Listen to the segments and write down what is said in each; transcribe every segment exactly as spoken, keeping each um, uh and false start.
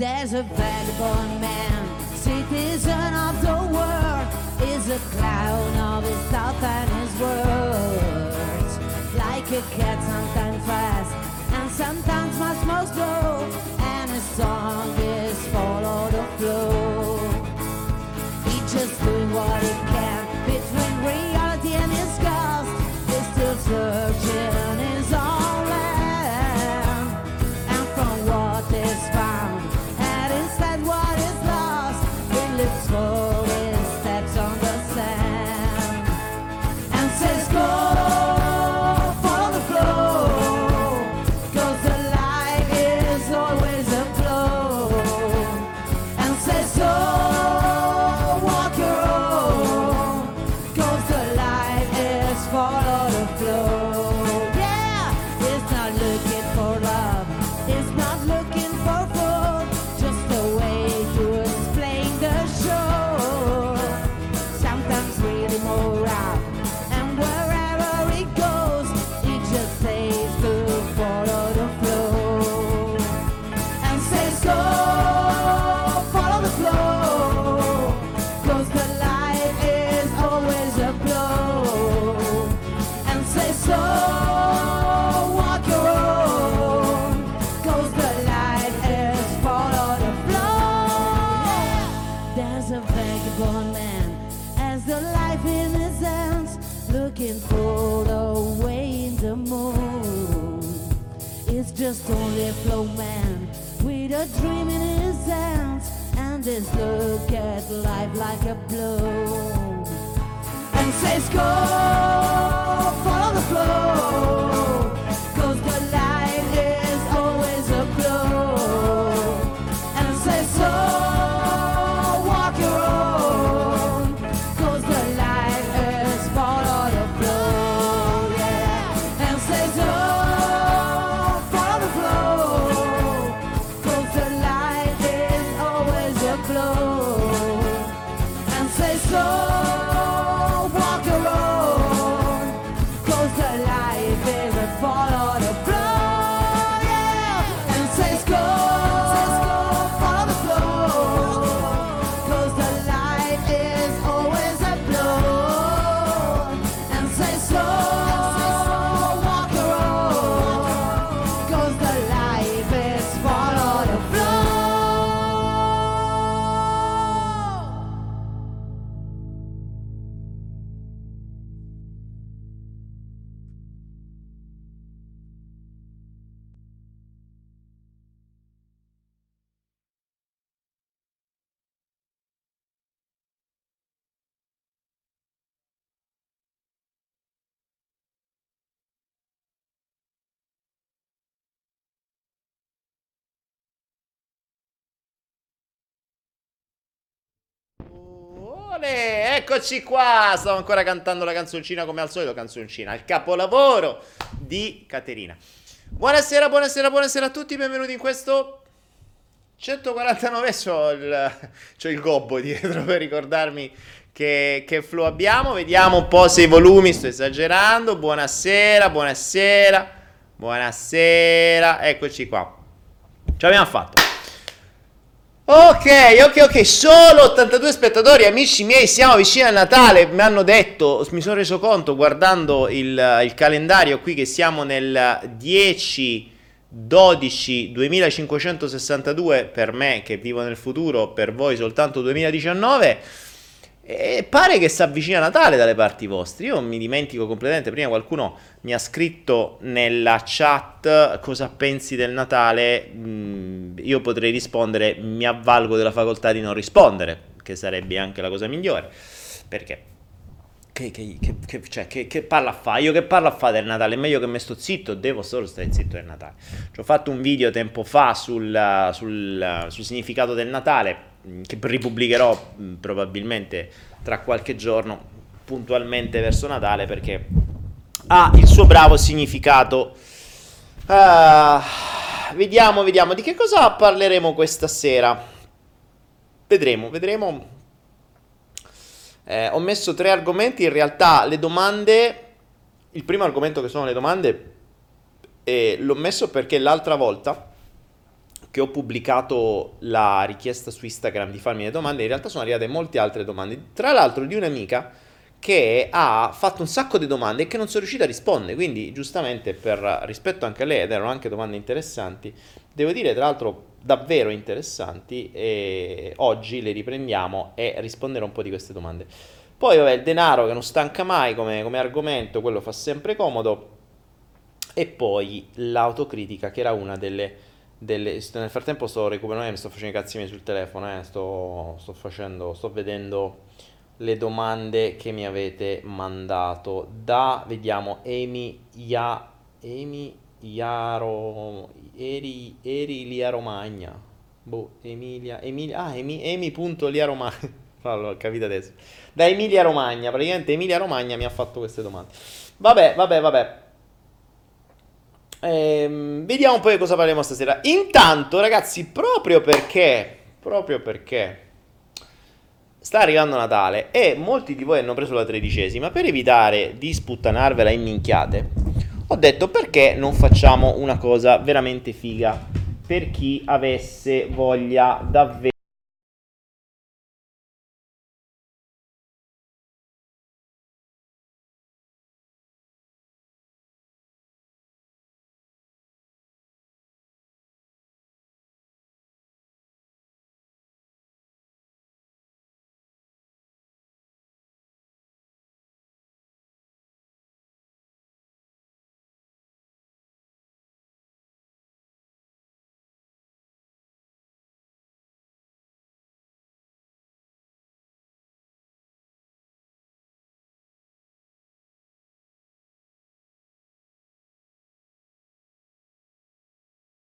There's a vagabond man, citizen of the world, is a clown of his thoughts and his words. Like a cat, sometimes fast and sometimes much more slow, and his song is follow the flow. He just doing what he can between reality and his scars. He's still searching his own land, and from what is found and instead what is lost, he lives for his steps on the sand and says go. Just only a flow man with a dream in his hands, and this look at life like a blow, and says go, follow the flow, cause the light is always a blow, and says so, walk your own, cause the light is follow the flow, yeah, and says so. Eccoci qua, stavo ancora cantando la canzoncina come al solito, canzoncina, il capolavoro di Caterina. Buonasera, buonasera, buonasera a tutti, benvenuti in questo centoquarantanove, c'ho il, c'ho il gobbo dietro per ricordarmi che, che flow abbiamo, vediamo un po' se i volumi, sto esagerando, buonasera, buonasera, buonasera, eccoci qua, ce l'abbiamo fatta. Ok, ok, ok, solo ottantadue spettatori, amici miei, siamo vicini a Natale, mi hanno detto, mi sono reso conto guardando il, il calendario qui che siamo nel dieci dodici duemilacinquecentosessantadue, per me che vivo nel futuro, per voi soltanto duemiladiciannove, e pare che si avvicina Natale dalle parti vostre, io mi dimentico completamente, prima qualcuno mi ha scritto nella chat cosa pensi del Natale, io potrei rispondere mi avvalgo della facoltà di non rispondere, che sarebbe anche la cosa migliore, perché che, che, che, che, cioè, che, che parla a fa, io che parlo a fa del Natale, è meglio che me sto zitto, devo solo stare zitto del Natale, ci ho fatto un video tempo fa sul, sul, sul significato del Natale, che ripubblicherò probabilmente tra qualche giorno puntualmente verso Natale, perché ha il suo bravo significato. uh, vediamo vediamo di che cosa parleremo questa sera, vedremo vedremo eh, ho messo tre argomenti in realtà, le domande, il primo argomento che sono le domande eh, l'ho messo perché l'altra volta che ho pubblicato la richiesta su Instagram di farmi le domande, in realtà sono arrivate molte altre domande, tra l'altro di un'amica che ha fatto un sacco di domande e che non sono riuscita a rispondere, quindi giustamente per rispetto anche a lei, ed erano anche domande interessanti, devo dire tra l'altro davvero interessanti, e oggi le riprendiamo e risponderò un po' di queste domande. Poi vabbè, il denaro che non stanca mai come, come argomento, quello fa sempre comodo, e poi l'autocritica che era una delle... Delle, nel frattempo sto recuperando, eh, mi sto facendo i cazzi miei sul telefono, eh, sto, sto facendo, sto vedendo le domande che mi avete mandato da, vediamo, Emilia, Emilia Romagna, boh, Emilia, Emilia, ah, Emi, Emi.lia Romagna, allora, capito adesso, da Emilia Romagna, praticamente Emilia Romagna mi ha fatto queste domande, vabbè, vabbè, vabbè. Ehm, vediamo poi cosa parliamo stasera. Intanto, ragazzi, proprio perché proprio perché sta arrivando Natale e molti di voi hanno preso la tredicesima, per evitare di sputtanarvela in minchiate, ho detto perché non facciamo una cosa veramente figa per chi avesse voglia davvero.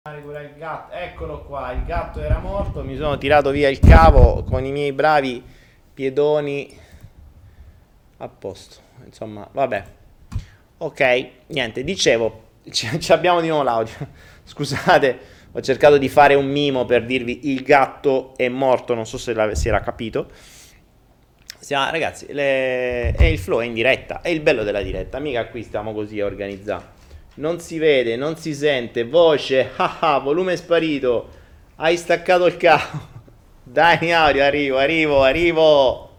Il gatto, eccolo qua, il gatto era morto, mi sono tirato via il cavo con i miei bravi piedoni, a posto, insomma, vabbè, ok, niente, dicevo, ci, ci abbiamo di nuovo l'audio, scusate, ho cercato di fare un mimo per dirvi il gatto è morto, non so se si era capito. Siamo, ragazzi, le... è il flow, è in diretta, è il bello della diretta, mica qui stiamo così organizzati. Non si vede, non si sente, voce, haha, volume sparito, hai staccato il cavo, dai audio, arrivo, arrivo, arrivo,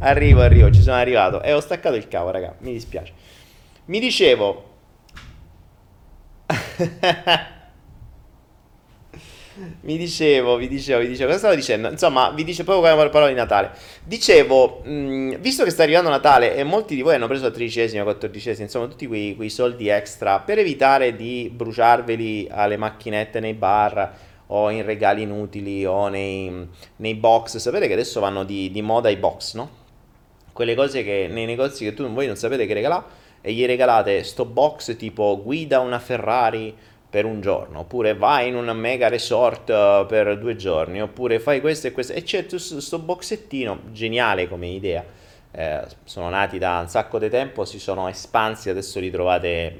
arrivo, arrivo, ci sono arrivato, e eh, ho staccato il cavo, raga, mi dispiace, mi dicevo, mi dicevo, vi dicevo, vi dicevo, cosa stavo dicendo? Insomma, vi dice proprio quando parlo di Natale. Dicevo, mh, visto che sta arrivando Natale e molti di voi hanno preso la tredicesima, quattordicesima, insomma tutti quei, quei soldi extra, per evitare di bruciarveli alle macchinette nei bar o in regali inutili o nei, nei box, sapete che adesso vanno di, di moda i box, no? Quelle cose che nei negozi che tu, voi non sapete che regalà e gli regalate sto box tipo guida una Ferrari per un giorno, oppure vai in un mega resort uh, per due giorni, oppure fai questo e questo, e c'è questo boxettino, geniale come idea, eh, sono nati da un sacco di tempo, si sono espansi, adesso li trovate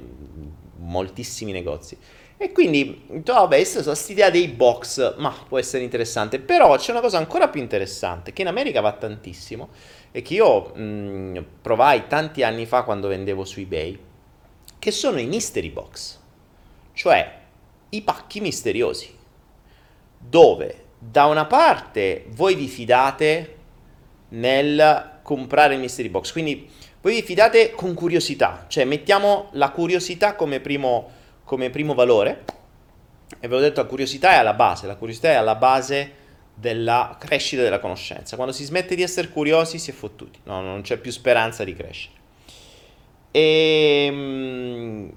moltissimi negozi, e quindi, vabbè, questa idea dei box, ma può essere interessante, però c'è una cosa ancora più interessante, che in America va tantissimo, e che io mh, provai tanti anni fa quando vendevo su eBay, che sono i mystery box, cioè i pacchi misteriosi, dove da una parte voi vi fidate nel comprare il mystery box, quindi voi vi fidate con curiosità, cioè mettiamo la curiosità come primo, come primo valore, e ve l'ho detto, la curiosità è alla base, la curiosità è alla base della crescita della conoscenza, quando si smette di essere curiosi si è fottuti, no, non c'è più speranza di crescere. E...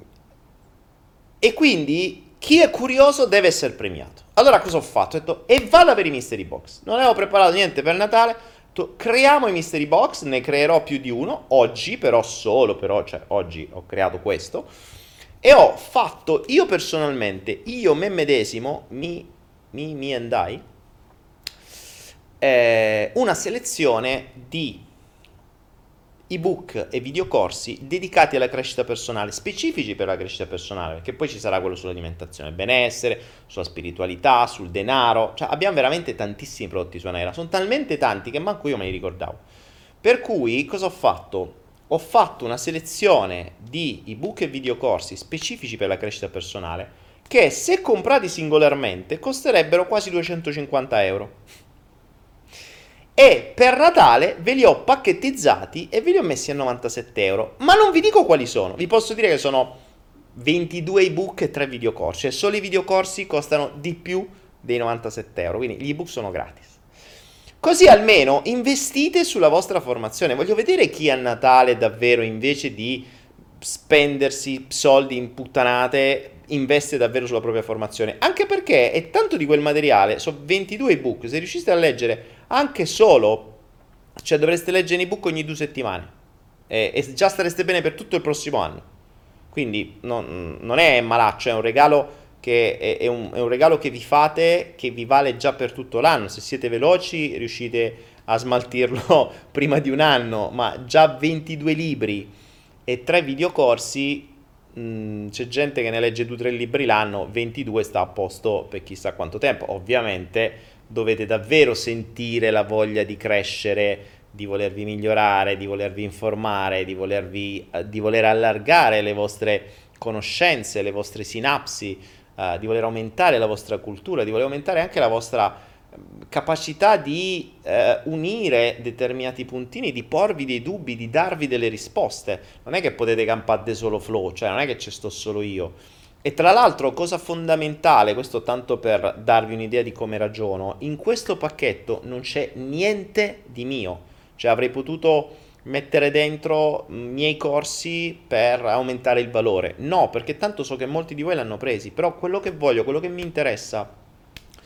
E quindi chi è curioso deve essere premiato. Allora cosa ho fatto? Ho detto, e vada per i mystery box. Non avevo preparato niente per Natale. To- creiamo i mystery box, ne creerò più di uno. Oggi però solo, però, cioè oggi ho creato questo. E ho fatto io personalmente, io me medesimo, mi, mi, mi and I, eh, una selezione di ebook e videocorsi dedicati alla crescita personale, specifici per la crescita personale, perché poi ci sarà quello sull'alimentazione, benessere, sulla spiritualità, sul denaro, cioè abbiamo veramente tantissimi prodotti su Anaera, sono talmente tanti che manco io me li ricordavo, per cui cosa ho fatto? Ho fatto una selezione di ebook e videocorsi specifici per la crescita personale che se comprati singolarmente costerebbero quasi duecentocinquanta euro. E per Natale ve li ho pacchettizzati e ve li ho messi a novantasette euro. Ma non vi dico quali sono, vi posso dire che sono ventidue ebook e tre videocorsi. E solo i videocorsi costano di più dei novantasette euro, quindi gli ebook sono gratis. Così almeno investite sulla vostra formazione. Voglio vedere chi a Natale davvero, invece di spendersi soldi in puttanate, investe davvero sulla propria formazione. Anche perché è tanto di quel materiale, sono ventidue ebook, se riusciste a leggere anche solo, cioè dovreste leggere un ebook ogni due settimane e, e già stareste bene per tutto il prossimo anno. Quindi non, non è malaccio, è un regalo che è, è, un, è un regalo che vi fate, che vi vale già per tutto l'anno. Se siete veloci riuscite a smaltirlo prima di un anno, ma già ventidue libri e tre videocorsi, mh, c'è gente che ne legge due o tre libri l'anno, ventidue sta a posto per chissà quanto tempo. Ovviamente dovete davvero sentire la voglia di crescere, di volervi migliorare, di volervi informare, di, volervi, di voler allargare le vostre conoscenze, le vostre sinapsi, uh, di voler aumentare la vostra cultura, di voler aumentare anche la vostra capacità di uh, unire determinati puntini, di porvi dei dubbi, di darvi delle risposte. Non è che potete campare solo flow, cioè non è che ci sto solo io. E tra l'altro, cosa fondamentale, questo tanto per darvi un'idea di come ragiono, in questo pacchetto non c'è niente di mio. Cioè avrei potuto mettere dentro i miei corsi per aumentare il valore. No, perché tanto so che molti di voi l'hanno presi, però quello che voglio, quello che mi interessa, eh,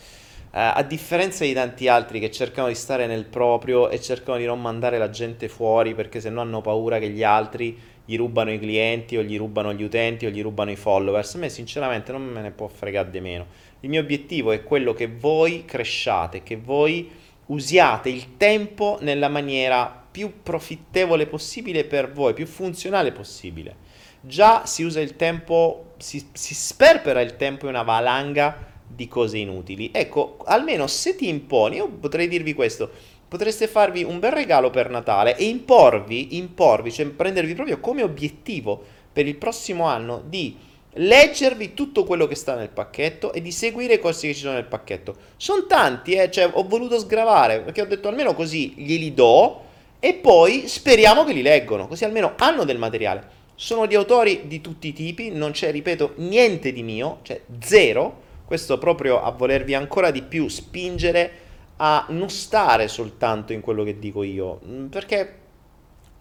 a differenza di tanti altri che cercano di stare nel proprio e cercano di non mandare la gente fuori perché sennò hanno paura che gli altri gli rubano i clienti o gli rubano gli utenti o gli rubano i followers, a me sinceramente non me ne può fregare di meno. Il mio obiettivo è quello che voi cresciate, che voi usiate il tempo nella maniera più profittevole possibile per voi, più funzionale possibile. Già si usa il tempo, si, si sperpera il tempo in una valanga di cose inutili. Ecco, almeno se ti imponi, io potrei dirvi questo, potreste farvi un bel regalo per Natale e imporvi, imporvi, cioè prendervi proprio come obiettivo per il prossimo anno di leggervi tutto quello che sta nel pacchetto e di seguire i corsi che ci sono nel pacchetto. Sono tanti, eh, cioè ho voluto sgravare, perché ho detto almeno così glieli do e poi speriamo che li leggono, così almeno hanno del materiale. Sono di autori di tutti i tipi, non c'è, ripeto, niente di mio, cioè zero, questo proprio a volervi ancora di più spingere a non stare soltanto in quello che dico io, perché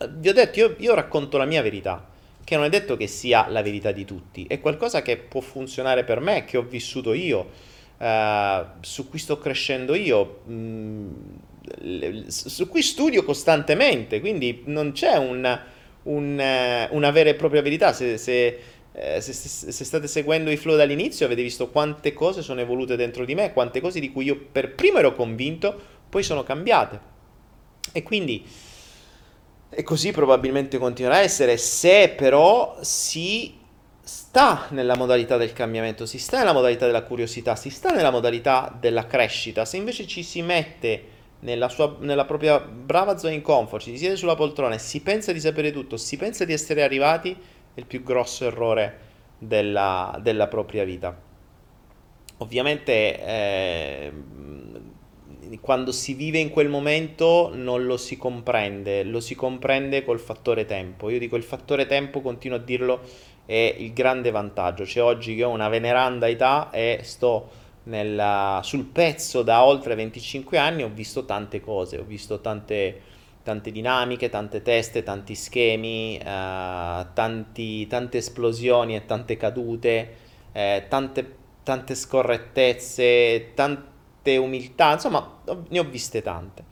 vi ho detto, io, io racconto la mia verità, che non è detto che sia la verità di tutti, è qualcosa che può funzionare per me, che ho vissuto io, eh, su cui sto crescendo io, mh, le, su cui studio costantemente, quindi non c'è un, un, una vera e propria verità. se, se Eh, se, se, se state seguendo i flow dall'inizio avete visto quante cose sono evolute dentro di me, quante cose di cui io per primo ero convinto poi sono cambiate, e quindi e così probabilmente continuerà a essere, se però si sta nella modalità del cambiamento, si sta nella modalità della curiosità, si sta nella modalità della crescita. Se invece ci si mette nella, sua, nella propria brava zona in comfort, ci si siede sulla poltrona e si pensa di sapere tutto, si pensa di essere arrivati, il più grosso errore della, della propria vita. Ovviamente eh, quando si vive in quel momento non lo si comprende, lo si comprende col fattore tempo. Io dico il fattore tempo, continuo a dirlo, è il grande vantaggio. Cioè oggi che ho una veneranda età e sto nella, sul pezzo da oltre venticinque anni, ho visto tante cose, ho visto tante tante dinamiche, tante teste, tanti schemi, eh, tanti, tante esplosioni e tante cadute, eh, tante, tante scorrettezze, tante umiltà, insomma ne ho viste tante.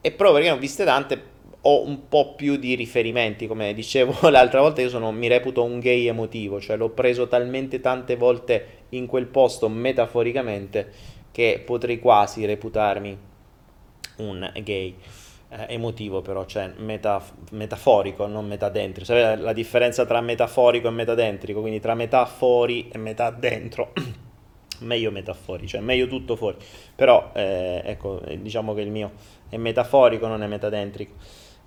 E proprio perché ne ho viste tante ho un po' più di riferimenti, come dicevo l'altra volta, io sono, mi reputo un gay emotivo, cioè l'ho preso talmente tante volte in quel posto metaforicamente che potrei quasi reputarmi un gay emotivo, però, cioè metaf- metaforico, non metadentro. Sapete la differenza tra metaforico e metadentrico? Quindi tra metà fuori e metà dentro. Meglio metafori, cioè meglio tutto fuori. Però eh, ecco, diciamo che il mio è metaforico, non è metadentrico.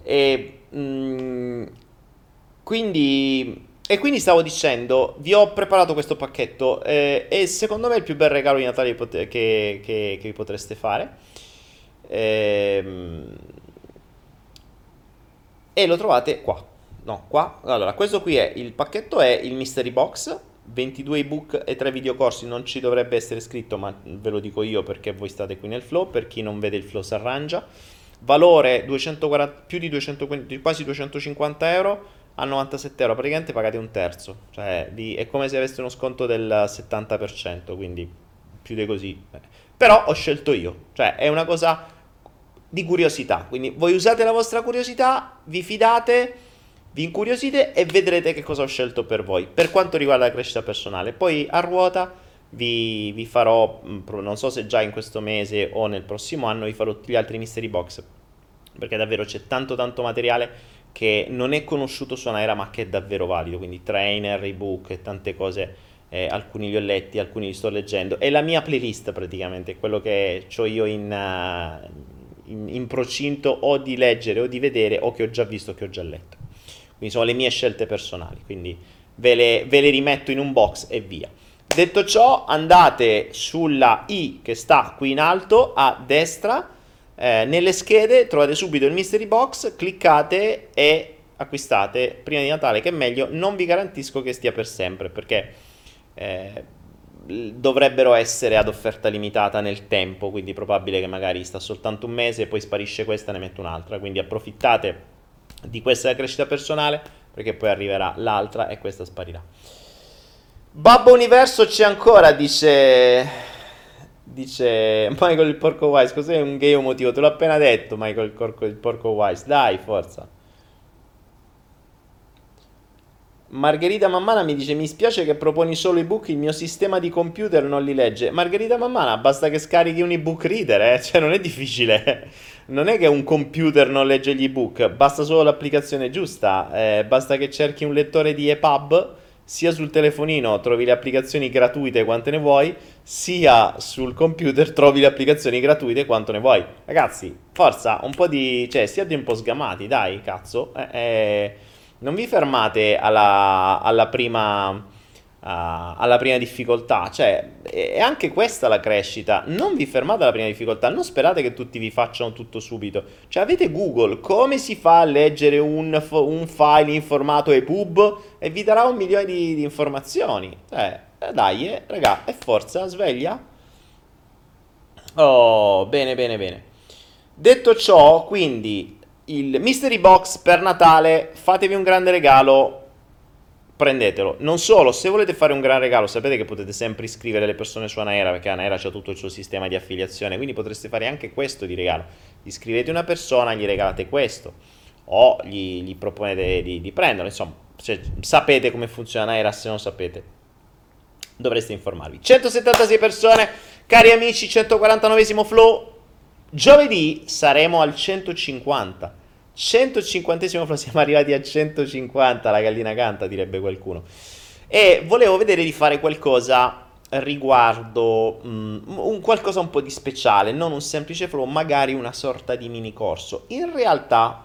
E mh, quindi E quindi stavo dicendo, vi ho preparato questo pacchetto eh, e secondo me è il più bel regalo di Natale che, che, che vi potreste fare. Ehm... E lo trovate qua. No, qua. Allora, questo qui è il pacchetto, è il Mystery Box, ventidue ebook e tre videocorsi. Non ci dovrebbe essere scritto, ma ve lo dico io perché voi state qui nel flow. Per chi non vede il flow si arrangia. Valore duecentoquaranta, più di duecentoquindici, quasi duecentocinquanta euro. A novantasette euro praticamente pagate un terzo, cioè di, è come se aveste uno sconto del settanta per cento, quindi più di così. Però ho scelto io, cioè è una cosa di curiosità, quindi voi usate la vostra curiosità, vi fidate, vi incuriosite e vedrete che cosa ho scelto per voi, per quanto riguarda la crescita personale. Poi a ruota vi, vi farò, non so se già in questo mese o nel prossimo anno, vi farò tutti gli altri mystery box, perché davvero c'è tanto tanto materiale che non è conosciuto su Anaera ma che è davvero valido, quindi trainer, ebook e tante cose, eh, alcuni li ho letti, alcuni li sto leggendo, è la mia playlist praticamente, quello che ho io in, uh, in, in procinto o di leggere o di vedere o che ho già visto, che ho già letto, quindi sono le mie scelte personali, quindi ve le, ve le rimetto in un box e via. Detto ciò, andate sulla i che sta qui in alto a destra. Eh, nelle schede trovate subito il mystery box, cliccate e acquistate prima di Natale, che è meglio. Non vi garantisco che stia per sempre, perché eh, dovrebbero essere ad offerta limitata nel tempo, quindi probabile che magari sta soltanto un mese e poi sparisce questa e ne metto un'altra, quindi approfittate di questa crescita personale perché poi arriverà l'altra e questa sparirà. Babbo Universo c'è ancora, dice... Dice Michael il porco wise, cos'è un gay emotivo? Te l'ho appena detto, Michael il porco, il porco wise, dai, forza. Margherita Mammana mi dice, mi spiace che proponi solo ebook, il mio sistema di computer non li legge. Margherita Mammana, basta che scarichi un ebook reader, eh? Cioè non è difficile, non è che un computer non legge gli ebook, basta solo l'applicazione giusta, eh, basta che cerchi un lettore di EPUB. Sia sul telefonino trovi le applicazioni gratuite quante ne vuoi, sia sul computer trovi le applicazioni gratuite quanto ne vuoi. Ragazzi, forza, un po' di... cioè, siate un po' sgamati, dai, cazzo. Eh, eh, non vi fermate alla, alla prima uh, alla prima difficoltà, cioè, è anche questa la crescita. Non vi fermate alla prima difficoltà, non sperate che tutti vi facciano tutto subito. Cioè, avete Google, come si fa a leggere un, un file in formato EPUB? E vi darà un milione di, di informazioni. Eh, eh, dai, eh, raga, e forza, sveglia. Oh, bene, bene, bene. Detto ciò, quindi, il mystery box per Natale, fatevi un grande regalo, prendetelo. Non solo, se volete fare un gran regalo, sapete che potete sempre iscrivere le persone su Anaera, perché Anaera c'ha tutto il suo sistema di affiliazione, quindi potreste fare anche questo di regalo. Iscrivete una persona, gli regalate questo, o gli, gli proponete di, di prenderlo, insomma. Cioè, sapete come funziona Anaera, se non sapete dovreste informarvi. centosettantasei persone, cari amici, centoquarantanovesimo flow. Giovedì saremo al centocinquanta. centocinquantesimo flow, siamo arrivati a centocinquanta, la gallina canta, direbbe qualcuno. E volevo vedere di fare qualcosa riguardo um, un qualcosa un po' di speciale, non un semplice flow, magari una sorta di mini corso. In realtà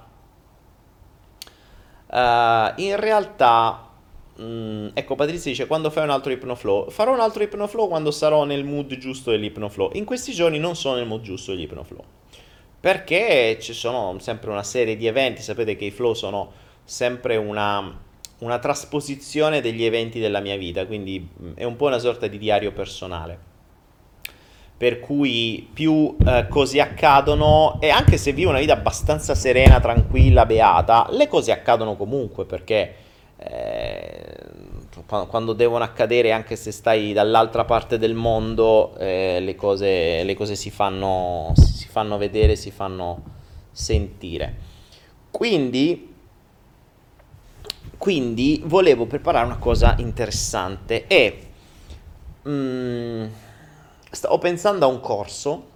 Uh, in realtà, mh, ecco, Patrizia dice, quando fai un altro ipnoflow? Farò un altro ipnoflow quando sarò nel mood giusto dell'ipnoflow. In questi giorni non sono nel mood giusto dell'ipnoflow, perché ci sono sempre una serie di eventi. Sapete che i flow sono sempre una, una trasposizione degli eventi della mia vita, quindi è un po' una sorta di diario personale, per cui più eh, cose accadono, e anche se vivo una vita abbastanza serena, tranquilla, beata, le cose accadono comunque, perché eh, quando devono accadere, anche se stai dall'altra parte del mondo, eh, le cose, le cose si fanno, si fanno vedere, si fanno sentire. Quindi, quindi volevo preparare una cosa interessante e... Mm, Stavo pensando a un corso,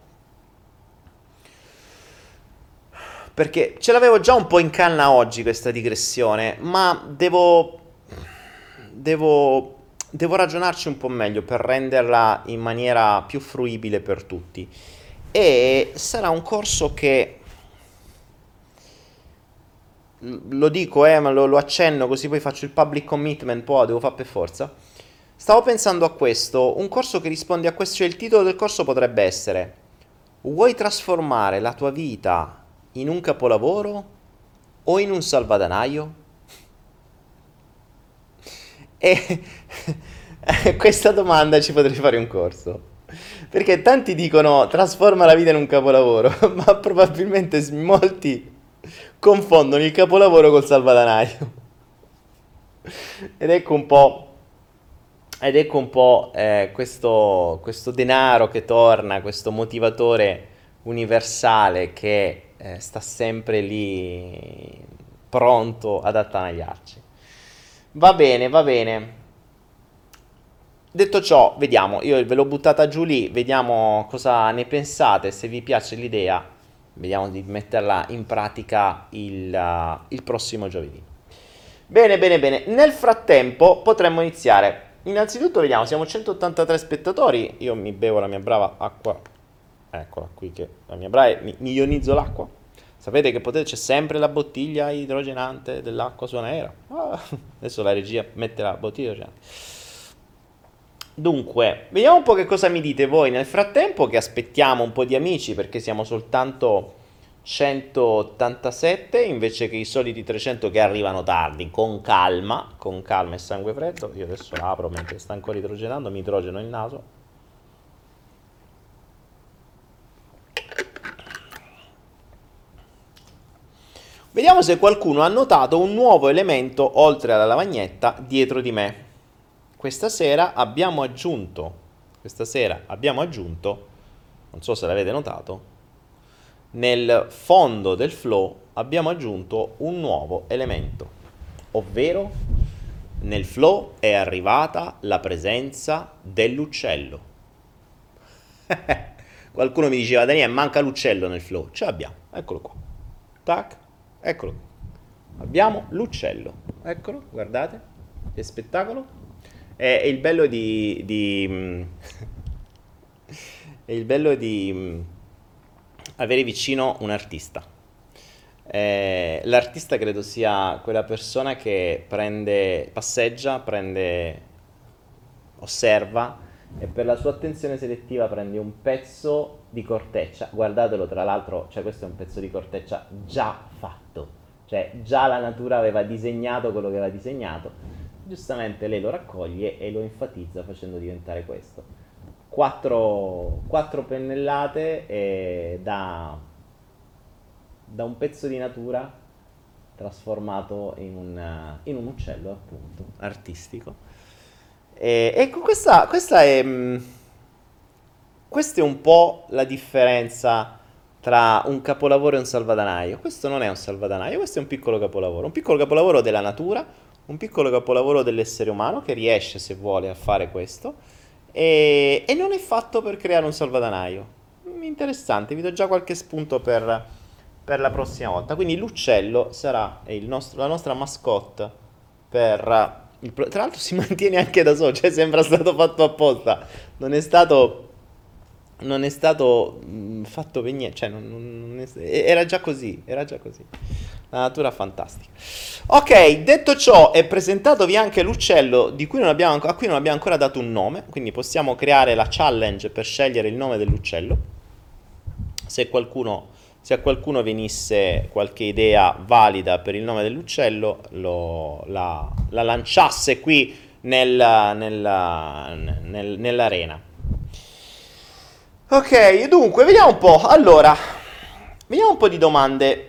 perché ce l'avevo già un po' in canna oggi questa digressione, ma devo, devo, devo ragionarci un po' meglio per renderla in maniera più fruibile per tutti. E sarà un corso che lo dico, eh, ma lo, lo accenno così poi faccio il public commitment, poi devo fare per forza. Stavo pensando a questo, un corso che risponde a questo, cioè il titolo del corso potrebbe essere: vuoi trasformare la tua vita in un capolavoro o in un salvadanaio? E questa domanda ci potrei fare un corso, perché tanti dicono trasforma la vita in un capolavoro, ma probabilmente molti confondono il capolavoro col salvadanaio. Ed ecco un po', ed ecco un po' eh, questo, questo denaro che torna, questo motivatore universale che eh, sta sempre lì pronto ad attanagliarci. Va bene, va bene. Detto ciò, vediamo, io ve l'ho buttata giù lì, vediamo cosa ne pensate, se vi piace l'idea, vediamo di metterla in pratica il, uh, il prossimo giovedì. Bene, bene, bene, nel frattempo potremmo iniziare. Innanzitutto vediamo, siamo centottantatré spettatori, io mi bevo la mia brava acqua, eccola qui che la mia brava, mi, mi ionizzo l'acqua. Sapete che potete, c'è sempre la bottiglia idrogenante dell'acqua su Anaera. Ah, adesso la regia mette la bottiglia idrogenante. Dunque, vediamo un po' che cosa mi dite voi nel frattempo, che aspettiamo un po' di amici, perché siamo soltanto centottantasette invece che i soliti trecento che arrivano tardi, con calma, con calma e sangue freddo. Io adesso la apro mentre sta ancora idrogenando, mi idrogeno il naso. Vediamo se qualcuno ha notato un nuovo elemento oltre alla lavagnetta dietro di me. Questa sera abbiamo aggiunto, questa sera abbiamo aggiunto, non so se l'avete notato, nel fondo del flow abbiamo aggiunto un nuovo elemento, ovvero nel flow è arrivata la presenza dell'uccello. Qualcuno mi diceva, Daniele, manca l'uccello nel flow, ce l'abbiamo, eccolo qua, tac, eccolo qua, abbiamo l'uccello, eccolo, guardate, che spettacolo. E il bello di, di è il bello di avere vicino un artista. Eh, l'artista credo sia quella persona che prende, passeggia, prende, osserva e per la sua attenzione selettiva prende un pezzo di corteccia. Guardatelo, tra l'altro, cioè questo è un pezzo di corteccia già fatto, cioè già la natura aveva disegnato quello che aveva disegnato. Giustamente lei lo raccoglie e lo enfatizza facendo diventare questo. Quattro, quattro pennellate e da, da un pezzo di natura trasformato in un, in un uccello, appunto, artistico. E, ecco, questa, questa è questa è un po' la differenza tra un capolavoro e un salvadanaio. Questo non è un salvadanaio, questo è un piccolo capolavoro, un piccolo capolavoro della natura, un piccolo capolavoro dell'essere umano che riesce, se vuole, a fare questo e, e non è fatto per creare un salvadanaio. Interessante, vi do già qualche spunto per, per la prossima volta. Quindi l'uccello sarà il nostro, la nostra mascotte per il, tra l'altro si mantiene anche da solo, cioè sembra stato fatto apposta, non è stato non è stato fatto per niente, cioè non, non è, era già così, era già così. La natura fantastica. Ok, detto ciò, è presentatovi anche l'uccello di cui non abbiamo, a cui non abbiamo ancora dato un nome, quindi possiamo creare la challenge per scegliere il nome dell'uccello. Se qualcuno, se a qualcuno venisse qualche idea valida per il nome dell'uccello, lo, la, la lanciasse qui nel, nella, nel, nell'arena. Ok, dunque, vediamo un po'. Allora, vediamo un po' di domande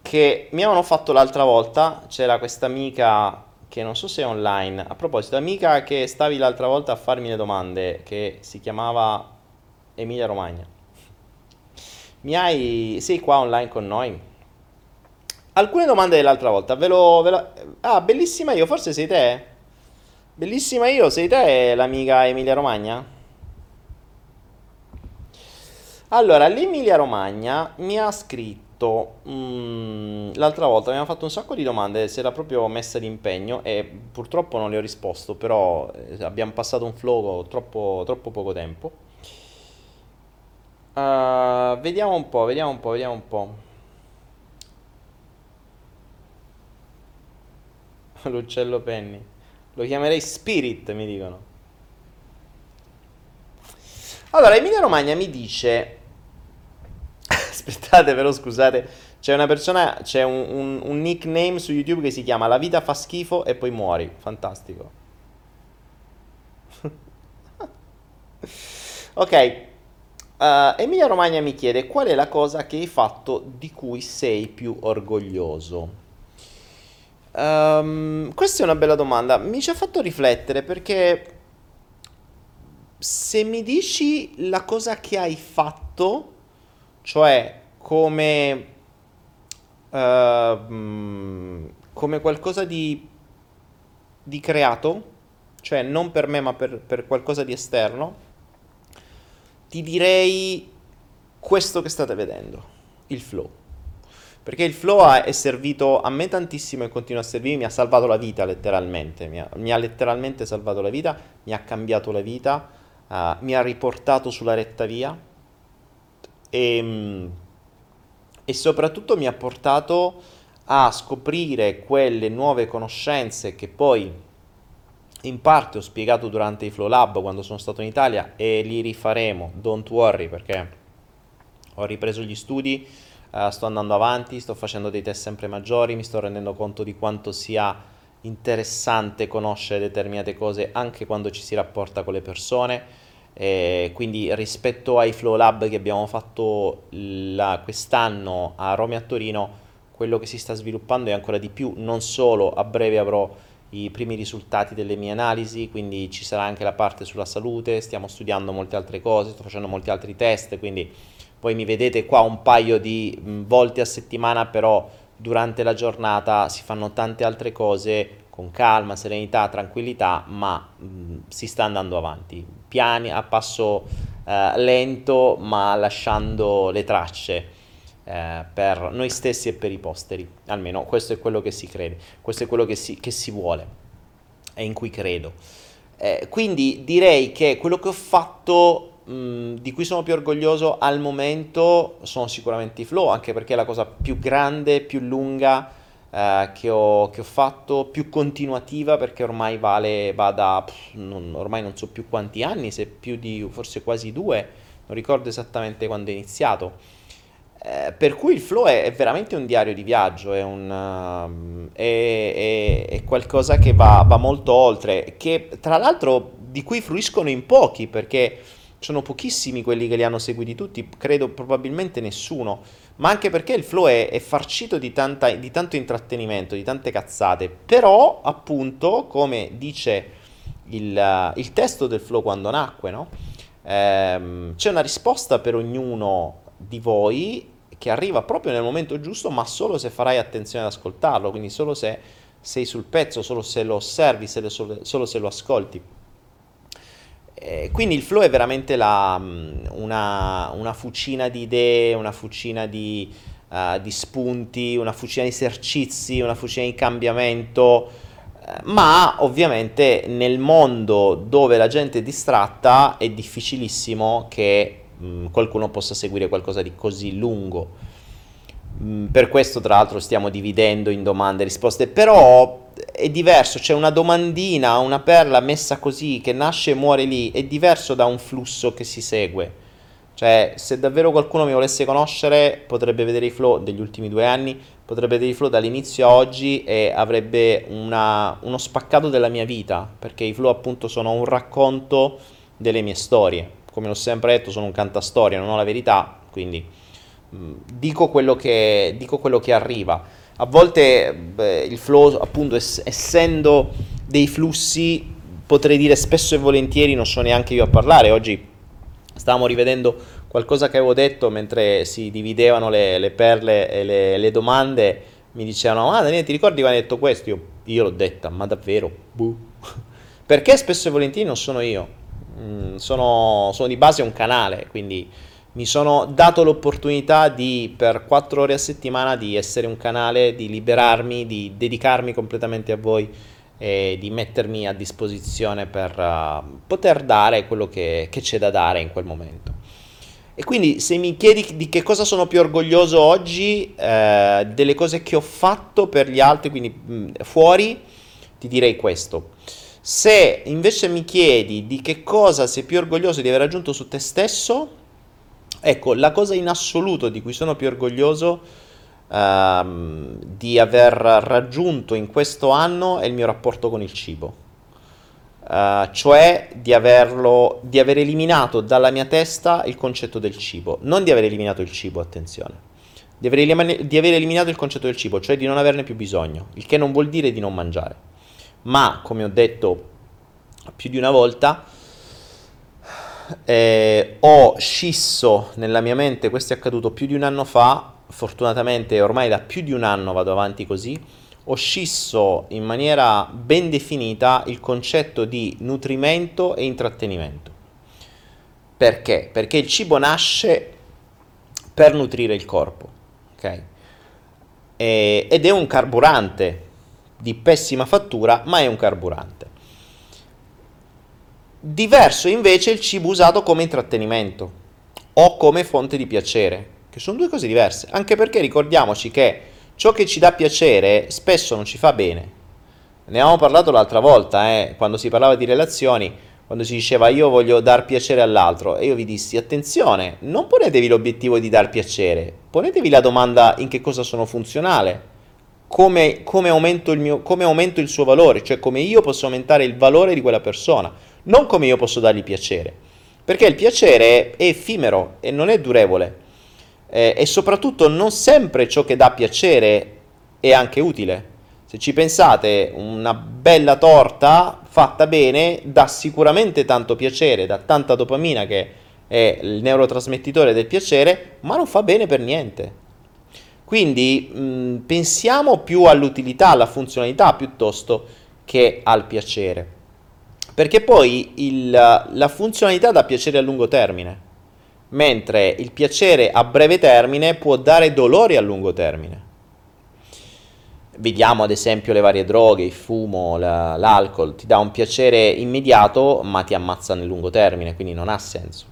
che mi avevano fatto l'altra volta. C'era questa amica che non so se è online, a proposito, amica che stavi l'altra volta a farmi le domande, che si chiamava Emilia Romagna. Mi hai... sei qua online con noi? Alcune domande dell'altra volta, ve lo... Ve lo... Ah, bellissima io, forse sei te? Bellissima io, sei te l'amica Emilia Romagna? Allora, l'Emilia Romagna mi ha scritto Mm, l'altra volta, abbiamo fatto un sacco di domande, si era proprio messa d'impegno e purtroppo non le ho risposto, però abbiamo passato un flow troppo, troppo poco tempo. Uh, vediamo un po', vediamo un po', vediamo un po'. l'uccello Penny. Lo chiamerei Spirit, mi dicono. Allora, Emilia Romagna mi dice... Aspettate, però, scusate. C'è una persona, c'è un, un, un nickname su YouTube che si chiama La vita fa schifo e poi muori. Fantastico. Ok. Uh, Emilia Romagna mi chiede: qual è la cosa che hai fatto di cui sei più orgoglioso? Um, questa è una bella domanda, mi ci ha fatto riflettere, perché se mi dici la cosa che hai fatto, cioè come uh, come qualcosa di di creato, cioè non per me ma per, per qualcosa di esterno, ti direi questo che state vedendo, il flow. Perché il flow è servito a me tantissimo e continua a servirmi, mi ha salvato la vita letteralmente, mi ha, mi ha letteralmente salvato la vita, mi ha cambiato la vita, uh, mi ha riportato sulla retta via e, e soprattutto mi ha portato a scoprire quelle nuove conoscenze che poi in parte ho spiegato durante i Flow Lab quando sono stato in Italia, e li rifaremo, don't worry, perché ho ripreso gli studi. Uh, sto andando avanti, sto facendo dei test sempre maggiori, mi sto rendendo conto di quanto sia interessante conoscere determinate cose anche quando ci si rapporta con le persone, eh, quindi rispetto ai Flow Lab che abbiamo fatto la, quest'anno a Roma e a Torino, quello che si sta sviluppando è ancora di più. Non solo, a breve avrò i primi risultati delle mie analisi, quindi ci sarà anche la parte sulla salute, stiamo studiando molte altre cose, sto facendo molti altri test, quindi... Poi mi vedete qua un paio di volte a settimana, però durante la giornata si fanno tante altre cose con calma, serenità, tranquillità, ma mh, si sta andando avanti, piani, a passo eh, lento, ma lasciando le tracce eh, per noi stessi e per i posteri. Almeno questo è quello che si crede, questo è quello che si, che si vuole e in cui credo. Eh, quindi direi che quello che ho fatto... di cui sono più orgoglioso al momento sono sicuramente i flow, anche perché è la cosa più grande, più lunga eh, che, ho, che ho fatto, più continuativa, perché ormai vale va da pff, non, ormai non so più quanti anni, se più di forse quasi due, non ricordo esattamente quando è iniziato, eh, per cui il flow è, è veramente un diario di viaggio, è, un, uh, è, è, è qualcosa che va, va molto oltre, che tra l'altro di cui fruiscono in pochi, perché sono pochissimi quelli che li hanno seguiti tutti, credo probabilmente nessuno, ma anche perché il flow è, è farcito di, tanta, di tanto intrattenimento, di tante cazzate, però appunto, come dice il, il testo del flow quando nacque, no? ehm, c'è una risposta per ognuno di voi che arriva proprio nel momento giusto, ma solo se farai attenzione ad ascoltarlo, quindi solo se sei sul pezzo, solo se lo osservi, se lo, solo se lo ascolti. Eh, quindi il flow è veramente la, una, una fucina di idee, una fucina di, uh, di spunti, una fucina di esercizi, una fucina di cambiamento, eh, ma ovviamente nel mondo dove la gente è distratta è difficilissimo che mh, qualcuno possa seguire qualcosa di così lungo. Mh, per questo tra l'altro stiamo dividendo in domande e risposte, però... è diverso, c'è cioè una domandina, una perla messa così che nasce e muore lì, è diverso da un flusso che si segue. Cioè, se davvero qualcuno mi volesse conoscere, potrebbe vedere i flow degli ultimi due anni, potrebbe vedere i flow dall'inizio a oggi e avrebbe una, uno spaccato della mia vita, perché i flow appunto sono un racconto delle mie storie. Come l'ho sempre detto, sono un cantastorie, non ho la verità, quindi mh, dico quello che, dico quello che arriva. A volte beh, il flow, appunto, es- essendo dei flussi, potrei dire spesso e volentieri non so neanche io a parlare. Oggi stavamo rivedendo qualcosa che avevo detto mentre si dividevano le, le perle e le, le domande. Mi dicevano: ah, Daniele, ti ricordi quando hai detto questo? Io, io l'ho detta, ma davvero? Buh. Perché spesso e volentieri non sono io, mm, sono, sono di base un canale, quindi... Mi sono dato l'opportunità di, per quattro ore a settimana, di essere un canale, di liberarmi, di dedicarmi completamente a voi e di mettermi a disposizione per uh, poter dare quello che, che c'è da dare in quel momento. E quindi se mi chiedi di che cosa sono più orgoglioso oggi, eh, delle cose che ho fatto per gli altri, quindi mh, fuori, ti direi questo. Se invece mi chiedi di che cosa sei più orgoglioso di aver raggiunto su te stesso, ecco, la cosa in assoluto di cui sono più orgoglioso uh, di aver raggiunto in questo anno è il mio rapporto con il cibo. Uh, cioè di averlo, di aver eliminato dalla mia testa il concetto del cibo, non di aver eliminato il cibo, attenzione, di aver, elim- di aver eliminato il concetto del cibo, cioè di non averne più bisogno, il che non vuol dire di non mangiare, ma come ho detto più di una volta, eh, ho scisso nella mia mente, questo è accaduto più di un anno fa, fortunatamente ormai da più di un anno vado avanti così, ho scisso in maniera ben definita il concetto di nutrimento e intrattenimento. Perché? Perché il cibo nasce per nutrire il corpo, ok? E, ed è un carburante di pessima fattura, ma è un carburante. Diverso invece il cibo usato come intrattenimento o come fonte di piacere, che sono due cose diverse, anche perché ricordiamoci che ciò che ci dà piacere spesso non ci fa bene. Ne avevamo parlato l'altra volta, eh, quando si parlava di relazioni, quando si diceva io voglio dar piacere all'altro, e io vi dissi attenzione, non ponetevi l'obiettivo di dar piacere, ponetevi la domanda in che cosa sono funzionale, come, come, aumento il mio, come aumento il suo valore, cioè come io posso aumentare il valore di quella persona, non come io posso dargli piacere, perché il piacere è effimero e non è durevole. Eh, e soprattutto non sempre ciò che dà piacere è anche utile. Se ci pensate, una bella torta fatta bene dà sicuramente tanto piacere, dà tanta dopamina che è il neurotrasmettitore del piacere, ma non fa bene per niente. Quindi mh, pensiamo più all'utilità, alla funzionalità piuttosto che al piacere, perché poi il, la funzionalità dà piacere a lungo termine, mentre il piacere a breve termine può dare dolori a lungo termine. Vediamo ad esempio le varie droghe, il fumo, la, l'alcol, ti dà un piacere immediato ma ti ammazza nel lungo termine, quindi non ha senso,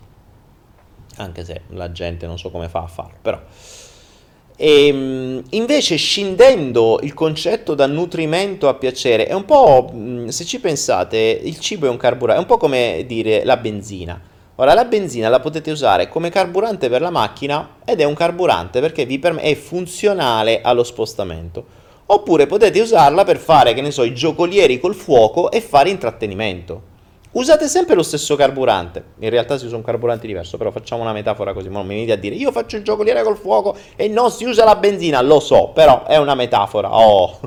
anche se la gente non so come fa a farlo, però. E, invece scindendo il concetto da nutrimento a piacere, è un po', se ci pensate, il cibo è un carburante, è un po' come dire la benzina. Ora, la benzina la potete usare come carburante per la macchina ed è un carburante perché vi perm- è funzionale allo spostamento. Oppure potete usarla per fare, che ne so, i giocolieri col fuoco e fare intrattenimento. Usate sempre lo stesso carburante. In realtà si usa un carburante diverso, però facciamo una metafora così. Ma non mi venite a dire, io faccio il giocoliere col fuoco e non si usa la benzina. Lo so, però è una metafora. Oh...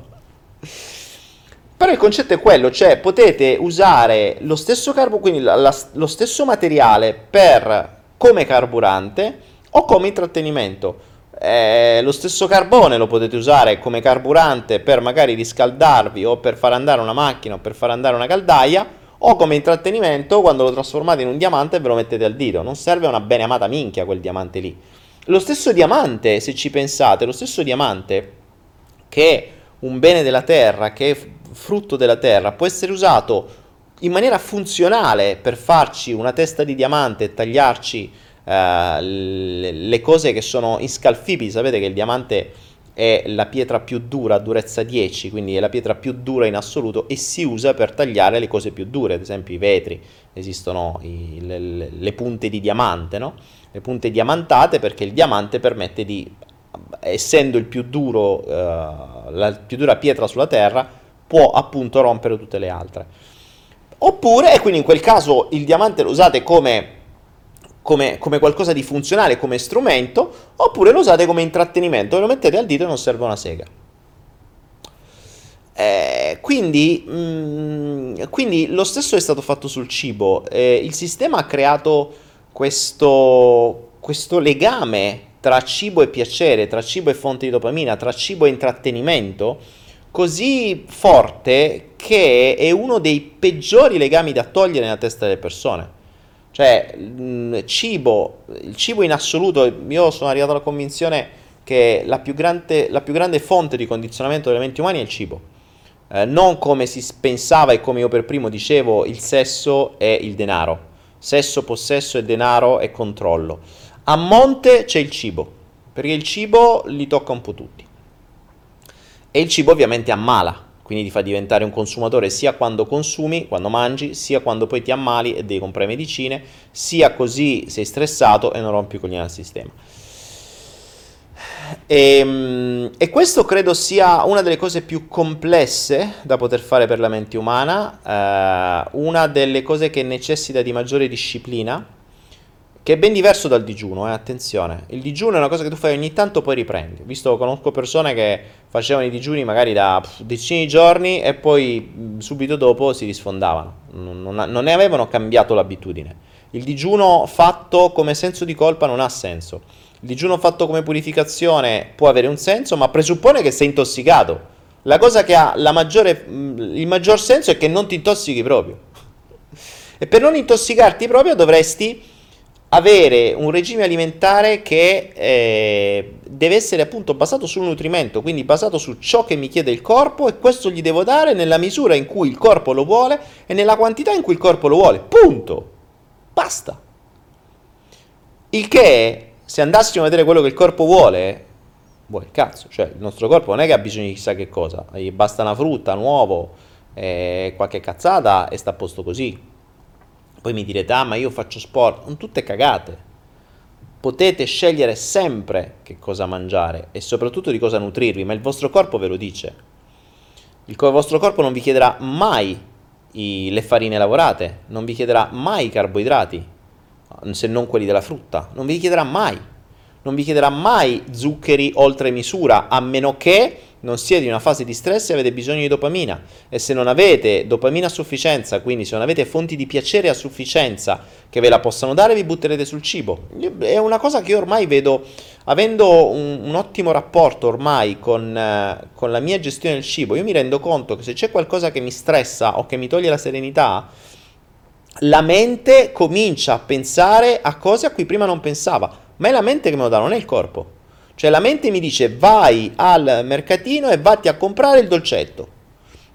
Però il concetto è quello, cioè potete usare lo stesso carbo, quindi la, la, lo stesso materiale per, come carburante o come intrattenimento. Eh, lo stesso carbone lo potete usare come carburante per magari riscaldarvi o per far andare una macchina o per far andare una caldaia, o come intrattenimento quando lo trasformate in un diamante e ve lo mettete al dito. Non serve una bene amata minchia quel diamante lì. Lo stesso diamante, se ci pensate, lo stesso diamante che è un bene della terra, che è frutto della terra, può essere usato in maniera funzionale per farci una testa di diamante e tagliarci eh, le cose che sono inscalfibili. Sapete che il diamante è la pietra più dura, durezza dieci, quindi è la pietra più dura in assoluto e si usa per tagliare le cose più dure, ad esempio i vetri, esistono i, le, le punte di diamante, no? Le punte diamantate, perché il diamante permette di, essendo il più duro, eh, la più dura pietra sulla terra, può appunto rompere tutte le altre. Oppure, e quindi in quel caso il diamante lo usate come, come, come qualcosa di funzionale, come strumento, oppure lo usate come intrattenimento, lo mettete al dito e non serve una sega. Eh, quindi, mh, quindi lo stesso è stato fatto sul cibo. Eh, il sistema ha creato questo, questo legame tra cibo e piacere, tra cibo e fonte di dopamina, tra cibo e intrattenimento, così forte che è uno dei peggiori legami da togliere nella testa delle persone. Cioè, mh, cibo, il cibo in assoluto, io sono arrivato alla convinzione che la più grande, la più grande fonte di condizionamento delle menti umane è il cibo. Eh, non come si pensava e come io per primo dicevo, il sesso e il denaro. Sesso, possesso e denaro e controllo. A monte c'è il cibo, perché il cibo li tocca un po' tutti. E il cibo ovviamente ammala, quindi ti fa diventare un consumatore sia quando consumi, quando mangi, sia quando poi ti ammali e devi comprare medicine, sia così sei stressato e non rompi i coglioni al sistema. E, e questo credo sia una delle cose più complesse da poter fare per la mente umana, eh, una delle cose che necessita di maggiore disciplina, che è ben diverso dal digiuno, eh, attenzione. Il digiuno è una cosa che tu fai ogni tanto, poi riprendi. Visto, conosco persone che facevano i digiuni magari da pff, decine di giorni e poi mh, subito dopo si risfondavano, non, non ne avevano cambiato l'abitudine. Il digiuno fatto come senso di colpa non ha senso. Il digiuno fatto come purificazione può avere un senso, ma presuppone che sei intossicato. La cosa che ha la maggiore, il maggior senso è che non ti intossichi proprio. E per non intossicarti proprio dovresti avere un regime alimentare che eh, deve essere appunto basato sul nutrimento, quindi basato su ciò che mi chiede il corpo, e questo gli devo dare nella misura in cui il corpo lo vuole e nella quantità in cui il corpo lo vuole, punto, basta. Il che, se andassimo a vedere quello che il corpo vuole, vuoi il cazzo, cioè il nostro corpo non è che ha bisogno di chissà che cosa, gli basta una frutta, un uovo, eh, qualche cazzata e sta a posto così. Poi mi direte, ah ma io faccio sport, sono tutte cagate, potete scegliere sempre che cosa mangiare e soprattutto di cosa nutrirvi, ma il vostro corpo ve lo dice, il co- vostro corpo non vi chiederà mai i- le farine lavorate, non vi chiederà mai i carboidrati, se non quelli della frutta, non vi chiederà mai, non vi chiederà mai zuccheri oltre misura, a meno che non siete in una fase di stress e avete bisogno di dopamina, e se non avete dopamina a sufficienza, quindi se non avete fonti di piacere a sufficienza che ve la possano dare, vi butterete sul cibo. È una cosa che io ormai vedo, avendo un, un ottimo rapporto ormai con, eh, con la mia gestione del cibo, io mi rendo conto che se c'è qualcosa che mi stressa o che mi toglie la serenità, la mente comincia a pensare a cose a cui prima non pensava, ma è la mente che me lo dà, non è il corpo. Cioè la mente mi dice vai al mercatino e vatti a comprare il dolcetto,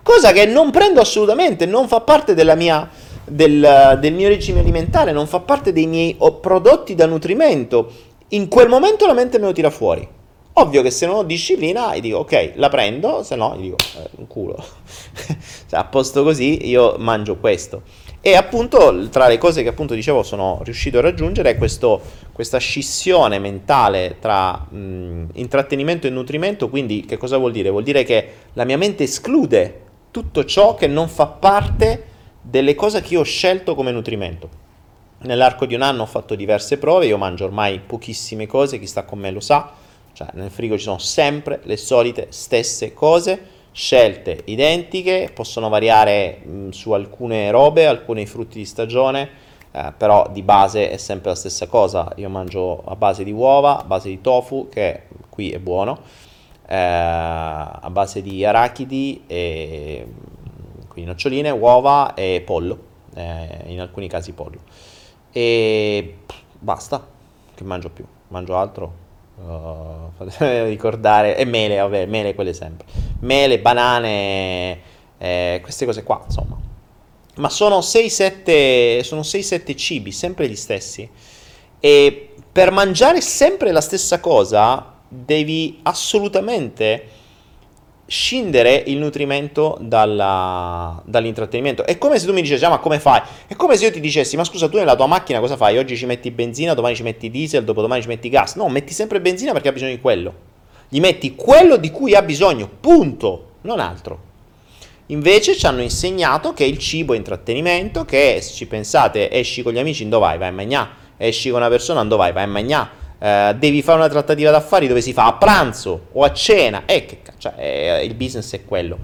cosa che non prendo assolutamente, non fa parte della mia, del, del mio regime alimentare, non fa parte dei miei prodotti da nutrimento. In quel momento la mente me lo tira fuori. Ovvio che se non ho disciplina e dico ok, la prendo, se no gli dico eh, un culo, a posto così io mangio questo. E appunto tra le cose che appunto dicevo sono riuscito a raggiungere è questo, questa scissione mentale tra mh, intrattenimento e nutrimento. Quindi che cosa vuol dire? Vuol dire che la mia mente esclude tutto ciò che non fa parte delle cose che io ho scelto come nutrimento. Nell'arco di un anno ho fatto diverse prove, io mangio ormai pochissime cose, chi sta con me lo sa, cioè nel frigo ci sono sempre le solite stesse cose, scelte identiche, possono variare mh, su alcune robe, alcuni frutti di stagione, eh, però di base è sempre la stessa cosa. Io mangio a base di uova, a base di tofu, che qui è buono, eh, a base di arachidi, e, quindi noccioline, uova e pollo, eh, in alcuni casi pollo, e pff, basta, che mangio più, mangio altro. Uh, fatemi ricordare, e mele, vabbè, mele quelle sempre, mele, banane, eh, queste cose qua, insomma. Ma sono sei sette, sono sei sette cibi, sempre gli stessi, e per mangiare sempre la stessa cosa devi assolutamente scindere il nutrimento dalla, dall'intrattenimento. È come se tu mi dicessi, ah, ma come fai? È come se io ti dicessi, ma scusa, tu nella tua macchina cosa fai? Oggi ci metti benzina, domani ci metti diesel, dopodomani ci metti gas. No, metti sempre benzina perché ha bisogno di quello. Gli metti quello di cui ha bisogno, punto, non altro. Invece ci hanno insegnato che il cibo è intrattenimento, che se ci pensate, esci con gli amici, dove vai? Vai a mangià. Esci con una persona, dove vai? Vai a mangià. Uh, devi fare una trattativa d'affari dove si fa a pranzo o a cena, eh, che caccia, eh, il business è quello.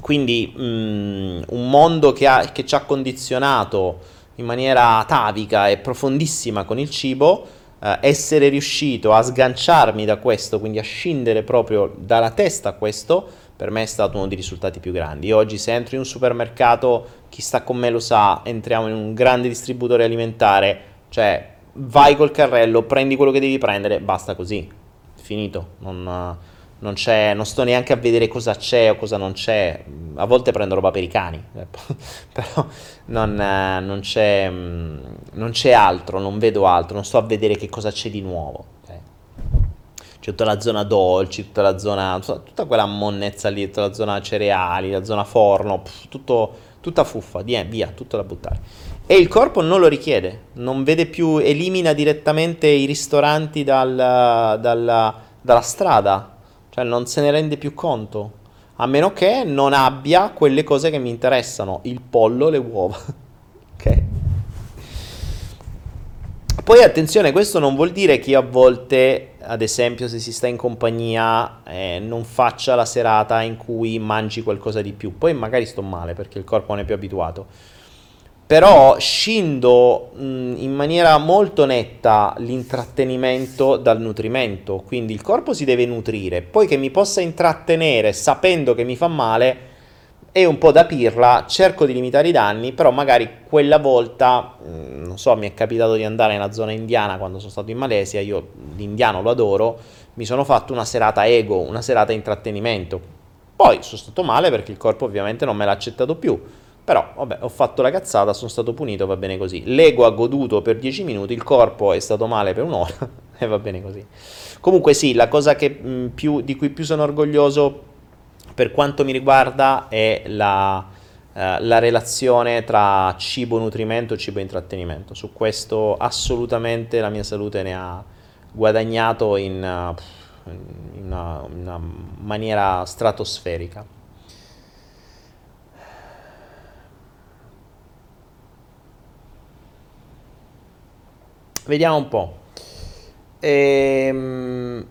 Quindi mm, un mondo che, ha, che ci ha condizionato in maniera atavica e profondissima con il cibo, uh, essere riuscito a sganciarmi da questo, quindi a scindere proprio dalla testa questo, per me è stato uno dei risultati più grandi. Io oggi se entro in un supermercato, chi sta con me lo sa, entriamo in un grande distributore alimentare, cioè vai col carrello, prendi quello che devi prendere, basta così, finito, non, non c'è, non sto neanche a vedere cosa c'è o cosa non c'è, a volte prendo roba per i cani, però non, non c'è, non c'è altro, non vedo altro, non sto a vedere che cosa c'è di nuovo. C'è tutta la zona dolci, tutta la zona, tutta quella monnezza lì, tutta la zona cereali, la zona forno, pff, tutto, tutta fuffa, via, tutto da buttare. E il corpo non lo richiede, non vede più, elimina direttamente i ristoranti dal, dal, dalla strada, cioè non se ne rende più conto, a meno che non abbia quelle cose che mi interessano, il pollo, le uova, ok? Poi attenzione, questo non vuol dire che io a volte, ad esempio se si sta in compagnia, eh, non faccia la serata in cui mangi qualcosa di più, poi magari sto male perché il corpo non è più abituato, però scindo mh, in maniera molto netta l'intrattenimento dal nutrimento, quindi il corpo si deve nutrire, poi che mi possa intrattenere sapendo che mi fa male è un po' da pirla, cerco di limitare i danni, però magari quella volta, non so, mi è capitato di andare nella zona indiana quando sono stato in Malesia, io l'indiano lo adoro, mi sono fatto una serata ego, una serata intrattenimento, poi sono stato male perché il corpo ovviamente non me l'ha accettato più, però vabbè, ho fatto la cazzata, sono stato punito, va bene così, l'ego ha goduto per dieci minuti, il corpo è stato male per un'ora e va bene così. Comunque sì, la cosa che, mh, più, di cui più sono orgoglioso per quanto mi riguarda è la, eh, la relazione tra cibo nutrimento e cibo intrattenimento. Su questo assolutamente la mia salute ne ha guadagnato in, uh, in, una, in una maniera stratosferica. Vediamo un po'. Ehm...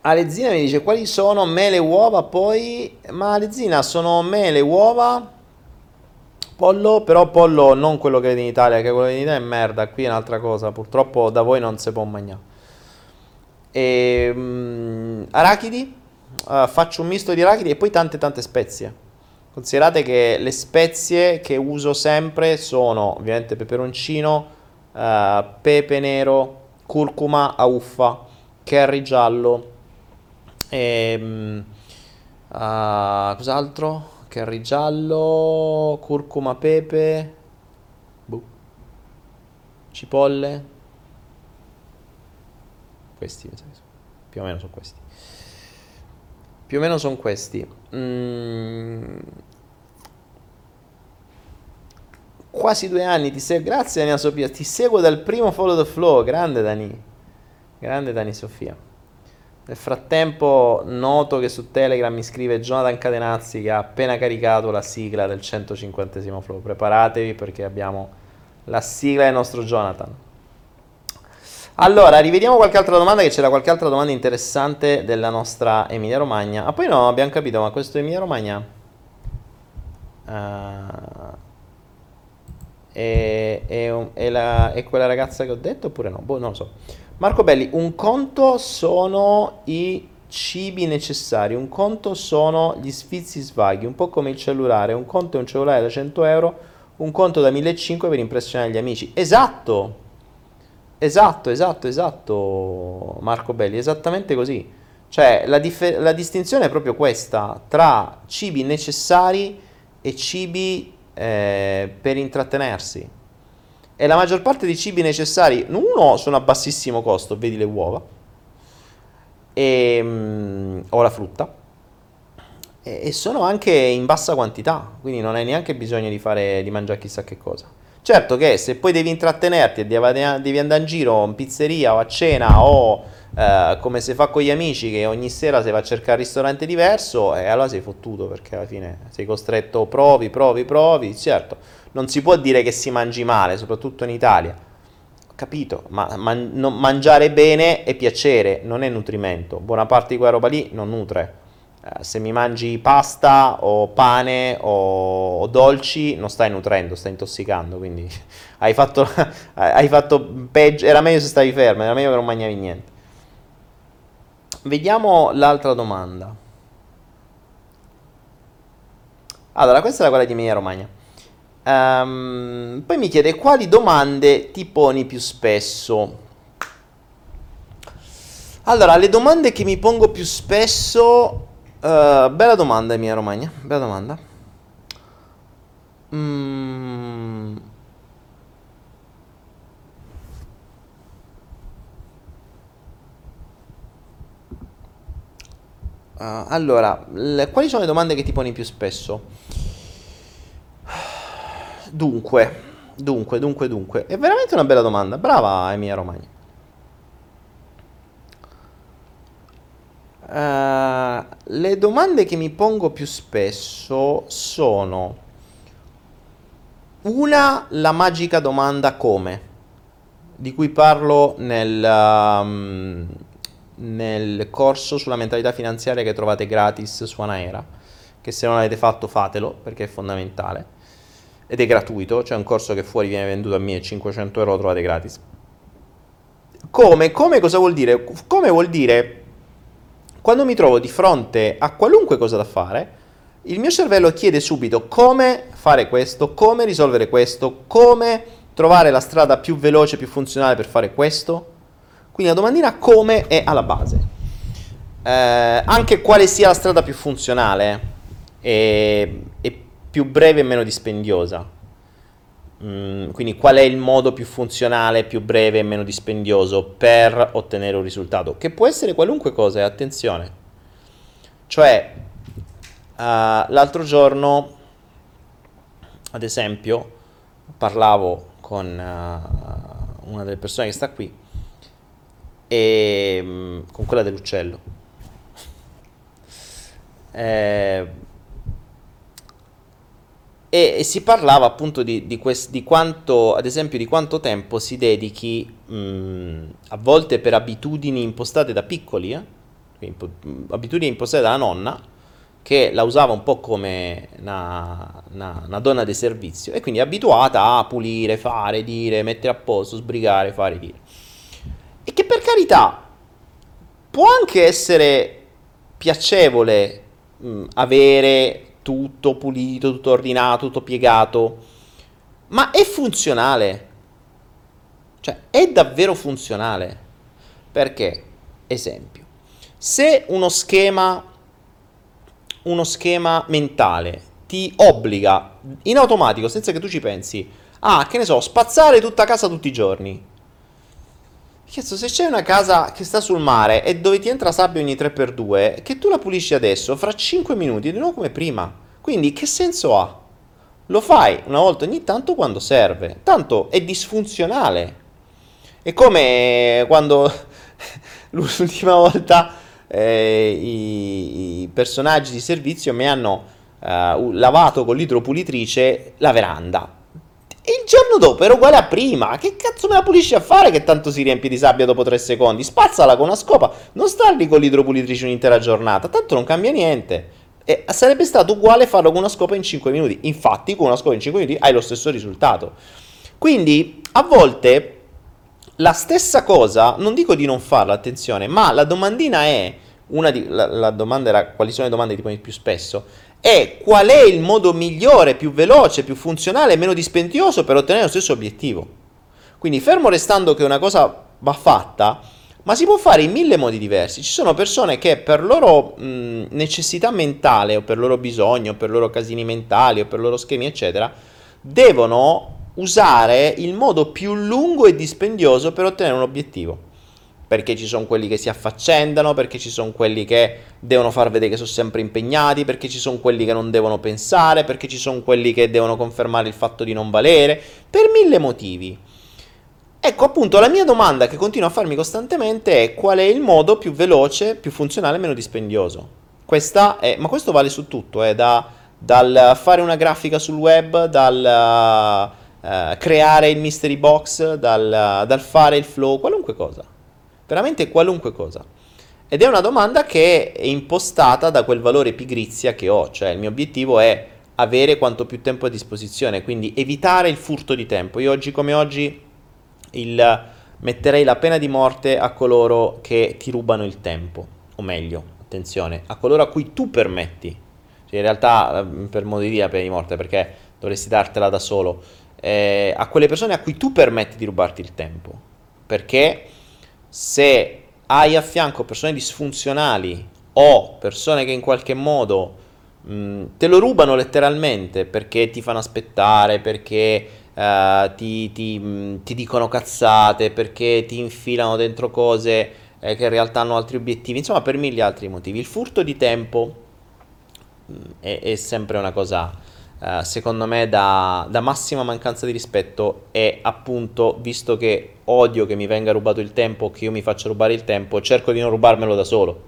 Alezzina mi dice quali sono mele e uova poi, ma Alezzina sono mele, uova, pollo, però pollo non quello che vedi in Italia, che quello che vedi in Italia è merda, qui è un'altra cosa, purtroppo da voi non si può mangiare. E, um, arachidi, uh, faccio un misto di arachidi e poi tante tante spezie. Considerate che le spezie che uso sempre sono ovviamente peperoncino, uh, pepe nero, curcuma a uffa, curry giallo, E, uh, cos'altro? Curry giallo, curcuma, pepe, buh, cipolle, questi più o meno sono questi più o meno sono questi mm. Quasi due anni ti seguo, grazie Dani Sofia, ti seguo dal primo Follow the Flow, grande Dani grande Dani Sofia. Nel frattempo noto che su Telegram mi scrive Jonathan Catenazzi che ha appena caricato la sigla del centocinquantesimo flow. Preparatevi perché abbiamo la sigla del nostro Jonathan. Allora, rivediamo qualche altra domanda, che c'era qualche altra domanda interessante della nostra Emilia Romagna. Ah, poi no, abbiamo capito, ma questo Emilia Romagna uh, è, è, un, è, la, è quella ragazza che ho detto oppure no? Boh, non lo so. Marco Belli, un conto sono i cibi necessari, un conto sono gli sfizi svaghi, un po' come il cellulare, un conto è un cellulare da cento euro, un conto da millecinquecento per impressionare gli amici. Esatto, esatto, esatto, esatto Marco Belli, esattamente così. Cioè la, dif- la distinzione è proprio questa, tra cibi necessari e cibi eh, per intrattenersi. E la maggior parte dei cibi necessari, uno, sono a bassissimo costo, vedi le uova, e, mh, o la frutta, e, e sono anche in bassa quantità, quindi non hai neanche bisogno di, fare, di mangiare chissà che cosa. Certo che se poi devi intrattenerti e devi andare in giro in pizzeria o a cena o eh, come si fa con gli amici che ogni sera si va a cercare un ristorante diverso, e eh, allora sei fottuto perché alla fine sei costretto, provi, provi, provi, certo. Non si può dire che si mangi male, soprattutto in Italia. Capito, ma man- non mangiare bene è piacere, non è nutrimento. Buona parte di quella roba lì non nutre. Eh, se mi mangi pasta o pane o, o dolci, non stai nutrendo, stai intossicando. Quindi hai fatto, hai fatto peggio. Era meglio se stavi fermo, era meglio che non mangiavi niente. Vediamo l'altra domanda. Allora, questa è la quella di Emilia Romagna. Um, poi mi chiede quali domande ti poni più spesso. Allora, le domande che mi pongo più spesso, uh, bella domanda Emilia Romagna, bella domanda. Mm. Uh, allora, le, quali sono le domande che ti poni più spesso? Dunque, dunque, dunque, dunque. È veramente una bella domanda. Brava Emilia Romagna. Uh, le domande che mi pongo più spesso sono: una, la magica domanda come, di cui parlo nel, um, nel corso sulla mentalità finanziaria che trovate gratis su Anaera, che se non l'avete fatto fatelo perché è fondamentale ed è gratuito, cioè un corso che fuori viene venduto a millecinquecento euro, lo trovate gratis. Come? Come cosa vuol dire? Come vuol dire? Quando mi trovo di fronte a qualunque cosa da fare, il mio cervello chiede subito come fare questo, come risolvere questo, come trovare la strada più veloce, più funzionale per fare questo. Quindi la domandina come è alla base. Eh, anche quale sia la strada più funzionale e, e più breve e meno dispendiosa. Mm, quindi qual è il modo più funzionale, più breve e meno dispendioso per ottenere un risultato, che può essere qualunque cosa, attenzione. Cioè uh, l'altro giorno ad esempio parlavo con uh, una delle persone che sta qui e um, con quella dell'uccello eh, E, e si parlava appunto di, di, quest, di quanto, ad esempio, di quanto tempo si dedichi, mh, a volte per abitudini impostate da piccoli, eh? Quindi, abitudini impostate dalla nonna, che la usava un po' come una, una, una donna di servizio, e quindi è abituata a pulire, fare, dire, mettere a posto, sbrigare, fare, dire. E che per carità può anche essere piacevole mh, avere tutto pulito, tutto ordinato, tutto piegato, ma è funzionale? Cioè, è davvero funzionale? Perché, esempio, se uno schema, uno schema mentale ti obbliga in automatico, senza che tu ci pensi, ah, che ne so, spazzare tutta casa tutti i giorni. Cazzo, se c'è una casa che sta sul mare e dove ti entra sabbia ogni tre per due, che tu la pulisci adesso, fra cinque minuti è di nuovo come prima. Quindi che senso ha? Lo fai una volta ogni tanto quando serve. Tanto è disfunzionale. È come quando l'ultima volta eh, i, i personaggi di servizio mi hanno eh, lavato con l'idropulitrice la veranda. Il giorno dopo era uguale a prima. Che cazzo me la pulisci a fare che tanto si riempie di sabbia dopo tre secondi? Spazzala con una scopa, non star lì con l'idropulitrice un'intera giornata, tanto non cambia niente. E sarebbe stato uguale farlo con una scopa in cinque minuti. Infatti con una scopa in cinque minuti hai lo stesso risultato. Quindi a volte la stessa cosa, non dico di non farla, attenzione, ma la domandina è una di, la, la domanda era quali sono le domande che ti poni più spesso, è qual è il modo migliore, più veloce, più funzionale, meno dispendioso per ottenere lo stesso obiettivo. Quindi, fermo restando che una cosa va fatta, ma si può fare in mille modi diversi. Ci sono persone che per loro mh, necessità mentale o per loro bisogno, o per loro casini mentali o per loro schemi eccetera, devono usare il modo più lungo e dispendioso per ottenere un obiettivo. Perché ci sono quelli che si affaccendano, perché ci sono quelli che devono far vedere che sono sempre impegnati, perché ci sono quelli che non devono pensare, perché ci sono quelli che devono confermare il fatto di non valere, per mille motivi. Ecco appunto la mia domanda che continuo a farmi costantemente è: qual è il modo più veloce, più funzionale, meno dispendioso? Questa è, ma questo vale su tutto, eh, da, dal fare una grafica sul web, dal uh, creare il mystery box, dal, uh, dal fare il flow, qualunque cosa. Veramente qualunque cosa. Ed è una domanda che è impostata da quel valore pigrizia che ho, cioè il mio obiettivo è avere quanto più tempo a disposizione, quindi evitare il furto di tempo. Io oggi come oggi il, metterei la pena di morte a coloro che ti rubano il tempo, o meglio, attenzione, a coloro a cui tu permetti, cioè in realtà per modo di dire la pena di morte perché dovresti dartela da solo, eh, a quelle persone a cui tu permetti di rubarti il tempo, perché se hai a fianco persone disfunzionali o persone che in qualche modo mh, te lo rubano letteralmente perché ti fanno aspettare, perché uh, ti, ti, mh, ti dicono cazzate, perché ti infilano dentro cose eh, che in realtà hanno altri obiettivi, insomma per mille altri motivi. Il furto di tempo mh, è, è sempre una cosa, eh, secondo me, da, da massima mancanza di rispetto, e appunto, visto che odio che mi venga rubato il tempo, che io mi faccia rubare il tempo, cerco di non rubarmelo da solo,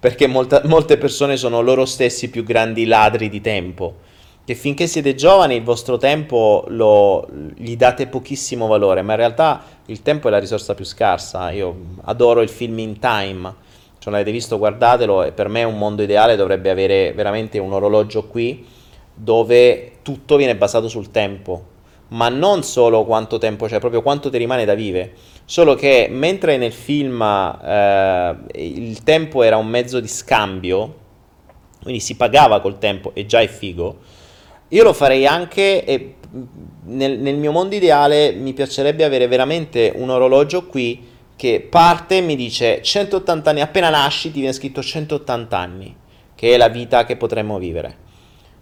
perché molta, molte persone sono loro stessi più grandi ladri di tempo. Che finché siete giovani il vostro tempo lo, gli date pochissimo valore, ma in realtà il tempo è la risorsa più scarsa. Io adoro il film In Time, se non l'avete visto guardatelo, e per me un mondo ideale dovrebbe avere veramente un orologio qui dove tutto viene basato sul tempo, ma non solo quanto tempo c'è, proprio quanto ti rimane da vivere. Solo che mentre nel film eh, il tempo era un mezzo di scambio, quindi si pagava col tempo, e già è figo, io lo farei anche, e nel, nel mio mondo ideale mi piacerebbe avere veramente un orologio qui che parte e mi dice centottanta anni, appena nasci ti viene scritto centottanta anni, che è la vita che potremmo vivere.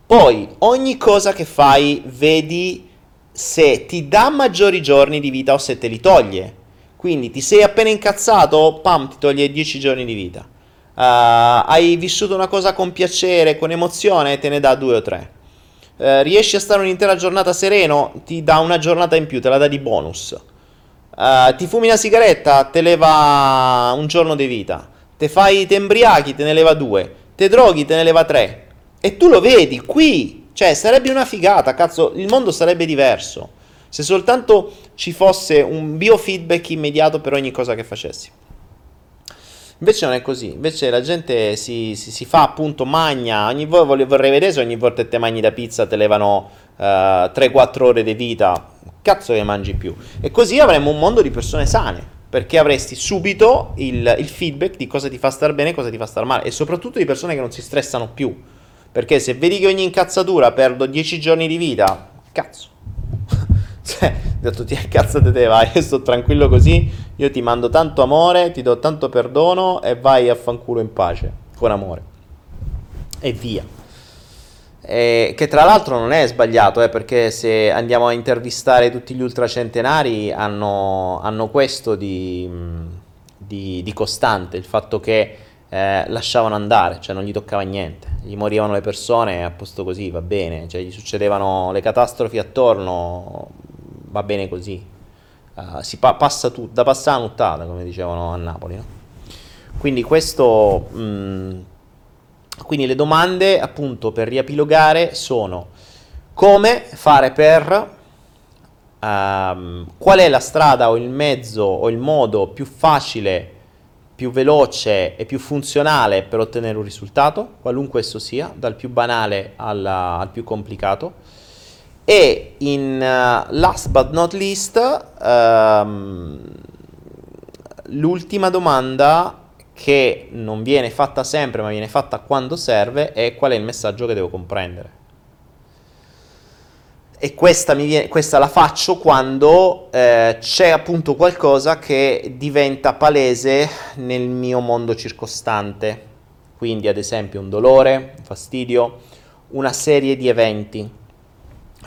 Poi ogni cosa che fai vedi se ti dà maggiori giorni di vita o se te li toglie. Quindi ti sei appena incazzato, pam, ti toglie dieci giorni di vita. Uh, hai vissuto una cosa con piacere, con emozione, te ne dà due o tre. Uh, riesci a stare un'intera giornata sereno, ti dà una giornata in più, te la dà di bonus. Uh, ti fumi una sigaretta, te leva un giorno di vita. Te fai, te imbriachi, te ne leva due. Te droghi, te ne leva tre. E tu lo vedi qui, cioè sarebbe una figata, cazzo, il mondo sarebbe diverso se soltanto ci fosse un biofeedback immediato per ogni cosa che facessi. Invece non è così, invece la gente si, si, si fa appunto magna, ogni volta vorrei vedere se ogni volta che te mangi da pizza te levano uh, tre quattro ore di vita, cazzo che mangi più. E così avremmo un mondo di persone sane, perché avresti subito il, il feedback di cosa ti fa star bene e cosa ti fa star male, e soprattutto di persone che non si stressano più, perché se vedi che ogni incazzatura perdo dieci giorni di vita, cazzo. Cioè, detto ti accazzate te, vai, sto tranquillo così, io ti mando tanto amore, ti do tanto perdono e vai a fanculo in pace, con amore. E via. E, che tra l'altro non è sbagliato, eh, perché se andiamo a intervistare tutti gli ultracentenari hanno, hanno questo di, di, di costante, il fatto che eh, lasciavano andare, cioè non gli toccava niente, gli morivano le persone a posto così, va bene, cioè gli succedevano le catastrofi attorno... va bene così, uh, si pa- passa tu- da passare a nuttata, come dicevano a Napoli, no? Quindi questo, mh, quindi le domande, appunto, per riepilogare sono: come fare per, uh, qual è la strada o il mezzo o il modo più facile, più veloce e più funzionale per ottenere un risultato, qualunque esso sia, dal più banale alla, al più complicato. E in uh, last but not least, uh, l'ultima domanda, che non viene fatta sempre ma viene fatta quando serve, è: qual è il messaggio che devo comprendere? E questa, mi viene, questa la faccio quando eh, c'è appunto qualcosa che diventa palese nel mio mondo circostante, quindi ad esempio un dolore, un fastidio, una serie di eventi.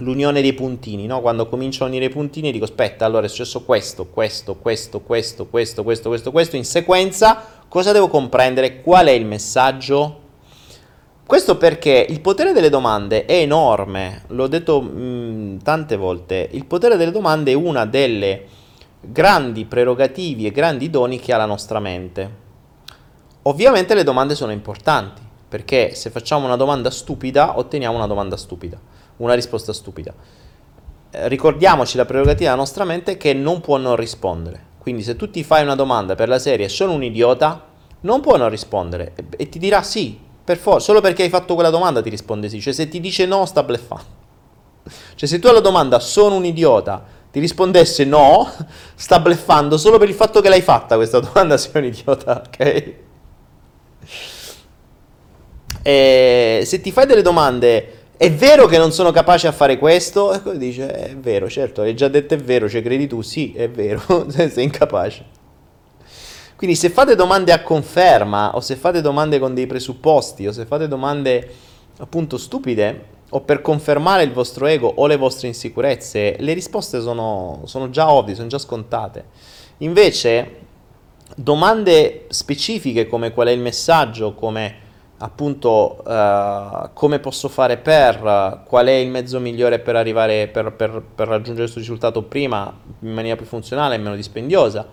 L'unione dei puntini, no? Quando comincio a unire i puntini dico: aspetta, allora è successo questo, questo, questo, questo, questo, questo, questo, questo, in sequenza, cosa devo comprendere? Qual è il messaggio? Questo perché il potere delle domande è enorme, l'ho detto mh, tante volte, il potere delle domande è una delle grandi prerogativi e grandi doni che ha la nostra mente. Ovviamente le domande sono importanti, perché se facciamo una domanda stupida otteniamo una domanda stupida. Una risposta stupida. Eh, ricordiamoci la prerogativa della nostra mente che non può non rispondere. Quindi se tu ti fai una domanda per la serie "sono un idiota", non può non rispondere e, e ti dirà sì, per forza, solo perché hai fatto quella domanda ti risponde sì. Cioè se ti dice no sta bleffando. Cioè se tu alla domanda "sono un idiota" ti rispondesse no, sta bleffando solo per il fatto che l'hai fatta questa domanda, sei un idiota, ok? E se ti fai delle domande "è vero che non sono capace a fare questo?" E poi dice: è vero, certo, hai già detto è vero, cioè credi tu, sì, è vero, sei incapace. Quindi se fate domande a conferma, o se fate domande con dei presupposti, o se fate domande appunto stupide, o per confermare il vostro ego o le vostre insicurezze, le risposte sono, sono già ovvie, sono già scontate. Invece domande specifiche come qual è il messaggio, come appunto uh, come posso fare per, uh, qual è il mezzo migliore per arrivare per, per, per raggiungere questo risultato prima in maniera più funzionale e meno dispendiosa,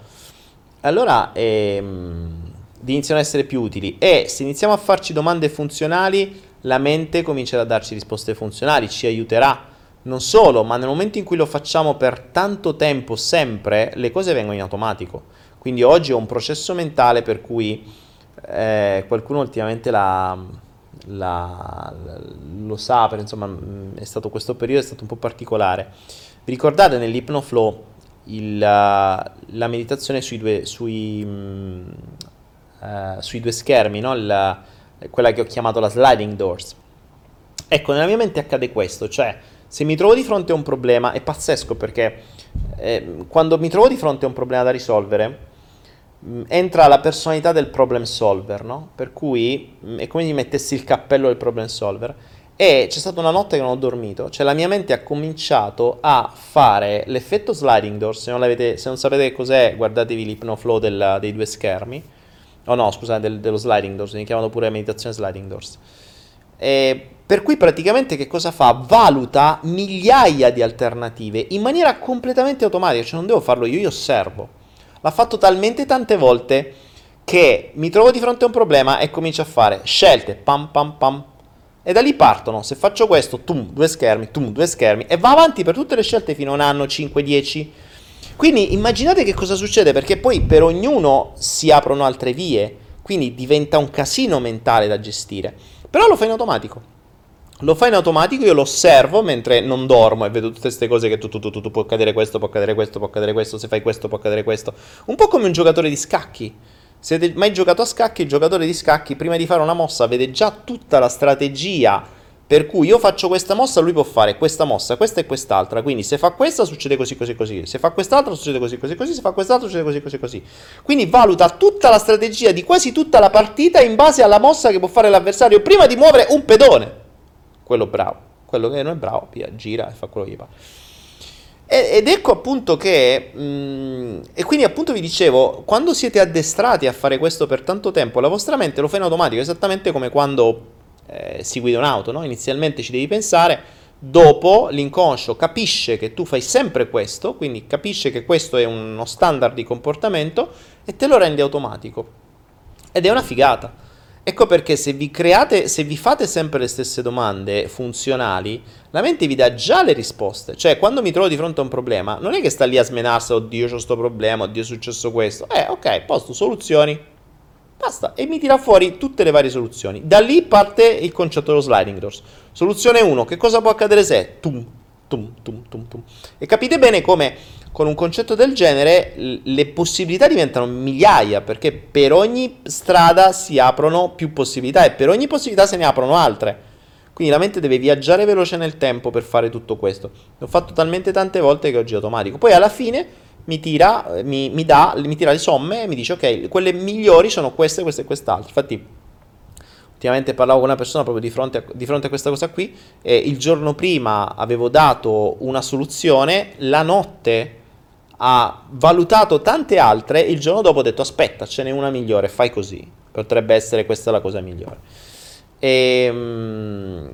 allora ehm, iniziano ad essere più utili. E se iniziamo a farci domande funzionali, la mente comincerà a darci risposte funzionali, ci aiuterà. Non solo, ma nel momento in cui lo facciamo per tanto tempo sempre, le cose vengono in automatico. Quindi oggi ho un processo mentale per cui Eh, qualcuno ultimamente la, la, la, lo sa, per, insomma è stato questo periodo, è stato un po' particolare. Vi ricordate nell'ipnoflow il, la, la meditazione sui due, sui, mh, uh, sui due schermi, no? La, quella che ho chiamato la sliding doors. Ecco, nella mia mente accade questo, cioè se mi trovo di fronte a un problema, è pazzesco perché eh, quando mi trovo di fronte a un problema da risolvere, entra la personalità del problem solver, no? Per cui è come se mettessi il cappello del problem solver. E c'è stata una notte che non ho dormito, cioè la mia mente ha cominciato a fare l'effetto sliding door. Se non, l'avete, se non sapete cos'è, guardatevi l'ipnoflow del, dei due schermi, oh no, scusate, del, dello sliding doors, mi chiamano pure meditazione sliding doors. E per cui praticamente che cosa fa? Valuta migliaia di alternative in maniera completamente automatica, cioè non devo farlo io, io osservo. L'ha fatto talmente tante volte che mi trovo di fronte a un problema e comincio a fare scelte, pam pam pam, e da lì partono, se faccio questo, tum, due schermi, tum, due schermi, e va avanti per tutte le scelte fino a un anno, cinque, dieci. Quindi immaginate che cosa succede, perché poi per ognuno si aprono altre vie, quindi diventa un casino mentale da gestire, però lo fai in automatico. Lo fa in automatico, io lo osservo mentre non dormo e vedo tutte queste cose che tu, tu, tu, tu, tu può accadere questo, può accadere questo, può accadere questo, se fai questo può accadere questo. Un po' come un giocatore di scacchi. Se avete mai giocato a scacchi, il giocatore di scacchi prima di fare una mossa vede già tutta la strategia, per cui io faccio questa mossa, lui può fare questa mossa, questa e quest'altra, quindi se fa questa succede così così così, se fa quest'altra succede così così così, se fa quest'altra succede così così così. Quindi valuta tutta la strategia di quasi tutta la partita in base alla mossa che può fare l'avversario prima di muovere un pedone. Quello bravo, quello che non è bravo, via, gira e fa quello che gli pare. Ed ecco appunto che, mh, e quindi appunto vi dicevo, quando siete addestrati a fare questo per tanto tempo, la vostra mente lo fa in automatico, esattamente come quando eh, si guida un'auto, no? Inizialmente ci devi pensare, dopo l'inconscio capisce che tu fai sempre questo, quindi capisce che questo è uno standard di comportamento e te lo rende automatico. Ed è una figata. Ecco perché se vi create, se vi fate sempre le stesse domande funzionali, la mente vi dà già le risposte. Cioè, quando mi trovo di fronte a un problema, non è che sta lì a smenarsi, oddio c'ho sto problema, oddio è successo questo. Eh, ok, posto, soluzioni, basta. E mi tira fuori tutte le varie soluzioni. Da lì parte il concetto dello sliding doors. Soluzione uno, che cosa può accadere se? Tum, tum, tum, tum, tum. E capite bene come con un concetto del genere le possibilità diventano migliaia, perché per ogni strada si aprono più possibilità e per ogni possibilità se ne aprono altre. Quindi la mente deve viaggiare veloce nel tempo per fare tutto questo. L'ho fatto talmente tante volte che oggi è automatico. Poi alla fine mi tira, mi, mi, dà, mi tira le somme e mi dice ok, quelle migliori sono queste, queste e quest'altra. Infatti ultimamente parlavo con una persona proprio di fronte a, di fronte a questa cosa qui e il giorno prima avevo dato una soluzione, la notte ha valutato tante altre, il giorno dopo ho detto aspetta, ce n'è una migliore, fai così, potrebbe essere questa la cosa migliore. E,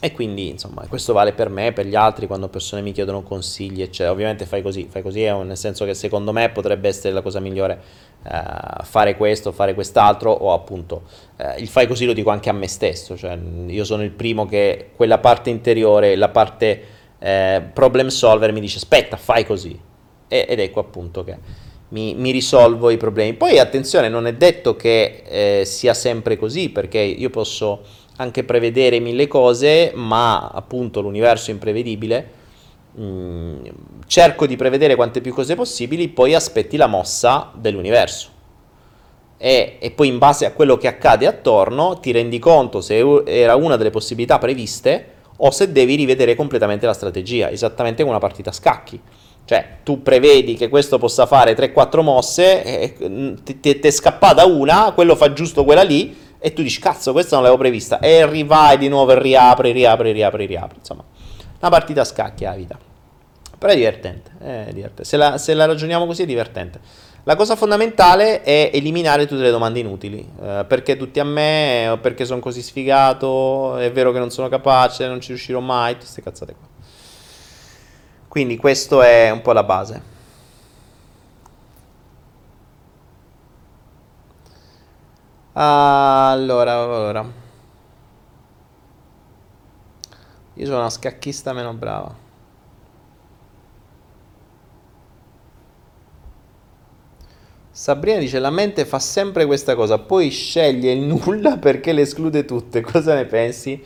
e quindi insomma questo vale per me, per gli altri, quando persone mi chiedono consigli eccetera, ovviamente fai così, fai così, nel senso che secondo me potrebbe essere la cosa migliore eh, fare questo, fare quest'altro, o appunto eh, il fai così lo dico anche a me stesso, cioè io sono il primo che quella parte interiore, la parte Eh, problem solver mi dice aspetta fai così, e, ed ecco appunto che mi, mi risolvo i problemi. Poi attenzione, non è detto che eh, sia sempre così, perché io posso anche prevedere mille cose, ma appunto l'universo è imprevedibile. Mm, cerco di prevedere quante più cose possibili, poi aspetti la mossa dell'universo e, e poi in base a quello che accade attorno ti rendi conto se era una delle possibilità previste o se devi rivedere completamente la strategia, esattamente come una partita a scacchi. Cioè, tu prevedi che questo possa fare tre quattro mosse, eh, ti è scappata una, quello fa giusto quella lì, e tu dici, cazzo, questa non l'avevo prevista, e rivai di nuovo e riapri, riapri, riapri, riapri. Insomma, una partita a scacchi è la vita. Però è divertente, è divertente. Se, la, se la ragioniamo così è divertente. La cosa fondamentale è eliminare tutte le domande inutili, eh, perché tutti a me, o perché sono così sfigato, è vero che non sono capace, non ci riuscirò mai, tutte queste cazzate qua. Quindi questo è un po' la base. Allora, allora, io sono una scacchista meno brava. Sabrina dice: la mente fa sempre questa cosa, poi sceglie il nulla perché le esclude tutte. Cosa ne pensi?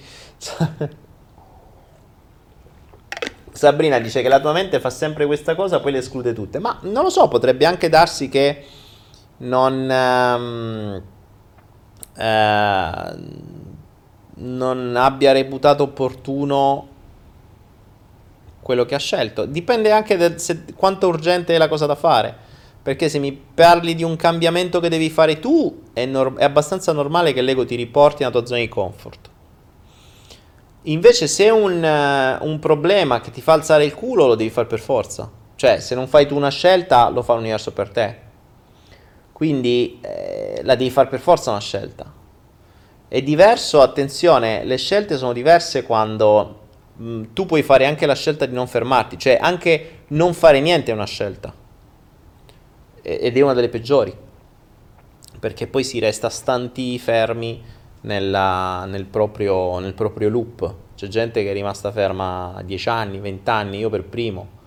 Sabrina dice che la tua mente fa sempre questa cosa, poi le esclude tutte. Ma non lo so, potrebbe anche darsi che non... Um, Uh, non abbia reputato opportuno quello che ha scelto. Dipende anche da quanto urgente è la cosa da fare, perché se mi parli di un cambiamento che devi fare tu è, nor- è abbastanza normale che l'ego ti riporti nella tua zona di comfort. Invece se un, uh, un problema che ti fa alzare il culo lo devi fare per forza, cioè se non fai tu una scelta lo fa l'universo per te. Quindi eh, la devi fare per forza una scelta. È diverso, attenzione, le scelte sono diverse quando mh, tu puoi fare anche la scelta di non fermarti, cioè anche non fare niente è una scelta. E- ed è una delle peggiori, perché poi si resta stanti, fermi nella, nel, proprio, nel proprio loop. C'è gente che è rimasta ferma dieci anni, venti anni, io per primo.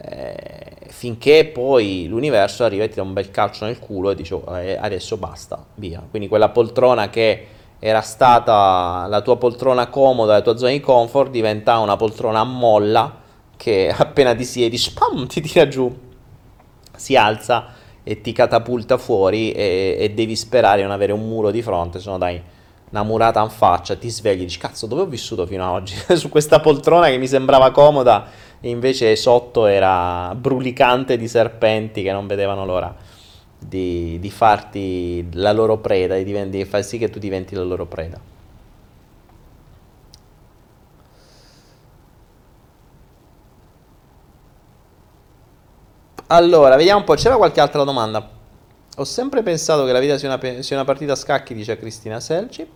Eh, finché poi l'universo arriva e ti dà un bel calcio nel culo e dice oh, eh, adesso basta, via. Quindi quella poltrona che era stata la tua poltrona comoda, la tua zona di comfort, diventa una poltrona a molla che appena ti siedi, spam, ti tira giù, si alza e ti catapulta fuori e, e devi sperare di non avere un muro di fronte, se no dai una murata in faccia, ti svegli e dici cazzo, dove ho vissuto fino a oggi? Su questa poltrona che mi sembrava comoda e invece sotto era brulicante di serpenti che non vedevano l'ora di, di farti la loro preda, di, diventi, di far sì che tu diventi la loro preda. Allora, vediamo un po', c'era qualche altra domanda? Ho sempre pensato che la vita sia una, sia una partita a scacchi, dice Cristina Selci. Uh,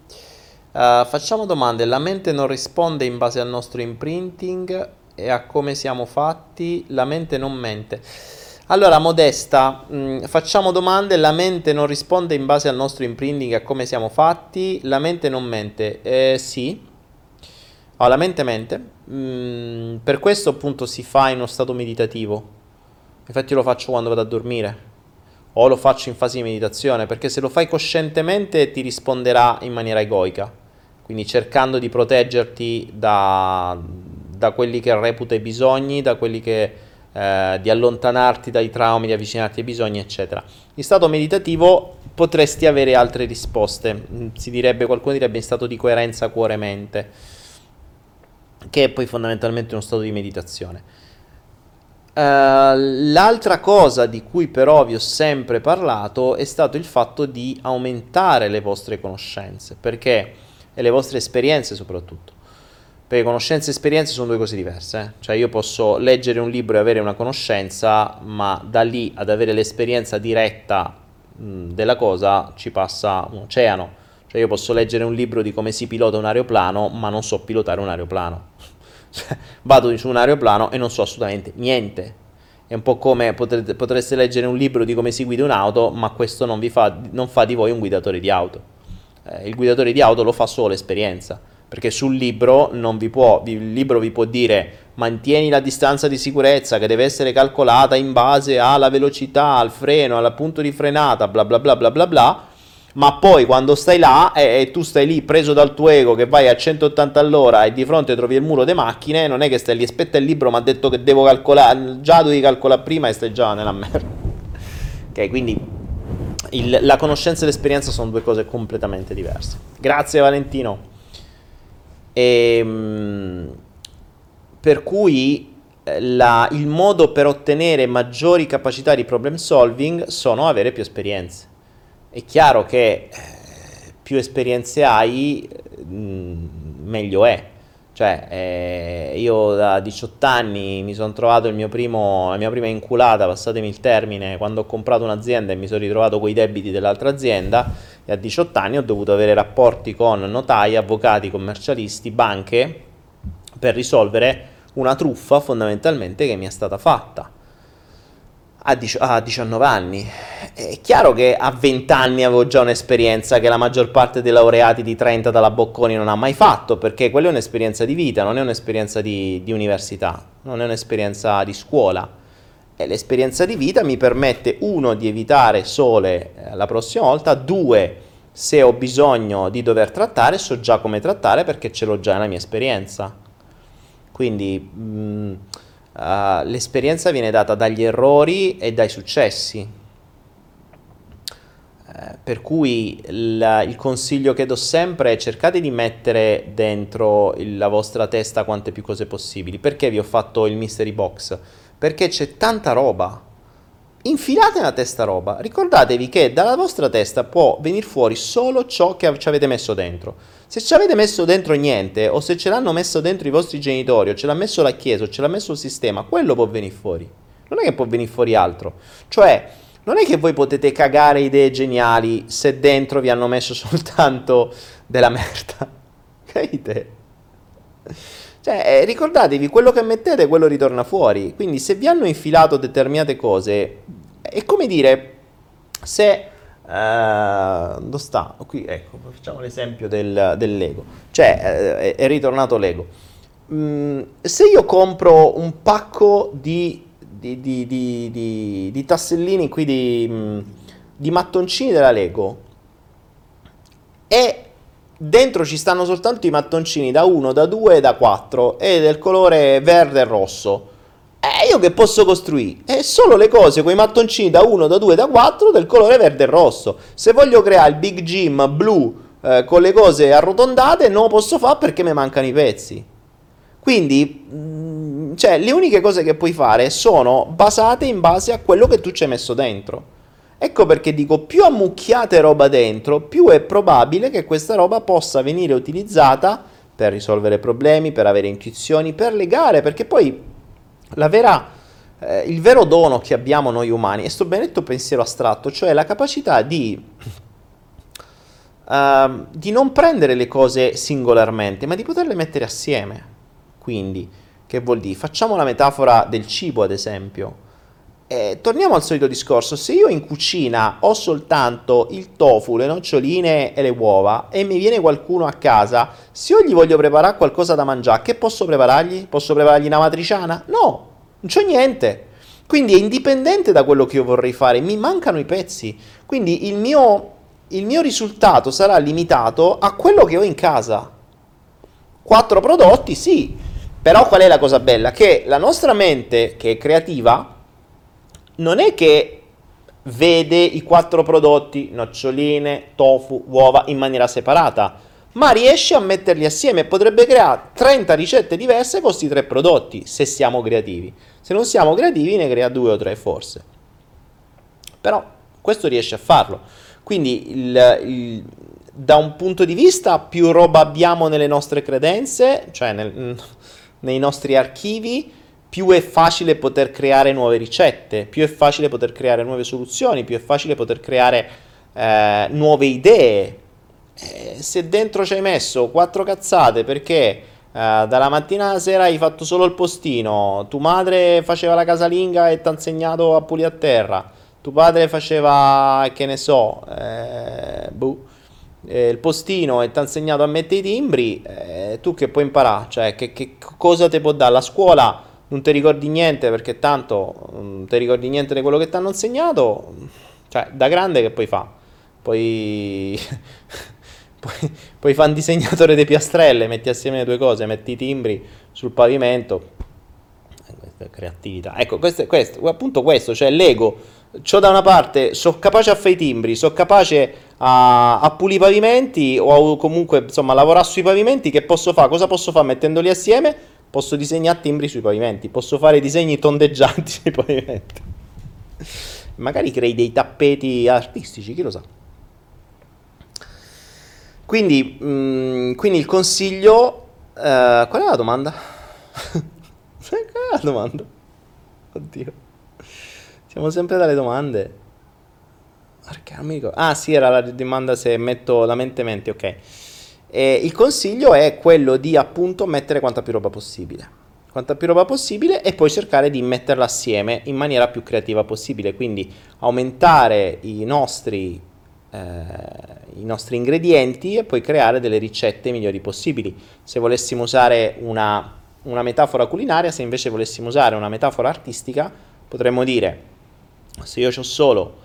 facciamo domande, la mente non risponde in base al nostro imprinting e a come siamo fatti, la mente non mente. Allora, Modesta, mh, facciamo domande, la mente non risponde in base al nostro imprinting, a come siamo fatti, la mente non mente. Eh, sì, oh, la mente mente, mh, per questo appunto si fa in uno stato meditativo, infatti io lo faccio quando vado a dormire o lo faccio in fase di meditazione, perché se lo fai coscientemente ti risponderà in maniera egoica, quindi cercando di proteggerti da... da quelli che reputa i bisogni, da quelli che eh, di allontanarti dai traumi, di avvicinarti ai bisogni, eccetera. In stato meditativo potresti avere altre risposte, si direbbe, qualcuno direbbe in stato di coerenza cuore-mente, che è poi fondamentalmente uno stato di meditazione. Uh, l'altra cosa di cui però vi ho sempre parlato è stato il fatto di aumentare le vostre conoscenze, perché, e le vostre esperienze soprattutto. Perché conoscenze e esperienze sono due cose diverse, eh? Cioè io posso leggere un libro e avere una conoscenza, ma da lì ad avere l'esperienza diretta mh, della cosa ci passa un oceano. Cioè io posso leggere un libro di come si pilota un aeroplano, ma non so pilotare un aeroplano. Vado su un aeroplano e non so assolutamente niente. È un po' come potrete, potreste leggere un libro di come si guida un'auto, ma questo non vi fa, non fa di voi un guidatore di auto. Eh, il guidatore di auto lo fa solo l'esperienza. Perché sul libro non vi può, il libro vi può dire mantieni la distanza di sicurezza che deve essere calcolata in base alla velocità, al freno, al punto di frenata, bla bla bla bla bla bla, ma poi quando stai là e, e tu stai lì preso dal tuo ego che vai a centottanta all'ora e di fronte trovi il muro delle macchine, non è che stai lì, aspetta il libro mi ha detto che devo calcolare, già devi calcolare prima e stai già nella merda. Ok, quindi il, la conoscenza e l'esperienza sono due cose completamente diverse. Grazie Valentino. E, per cui la, il modo per ottenere maggiori capacità di problem solving sono avere più esperienze. È chiaro che eh, più esperienze hai mh, meglio è, Cioè, eh, io da diciotto anni mi sono trovato il mio primo, la mia prima inculata, passatemi il termine, quando ho comprato un'azienda e mi sono ritrovato coi debiti dell'altra azienda, e a diciotto anni ho dovuto avere rapporti con notai, avvocati, commercialisti, banche, per risolvere una truffa fondamentalmente che mi è stata fatta a diciannove anni. È chiaro che a venti anni avevo già un'esperienza che la maggior parte dei laureati di trenta dalla Bocconi non ha mai fatto, perché quella è un'esperienza di vita, non è un'esperienza di, di università, non è un'esperienza di scuola. E l'esperienza di vita mi permette, uno, di evitare sole la prossima volta, due, se ho bisogno di dover trattare, so già come trattare perché ce l'ho già nella mia esperienza. Quindi... Mh, Uh, l'esperienza viene data dagli errori e dai successi, uh, per cui il, il consiglio che do sempre è: cercate di mettere dentro il, la vostra testa quante più cose possibili. Perché vi ho fatto il mystery box? Perché c'è tanta roba, infilate nella testa roba, ricordatevi che dalla vostra testa può venire fuori solo ciò che ci avete messo dentro. Se ci avete messo dentro niente, o se ce l'hanno messo dentro i vostri genitori, o ce l'ha messo la chiesa, o ce l'ha messo il sistema, quello può venire fuori. Non è che può venire fuori altro. Cioè, non è che voi potete cagare idee geniali se dentro vi hanno messo soltanto della merda. Capite? Cioè, ricordatevi, quello che mettete, quello ritorna fuori. Quindi se vi hanno infilato determinate cose, è come dire, se... Uh, dove sta? Qui, ecco, facciamo l'esempio del, dell'ego. Cioè, è, è ritornato l'ego. Mm, se io compro un pacco di, di, di, di, di, di tassellini qui, di, di mattoncini della Lego, e dentro ci stanno soltanto i mattoncini da uno, da due e da quattro, e del colore verde e rosso, e io che posso costruire? È solo le cose con i mattoncini da uno, da due, da quattro del colore verde e rosso. Se voglio creare il big gym blu eh, con le cose arrotondate, non lo posso fare perché mi mancano i pezzi. Quindi mh, cioè, le uniche cose che puoi fare sono basate in base a quello che tu ci hai messo dentro. Ecco perché dico, più ammucchiate roba dentro, più è probabile che questa roba possa venire utilizzata per risolvere problemi, per avere intuizioni, per legare, perché poi La vera, eh, il vero dono che abbiamo noi umani è sto benedetto pensiero astratto, cioè la capacità di, uh, di non prendere le cose singolarmente, ma di poterle mettere assieme. Quindi, che vuol dire? Facciamo la metafora del cibo, ad esempio. E torniamo al solito discorso: se io in cucina ho soltanto il tofu, le noccioline e le uova, e mi viene qualcuno a casa, se io gli voglio preparare qualcosa da mangiare, che posso preparargli? Posso preparargli una matriciana? No, non c'ho niente. Quindi è indipendente da quello che io vorrei fare, mi mancano i pezzi. Quindi il mio, il mio risultato sarà limitato a quello che ho in casa. Quattro prodotti, sì. Però qual è la cosa bella? Che la nostra mente, che è creativa, non è che vede i quattro prodotti, noccioline, tofu, uova, in maniera separata, ma riesce a metterli assieme e potrebbe creare trenta ricette diverse con questi tre prodotti, se siamo creativi. Se non siamo creativi, ne crea due o tre forse. Però questo riesce a farlo. Quindi il, il, da un punto di vista, più roba abbiamo nelle nostre credenze, cioè nel, nei nostri archivi, più è facile poter creare nuove ricette, più è facile poter creare nuove soluzioni, più è facile poter creare eh, nuove idee. Eh, se dentro ci hai messo quattro cazzate perché eh, dalla mattina alla sera hai fatto solo il postino, tu madre faceva la casalinga e ti ha insegnato a pulire a terra, tu padre faceva, che ne so, eh, buh, eh, il postino e ti ha insegnato a mettere i timbri, eh, tu che puoi imparare? Cioè, che, che cosa ti può dare la scuola? Non ti ricordi niente, perché tanto non ti ricordi niente di quello che ti hanno insegnato. Cioè, da grande che poi fa? Poi, poi, poi fa un disegnatore di piastrelle, metti assieme le due cose, metti i timbri sul pavimento. Questa è creatività. Ecco, questo è questo, appunto questo, cioè l'ego. C'ho da una parte, sono capace a fare i timbri, sono capace a, a pulire i pavimenti, o a, comunque, insomma, a lavorare sui pavimenti. Che posso fare? Cosa posso fare mettendoli assieme? Posso disegnare timbri sui pavimenti, posso fare disegni tondeggianti sui pavimenti. Magari crei dei tappeti artistici, chi lo sa. Quindi, mh, quindi il consiglio Uh, qual è la domanda? Qual è la domanda? Oddio. Siamo sempre dalle domande. Perché non mi ricordo. Ah, sì, era la domanda se metto la mente mente, ok. E il consiglio è quello di appunto mettere quanta più roba possibile. Quanta più roba possibile e poi cercare di metterla assieme in maniera più creativa possibile. Quindi aumentare i nostri, eh, i nostri ingredienti e poi creare delle ricette migliori possibili. Se volessimo usare una, una metafora culinaria, se invece volessimo usare una metafora artistica, potremmo dire, se io ho solo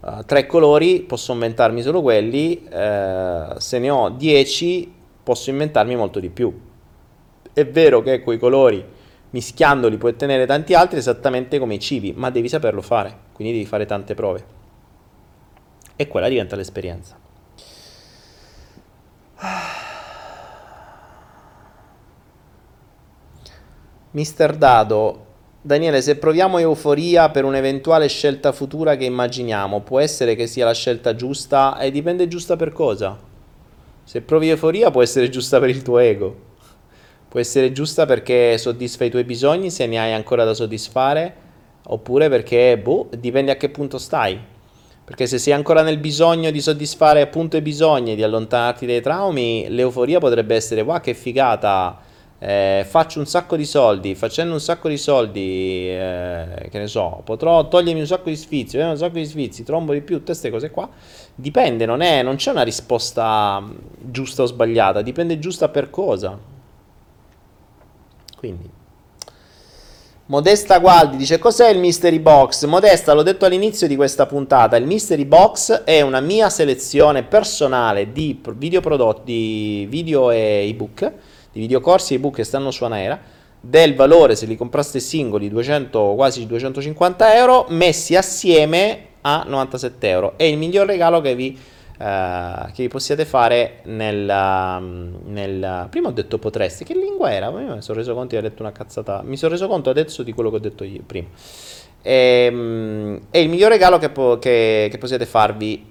uh, tre colori, posso inventarmi solo quelli, uh, se ne ho dieci, posso inventarmi molto di più. È vero che quei colori mischiandoli puoi ottenere tanti altri, esattamente come i cibi, ma devi saperlo fare, quindi devi fare tante prove e quella diventa l'esperienza. Mister Dado: Daniele, se proviamo euforia per un'eventuale scelta futura che immaginiamo, può essere che sia la scelta giusta? E dipende giusta per cosa. Se provi euforia può essere giusta per il tuo ego, può essere giusta perché soddisfa i tuoi bisogni, se ne hai ancora da soddisfare, oppure perché, boh, dipende a che punto stai. Perché se sei ancora nel bisogno di soddisfare appunto i bisogni, di allontanarti dai traumi, l'euforia potrebbe essere, wow, che figata, eh, faccio un sacco di soldi, facendo un sacco di soldi, eh, che ne so, potrò togliermi un sacco di sfizi, un sacco di sfizi, trombo di più, tutte queste cose qua. Dipende, non è, non c'è una risposta giusta o sbagliata, dipende giusta per cosa. Quindi Modesta Gualdi dice: cos'è il Mystery Box? Modesta, l'ho detto all'inizio di questa puntata, il Mystery Box è una mia selezione personale di video prodotti, video e ebook, di videocorsi e ebook che stanno su Anaera, del valore, se li compraste singoli, duecento, quasi duecentocinquanta euro, messi assieme a novantasette euro. È il miglior regalo che vi Uh, che vi possiate fare nel, nel prima ho detto potreste, che lingua era? Mi sono reso conto che ho detto una cazzata, mi sono reso conto adesso di quello che ho detto io prima. E, um, è il miglior regalo che, po- che, che possiate farvi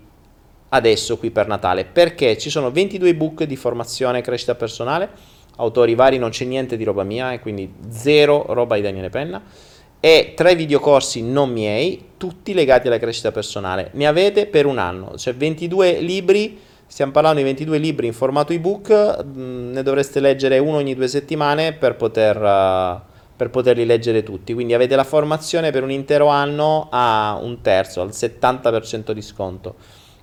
adesso qui per Natale, perché ci sono ventidue ebook di formazione e crescita personale, autori vari, non c'è niente di roba mia e quindi zero roba di Daniele Penna, e tre videocorsi non miei, tutti legati alla crescita personale. Ne avete per un anno, cioè ventidue libri, stiamo parlando di ventidue libri in formato ebook, mh, ne dovreste leggere uno ogni due settimane per, poter, uh, per poterli leggere tutti, quindi avete la formazione per un intero anno a un terzo, al settanta per cento di sconto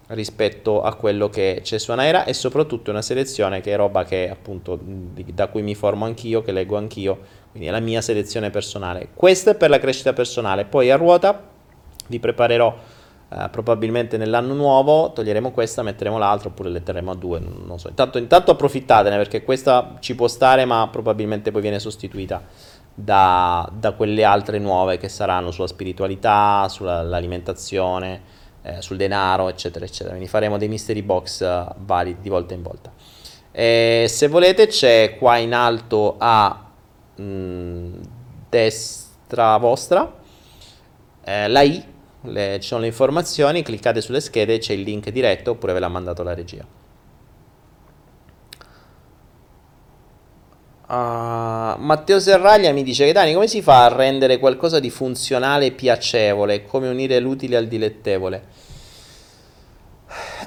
rispetto a quello che c'è su Anaera, e soprattutto una selezione che è roba che appunto da cui mi formo anch'io, che leggo anch'io, quindi è la mia selezione personale. Questa è per la crescita personale, poi a ruota vi preparerò eh, probabilmente nell'anno nuovo, toglieremo questa, metteremo l'altra oppure le terremo a due, non so, intanto, intanto approfittatene perché questa ci può stare ma probabilmente poi viene sostituita da, da quelle altre nuove che saranno sulla spiritualità, sull'alimentazione, Eh, sul denaro, eccetera eccetera. Quindi faremo dei mystery box uh, vari di volta in volta. E se volete c'è qua in alto a mh, destra vostra eh, la i, le, ci sono le informazioni, cliccate sulle schede, c'è il link diretto oppure ve l'ha mandato la regia. Uh, Matteo Serraglia mi dice che Dani, come si fa a rendere qualcosa di funzionale e piacevole? Come unire l'utile al dilettevole?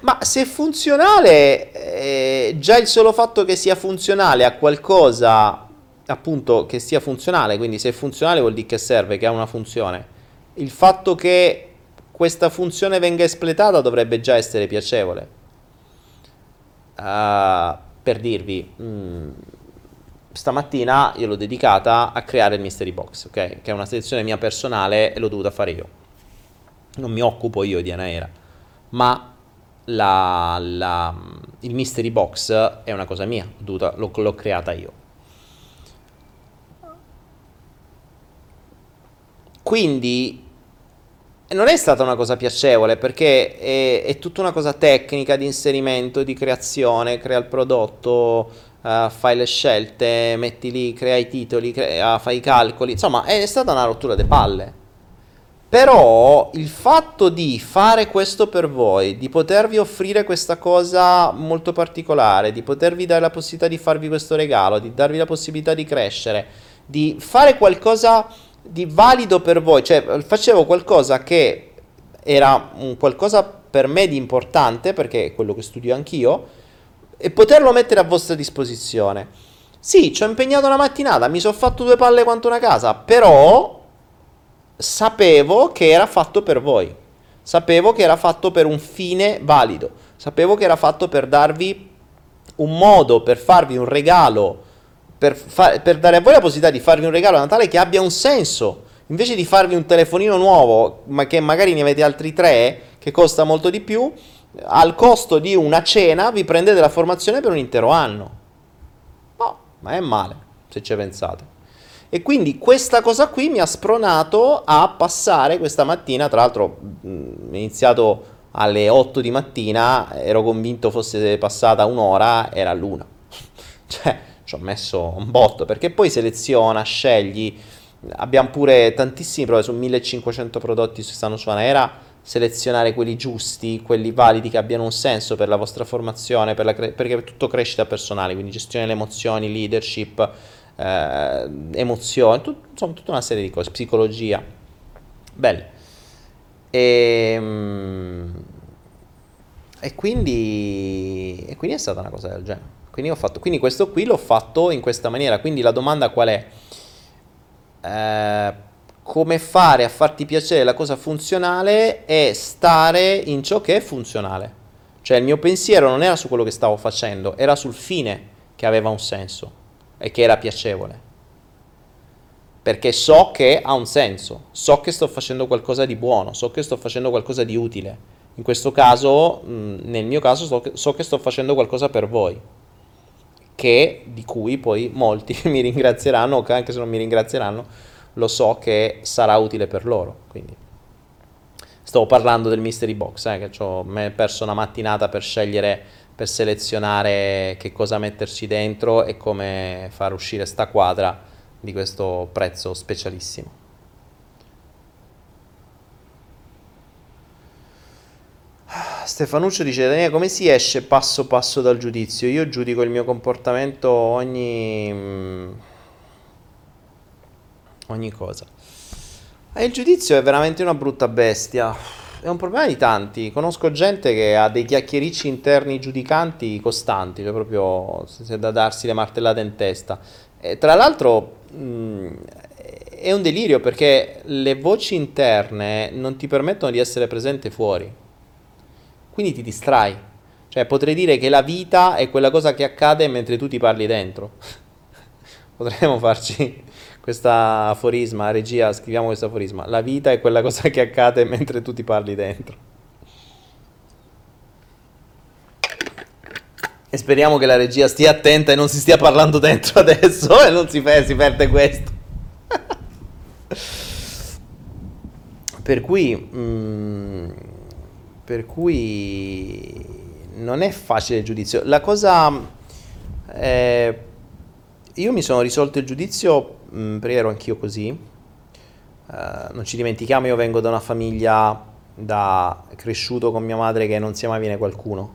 Ma se è funzionale, eh, già il solo fatto che sia funzionale a qualcosa, appunto che sia funzionale, quindi se è funzionale vuol dire che serve, che ha una funzione, il fatto che questa funzione venga espletata dovrebbe già essere piacevole. Uh, per dirvi... Mm, stamattina io l'ho dedicata a creare il mystery box, ok? Che è una selezione mia personale e l'ho dovuta fare io. Non mi occupo io di Anaera, ma la, la, il mystery box è una cosa mia, l'ho, dovuta, l'ho, l'ho creata io. Quindi non è stata una cosa piacevole perché è, è tutta una cosa tecnica di inserimento, di creazione, crea il prodotto... Uh, fai le scelte, metti lì, crea i titoli, crea, fai i calcoli, insomma è stata una rottura de palle. Però il fatto di fare questo per voi, di potervi offrire questa cosa molto particolare, di potervi dare la possibilità di farvi questo regalo, di darvi la possibilità di crescere, di fare qualcosa di valido per voi, cioè facevo qualcosa che era un qualcosa per me di importante, perché è quello che studio anch'io, e poterlo mettere a vostra disposizione. Sì, ci ho impegnato una mattinata, mi sono fatto due palle quanto una casa, però sapevo che era fatto per voi, sapevo che era fatto per un fine valido, sapevo che era fatto per darvi un modo, per farvi un regalo, per, fa- per dare a voi la possibilità di farvi un regalo a Natale che abbia un senso, invece di farvi un telefonino nuovo, ma che magari ne avete altri tre, che costa molto di più, al costo di una cena vi prendete la formazione per un intero anno. No, ma è male, se ci pensate. E quindi questa cosa qui mi ha spronato a passare questa mattina, tra l'altro mh, iniziato alle otto di mattina, ero convinto fosse passata un'ora, era l'una. Cioè, ci ho messo un botto, perché poi seleziona, scegli, abbiamo pure tantissime prove, su millecinquecento prodotti che stanno su Anaera, selezionare quelli giusti, quelli validi che abbiano un senso per la vostra formazione, per la cre- perché è tutto crescita personale, quindi gestione delle emozioni, leadership, Eh, emozioni, tut- insomma tutta una serie di cose, psicologia, belle, e, e quindi e quindi è stata una cosa del genere, quindi ho fatto, quindi questo qui l'ho fatto in questa maniera. Quindi la domanda qual è? Eh, come fare a farti piacere la cosa funzionale e stare in ciò che è funzionale, cioè il mio pensiero non era su quello che stavo facendo, era sul fine che aveva un senso e che era piacevole, perché so che ha un senso, so che sto facendo qualcosa di buono, so che sto facendo qualcosa di utile, in questo caso, nel mio caso, so che, so che sto facendo qualcosa per voi, che di cui poi molti mi ringrazieranno, anche se non mi ringrazieranno, lo so che sarà utile per loro. Quindi stavo parlando del mystery box, eh, che ho perso una mattinata per scegliere, per selezionare che cosa metterci dentro e come far uscire sta quadra di questo prezzo specialissimo. Stefanuccio dice: Daniele, come si esce passo passo dal giudizio? Io giudico il mio comportamento ogni ogni cosa. E il giudizio è veramente una brutta bestia. È un problema di tanti, conosco gente che ha dei chiacchiericci interni giudicanti costanti, cioè proprio se da darsi le martellate in testa. E tra l'altro mh, è un delirio, perché le voci interne non ti permettono di essere presente fuori, quindi ti distrai, cioè potrei dire che la vita è quella cosa che accade mentre tu ti parli dentro. Potremmo farci questa aforisma, regia, scriviamo questo aforisma: la vita è quella cosa che accade mentre tu ti parli dentro. E speriamo che la regia stia attenta e non si stia parlando dentro adesso e non si, per, si perde questo. Per cui mh, per cui non è facile il giudizio. La cosa eh, io mi sono risolto il giudizio perché ero anch'io così, uh, non ci dimentichiamo, io vengo da una famiglia, da cresciuto con mia madre che non si mai viene qualcuno,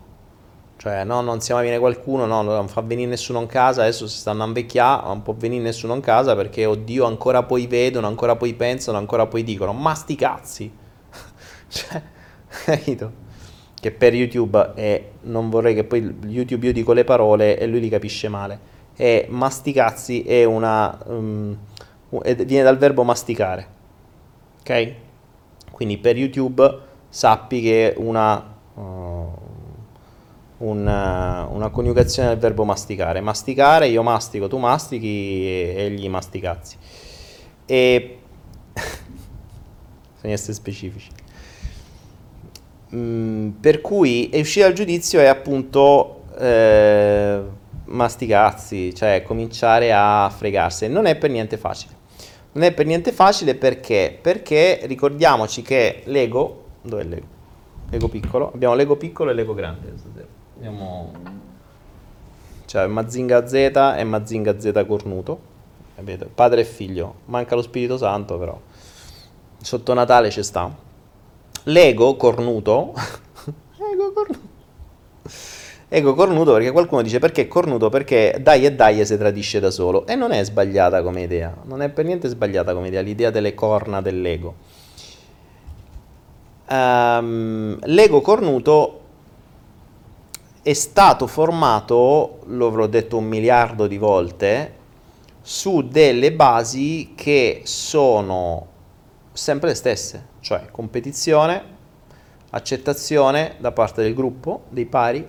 cioè no, non si mai viene qualcuno, no, non fa venire nessuno in casa, adesso si stanno a invecchiare, non può venire nessuno in casa perché oddio ancora poi vedono, ancora poi pensano, ancora poi dicono, ma sti cazzi, cioè, capito? Che per YouTube, e non vorrei che poi YouTube io dico le parole e lui li capisce male. E masticazzi è una um, viene dal verbo masticare, ok? Quindi per YouTube sappi che una uh, una, una coniugazione del verbo masticare, masticare, io mastico, tu mastichi e egli masticazzi, e bisogna essere specifici. Mm, per cui è uscire dal giudizio è appunto eh, ma sti cazzi, cioè cominciare a fregarsi, non è per niente facile, non è per niente facile perché, perché ricordiamoci che l'ego, dov'è l'ego? L'ego piccolo, abbiamo l'ego piccolo e l'ego grande, abbiamo, cioè Mazinga Z e Mazinga Z cornuto, capito? Padre e figlio, manca lo Spirito Santo però, sotto Natale ci sta, l'ego cornuto, ego cornuto, ego cornuto perché qualcuno dice perché cornuto? Perché dai e dai si tradisce da solo, e non è sbagliata come idea, non è per niente sbagliata come idea, l'idea delle corna dell'ego. Um, l'ego cornuto è stato formato, lo avrò detto un miliardo di volte, su delle basi che sono sempre le stesse, cioè competizione, accettazione da parte del gruppo, dei pari,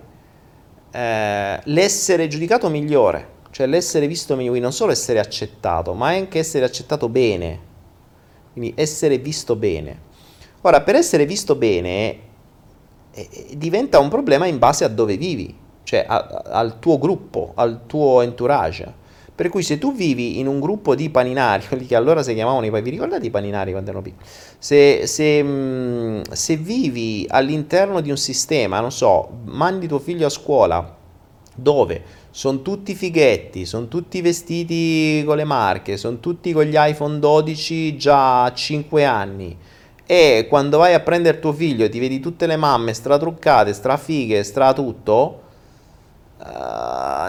eh, l'essere giudicato migliore, cioè l'essere visto migliore, non solo essere accettato, ma anche essere accettato bene, quindi essere visto bene. Ora, per essere visto bene diventa un problema in base a dove vivi, cioè a, a, al tuo gruppo, al tuo entourage. Per cui se tu vivi in un gruppo di paninari, quelli che allora si chiamavano i paninari, vi ricordate i paninari quando erano piccoli? Se, se, se vivi all'interno di un sistema, non so, mandi tuo figlio a scuola dove sono tutti fighetti, sono tutti vestiti con le marche, sono tutti con gli iPhone dodici già a cinque anni, e quando vai a prendere tuo figlio ti vedi tutte le mamme stratruccate, strafighe, stra tutto, uh,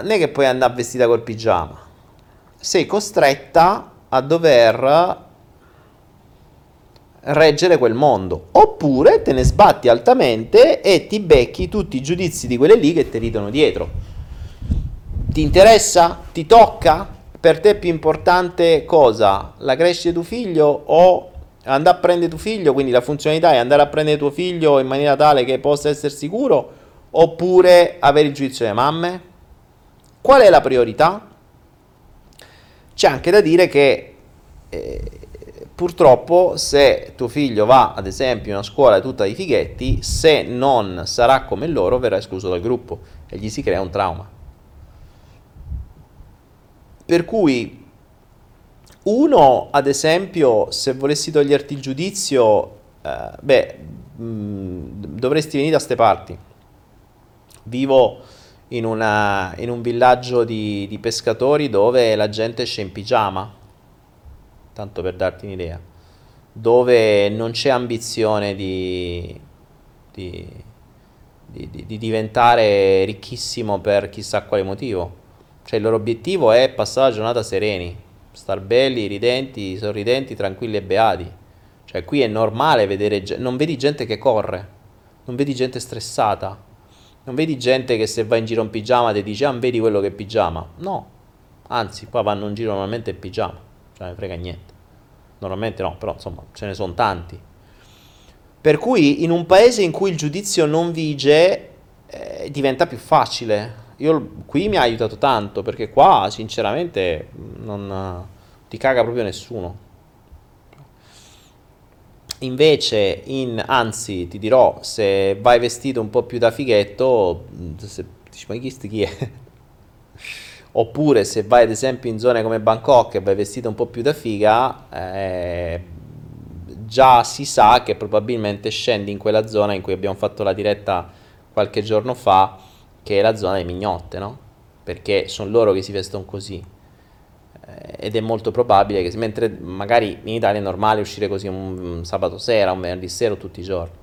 non è che puoi andare vestita col pigiama, sei costretta a dover reggere quel mondo, oppure te ne sbatti altamente e ti becchi tutti i giudizi di quelle lì che ti ridono dietro. Ti interessa? Ti tocca? Per te è più importante cosa? La crescita di tuo figlio o andare a prendere tuo figlio, quindi la funzionalità è andare a prendere tuo figlio in maniera tale che possa essere sicuro, oppure avere il giudizio delle mamme? Qual è la priorità? C'è anche da dire che eh, purtroppo se tuo figlio va ad esempio in una scuola tutta di fighetti, se non sarà come loro verrà escluso dal gruppo e gli si crea un trauma. Per cui uno, ad esempio, se volessi toglierti il giudizio, eh, beh, mh, dovresti venire da ste parti. Vivo in, una, in un villaggio di, di pescatori dove la gente esce in pigiama, tanto per darti un'idea, dove non c'è ambizione di, di, di, di, di diventare ricchissimo per chissà quale motivo. Cioè il loro obiettivo è passare la giornata sereni, star belli, ridenti, sorridenti, tranquilli e beati. Cioè qui è normale vedere, non vedi gente che corre, non vedi gente stressata, non vedi gente che se va in giro in pigiama ti dice ah non vedi quello che è pigiama, no, anzi qua vanno in giro normalmente in pigiama, cioè ne frega niente, normalmente no, però insomma ce ne sono tanti. Per cui in un paese in cui il giudizio non vige eh, diventa più facile. Io, qui mi ha aiutato tanto, perché qua sinceramente non ti caga proprio nessuno. Invece in, anzi ti dirò, se vai vestito un po' più da fighetto se, ma chi sti chi è? Oppure se vai ad esempio in zone come Bangkok e vai vestito un po' più da figa, eh, già si sa che probabilmente scendi in quella zona in cui abbiamo fatto la diretta qualche giorno fa, che è la zona dei mignotte, no? Perché sono loro che si vestono così, ed è molto probabile che, mentre magari in Italia è normale uscire così un sabato sera, un venerdì sera o tutti i giorni.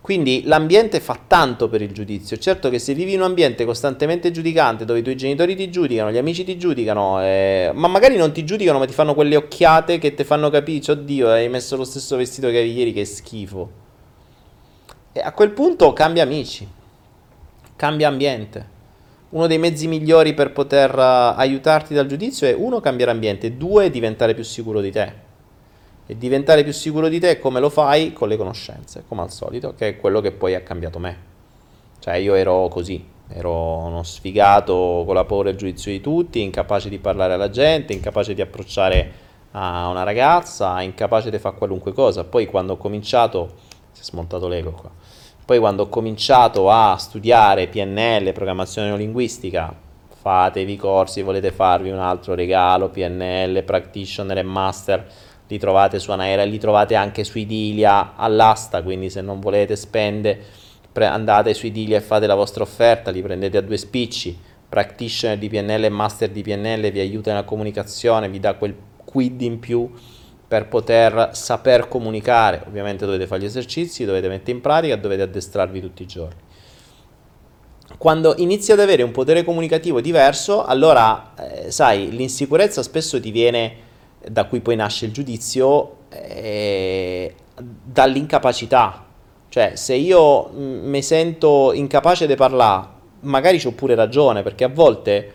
Quindi l'ambiente fa tanto per il giudizio. Certo che se vivi in un ambiente costantemente giudicante, dove i tuoi genitori ti giudicano, gli amici ti giudicano, eh, ma magari non ti giudicano, ma ti fanno quelle occhiate che ti fanno capire, oddio, hai messo lo stesso vestito che avevi ieri, che schifo. E a quel punto cambia amici, cambia ambiente. Uno dei mezzi migliori per poter uh, aiutarti dal giudizio è uno, cambiare ambiente, due, diventare più sicuro di te. E diventare più sicuro di te come lo fai? Con le conoscenze, come al solito, che è quello che poi ha cambiato me. Cioè io ero così, ero uno sfigato con la paura e il giudizio di tutti, incapace di parlare alla gente, incapace di approcciare a una ragazza, incapace di fare qualunque cosa. Poi quando ho cominciato, si è smontato l'ego qua. Poi quando ho cominciato a studiare P N L, programmazione neolinguistica, fatevi i corsi, volete farvi un altro regalo, P N L, practitioner e master, li trovate su Anaera, li trovate anche su Idilia all'asta, quindi se non volete spende, pre- andate su Idilia e fate la vostra offerta, li prendete a due spicci, practitioner di P N L e master di P N L vi aiuta nella comunicazione, vi dà quel quid in più per poter saper comunicare. Ovviamente dovete fare gli esercizi, dovete mettere in pratica, dovete addestrarvi tutti i giorni. Quando inizi ad avere un potere comunicativo diverso, allora, eh, sai, l'insicurezza spesso ti viene, da cui poi nasce il giudizio, eh, dall'incapacità. Cioè, se io mi sento incapace di parlare, magari c'ho pure ragione, perché a volte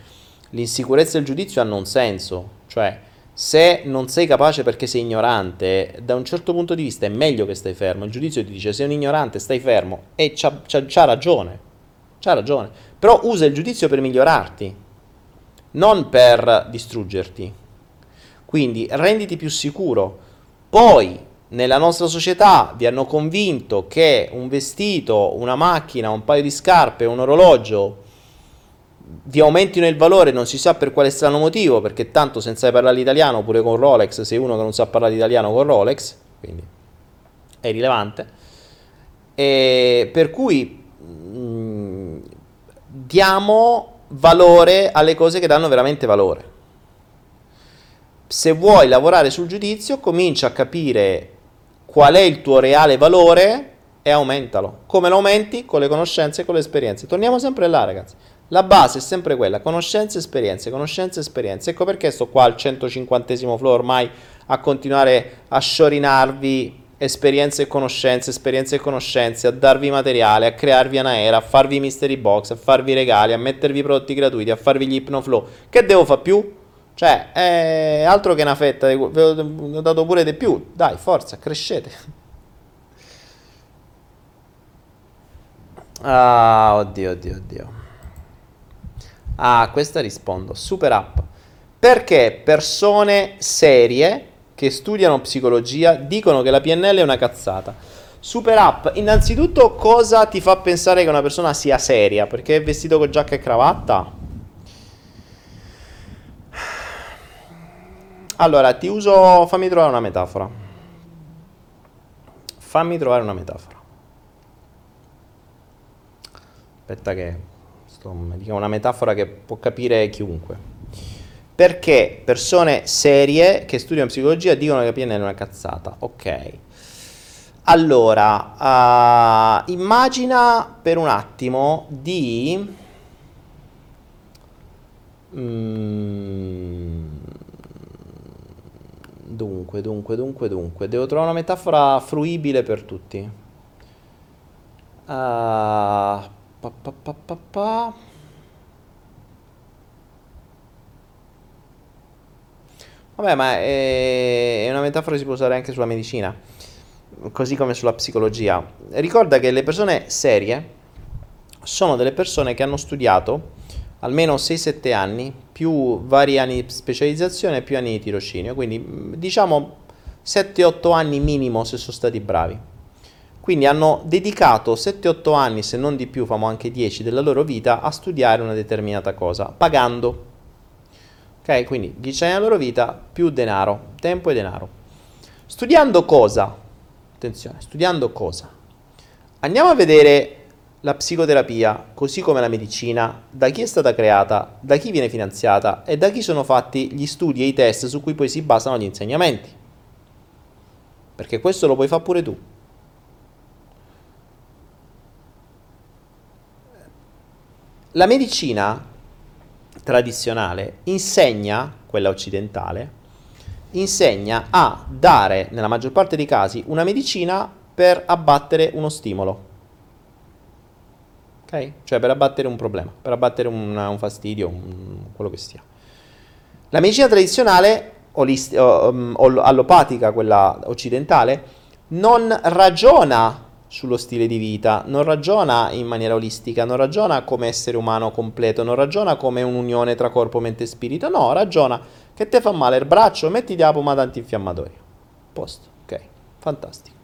l'insicurezza e il giudizio hanno un senso. Cioè, se non sei capace perché sei ignorante, da un certo punto di vista è meglio che stai fermo. Il giudizio ti dice, sei un ignorante, stai fermo, e c'ha, c'ha, c'ha ragione, c'ha ragione. Però usa il giudizio per migliorarti, non per distruggerti. Quindi renditi più sicuro. Poi, nella nostra società vi hanno convinto che un vestito, una macchina, un paio di scarpe, un orologio vi aumentino il valore, non si sa per quale strano motivo, perché tanto se non sai parlare l'italiano, pure con Rolex, sei uno che non sa parlare l'italiano con Rolex, quindi è irrilevante. E per cui mh, diamo valore alle cose che danno veramente valore. Se vuoi lavorare sul giudizio, comincia a capire qual è il tuo reale valore e aumentalo. Come lo aumenti? Con le conoscenze e con le esperienze. Torniamo sempre là, ragazzi. La base è sempre quella, conoscenze, esperienze, conoscenze, esperienze. Ecco perché sto qua al centocinquantesimo floor ormai a continuare a sciorinarvi esperienze e conoscenze, esperienze e conoscenze, a darvi materiale, a crearvi Anaera, a farvi mystery box, a farvi regali, a mettervi prodotti gratuiti, a farvi gli ipnoflow. Che devo fare più? Cioè, è altro che una fetta, ve l'ho dato pure di più, dai, forza, crescete. Ah, oddio, oddio, oddio. Ah, questa rispondo, super app. Perché persone serie che studiano psicologia dicono che la P N L è una cazzata? Super app, innanzitutto cosa ti fa pensare che una persona sia seria? Perché è vestito con giacca e cravatta? Allora, ti uso, fammi trovare una metafora. Fammi trovare una metafora. Aspetta che... una metafora che può capire chiunque. Perché persone serie che studiano psicologia dicono che la P N L è una cazzata? Ok, allora uh, immagina per un attimo di mm, dunque dunque dunque dunque devo trovare una metafora fruibile per tutti. uh, Pa, pa, pa, pa, pa. Vabbè, ma è, è una metafora che si può usare anche sulla medicina, così come sulla psicologia. Ricorda che le persone serie sono delle persone che hanno studiato almeno sei sette anni, più vari anni di specializzazione e più anni di tirocinio, quindi diciamo sette otto anni minimo se sono stati bravi. Quindi hanno dedicato sette otto anni, se non di più, famo anche dieci, della loro vita a studiare una determinata cosa, pagando. Ok, quindi dieci anni della loro vita più denaro, tempo e denaro. Studiando cosa? Attenzione, studiando cosa? Andiamo a vedere la psicoterapia, così come la medicina, da chi è stata creata, da chi viene finanziata e da chi sono fatti gli studi e i test su cui poi si basano gli insegnamenti. Perché questo lo puoi fare pure tu. La medicina tradizionale insegna, quella occidentale, insegna a dare, nella maggior parte dei casi, una medicina per abbattere uno stimolo. Ok? Cioè per abbattere un problema, per abbattere un, un fastidio, un, quello che sia. La medicina tradizionale, olist- o, o, allopatica, quella occidentale, non ragiona sullo stile di vita, non ragiona in maniera olistica, non ragiona come essere umano completo, non ragiona come un'unione tra corpo, mente e spirito, no, ragiona che te fa male il braccio, mettiti la pomata antinfiammatoria, posto, ok, fantastico.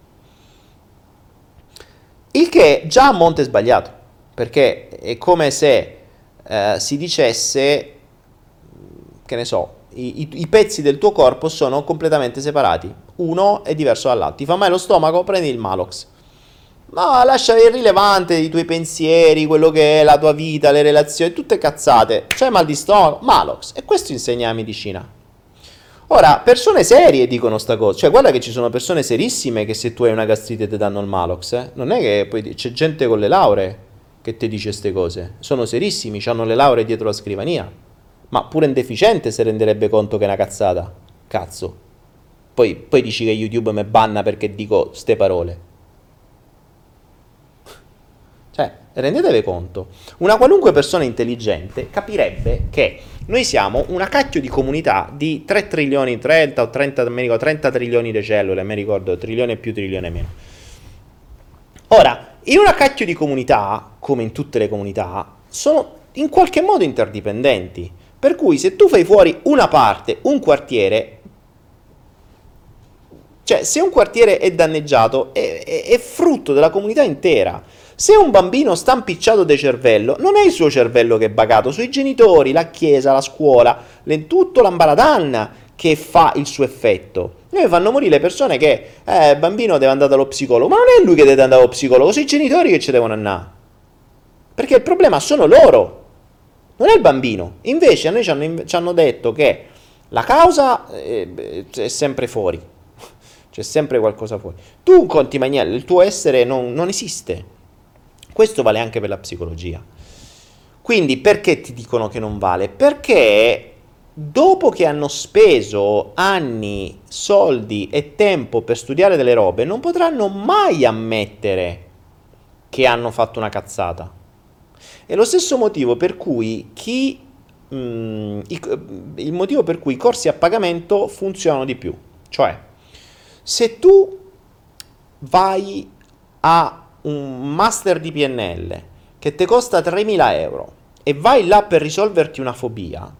Il che già a monte è sbagliato, perché è come se eh, si dicesse, che ne so, i, i, i pezzi del tuo corpo sono completamente separati, uno è diverso dall'altro, ti fa male lo stomaco, prendi il Malox. Ma lascia irrilevante i tuoi pensieri, quello che è la tua vita, le relazioni, tutte cazzate. C'è mal di stomaco, Malox. E questo insegna la medicina. Ora, persone serie dicono sta cosa, cioè guarda che ci sono persone serissime che se tu hai una gastrite ti danno il Malox, eh? Non è che poi c'è gente con le lauree che ti dice queste cose, sono serissimi, hanno le lauree dietro la scrivania, ma pure un deficiente si renderebbe conto che è una cazzata, cazzo, poi, poi dici che YouTube mi banna perché dico ste parole. Cioè, rendetevi conto, una qualunque persona intelligente capirebbe che noi siamo una cacchio di comunità di tre trilioni, trenta o trenta, mi ricordo, trenta trilioni di cellule, mi ricordo, trilione più, trilione meno. Ora, in una cacchio di comunità, come in tutte le comunità, sono in qualche modo interdipendenti, per cui se tu fai fuori una parte, un quartiere... Cioè, se un quartiere è danneggiato, è, è, è frutto della comunità intera. Se un bambino sta impicciato del cervello, non è il suo cervello che è bagato, sono i genitori, la chiesa, la scuola, le, tutto l'ambaradanna che fa il suo effetto. Noi fanno morire le persone che, eh, il bambino deve andare dallo psicologo, ma non è lui che deve andare dallo psicologo, sono i genitori che ci devono andare. Perché il problema sono loro, non è il bambino. Invece a noi ci hanno, ci hanno detto che la causa eh, è sempre fuori, c'è sempre qualcosa fuori. Tu conti Magnello, il tuo essere non, non esiste. Questo vale anche per la psicologia. Quindi perché ti dicono che non vale? Perché dopo che hanno speso anni, soldi e tempo per studiare delle robe, non potranno mai ammettere che hanno fatto una cazzata. È lo stesso motivo per cui chi mh, il motivo per cui i corsi a pagamento funzionano di più. Cioè, se tu vai a un master di P N L che ti costa tremila euro e vai là per risolverti una fobia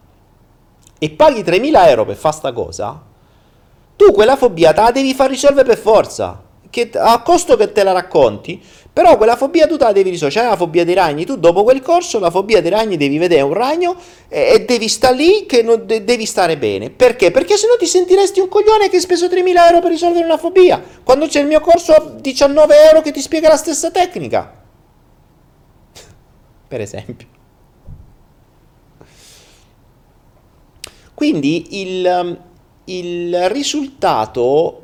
e paghi tremila euro per fare sta cosa, tu quella fobia te la devi far risolvere per forza, che a costo che te la racconti, però quella fobia tu te la devi risolvere. C'è la fobia dei ragni, tu dopo quel corso la fobia dei ragni devi vedere un ragno e, e devi stare lì che non de- devi stare bene. Perché? Perché sennò ti sentiresti un coglione che hai speso tremila euro per risolvere una fobia, quando c'è il mio corso a diciannove euro che ti spiega la stessa tecnica, per esempio. Quindi il, il risultato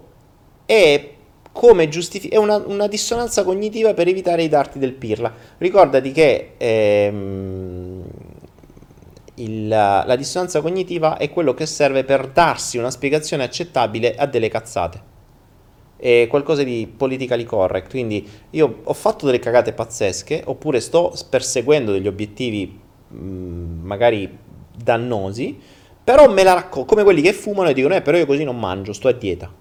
è... Come giustifi- è una, una dissonanza cognitiva per evitare i darti del pirla. Ricordati che ehm, il, la dissonanza cognitiva è quello che serve per darsi una spiegazione accettabile a delle cazzate. È qualcosa di politically correct. Quindi io ho fatto delle cagate pazzesche, oppure sto perseguendo degli obiettivi mh, magari dannosi, però me la racco- come quelli che fumano e dicono eh, però io così non mangio, sto a dieta.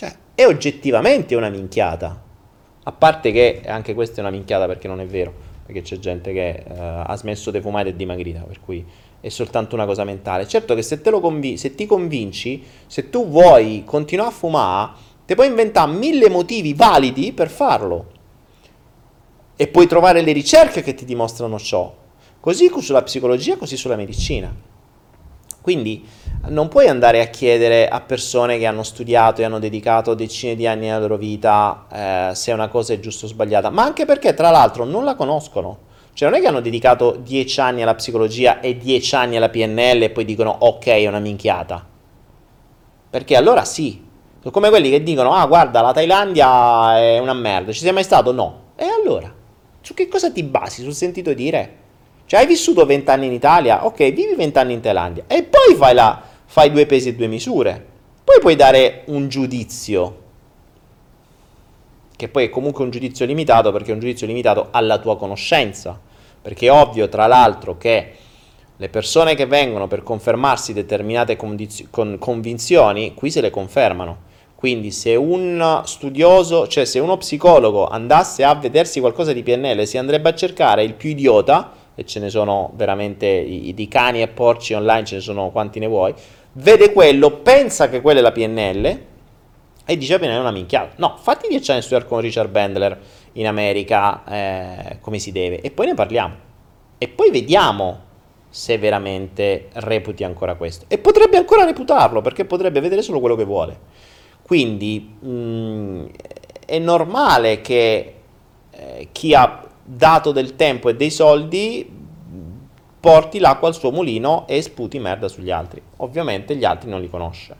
Cioè, è oggettivamente una minchiata, a parte che anche questa è una minchiata perché non è vero, perché c'è gente che uh, ha smesso di fumare e dimagrita, per cui è soltanto una cosa mentale. Certo che se, te lo conv- se ti convinci, se tu vuoi continuare a fumare, te puoi inventare mille motivi validi per farlo e puoi trovare le ricerche che ti dimostrano ciò, così sulla psicologia, così sulla medicina. Quindi non puoi andare a chiedere a persone che hanno studiato e hanno dedicato decine di anni alla loro vita eh, se una cosa è giusta o sbagliata, ma anche perché tra l'altro non la conoscono. Cioè non è che hanno dedicato dieci anni alla psicologia e dieci anni alla P N L e poi dicono ok è una minchiata, perché allora sì, sono come quelli che dicono ah guarda la Thailandia è una merda, ci sei mai stato? No. E allora? Su che cosa ti basi? Sul sentito dire? Cioè hai vissuto vent'anni in Italia, ok, vivi vent'anni in Thailandia e poi fai, la, fai due pesi e due misure, poi puoi dare un giudizio, che poi è comunque un giudizio limitato, perché è un giudizio limitato alla tua conoscenza, perché è ovvio tra l'altro che le persone che vengono per confermarsi determinate condizio- con convinzioni, qui se le confermano. Quindi se un studioso, cioè se uno psicologo andasse a vedersi qualcosa di P N L, si andrebbe a cercare il più idiota, e ce ne sono veramente i, di cani e porci online, ce ne sono quanti ne vuoi, vede quello, pensa che quella è la P N L e dice P N L è una minchiata. No, fatti dieci anni a studiare con Richard Bandler in America eh, come si deve e poi ne parliamo e poi vediamo se veramente reputi ancora questo, e potrebbe ancora reputarlo perché potrebbe vedere solo quello che vuole. Quindi mh, è normale che eh, chi ha dato del tempo e dei soldi porti l'acqua al suo mulino e sputi merda sugli altri. Ovviamente gli altri non li conosce.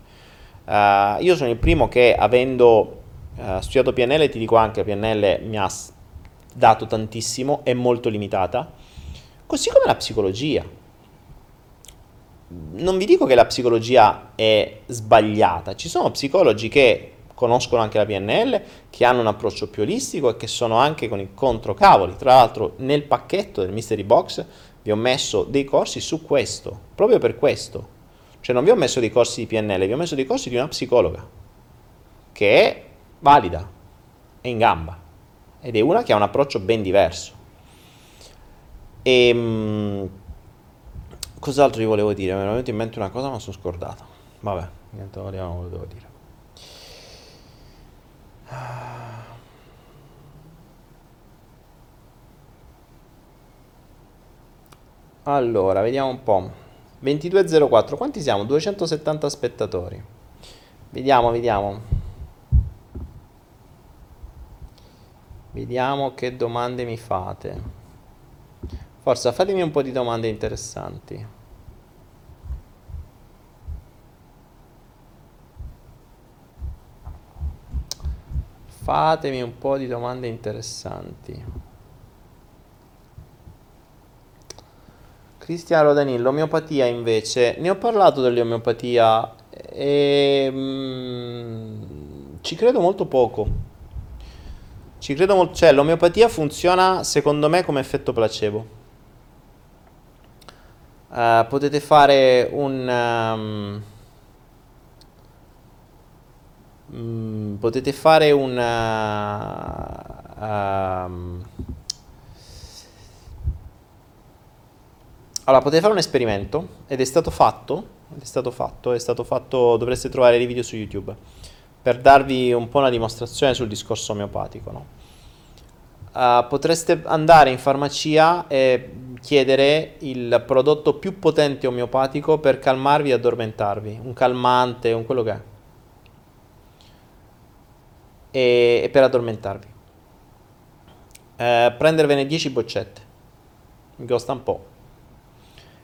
Uh, io sono il primo che, avendo uh, studiato P N L, ti dico anche che P N L mi ha s- dato tantissimo, è molto limitata, così come la psicologia. Non vi dico che la psicologia è sbagliata, ci sono psicologi che conoscono anche la P N L, che hanno un approccio più olistico e che sono anche con i controcavoli. Tra l'altro nel pacchetto del Mystery Box vi ho messo dei corsi su questo, proprio per questo. Cioè non vi ho messo dei corsi di P N L, vi ho messo dei corsi di una psicologa, che è valida, è in gamba, ed è una che ha un approccio ben diverso. E, mh, cos'altro vi volevo dire? Mi è venuto in mente una cosa ma sono scordato. Vabbè, niente, non lo devo dire. Allora, vediamo un po'. ventidue zero quattro, quanti siamo? duecentosettanta spettatori. Vediamo, vediamo. Vediamo che domande mi fate. Forza, fatemi un po' di domande interessanti. Fatemi un po' di domande interessanti. Cristiano Danillo, l'omeopatia invece, ne ho parlato dell'omeopatia e mm, ci credo molto poco. Ci credo molto, cioè l'omeopatia funziona secondo me come effetto placebo. Uh, potete fare un... Um, Mm, potete fare un uh, um, allora potete fare un esperimento ed è stato fatto è stato fatto è stato fatto dovreste trovare dei video su YouTube per darvi un po' una dimostrazione sul discorso omeopatico, no? Uh, potreste andare in farmacia e chiedere il prodotto più potente omeopatico per calmarvi e addormentarvi, un calmante, un quello che è, e per addormentarvi, eh, prendervene dieci boccette, mi costa un po',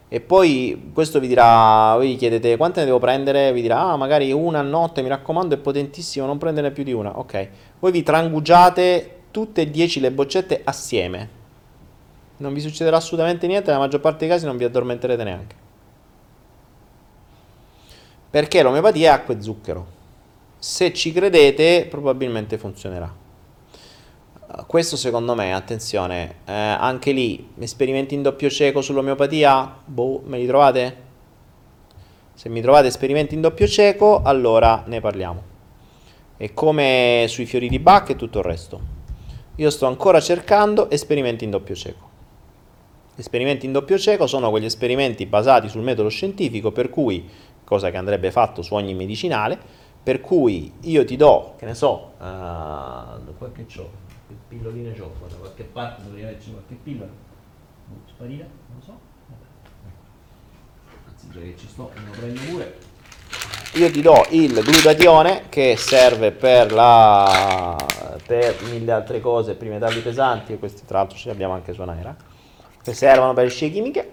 e poi questo vi dirà, voi gli chiedete quante ne devo prendere, vi dirà ah, magari una a notte, mi raccomando è potentissimo, non prenderne più di una, ok, voi vi trangugiate tutte e dieci le boccette assieme, non vi succederà assolutamente niente, nella maggior parte dei casi non vi addormenterete neanche, perché l'omeopatia è acqua e zucchero. Se ci credete, probabilmente funzionerà. Questo secondo me, attenzione, eh, anche lì, esperimenti in doppio cieco sull'omeopatia, boh, me li trovate? Se mi trovate esperimenti in doppio cieco, allora ne parliamo. E come sui fiori di Bach e tutto il resto. Io sto ancora cercando esperimenti in doppio cieco. Esperimenti in doppio cieco sono quegli esperimenti basati sul metodo scientifico, per cui, cosa che andrebbe fatto su ogni medicinale, per cui io ti do, che ne so, uh, qualche ciò, che pilloline ciò, da qualche parte dovrei averci qualche pillola, sparire, non lo so, anzi già che ci sto, me lo prendo pure, io ti do il glutatione che serve per, la, per mille altre cose, per i metalli pesanti, e questi tra l'altro ce li abbiamo anche su Anaera, che servono per le scie chimiche.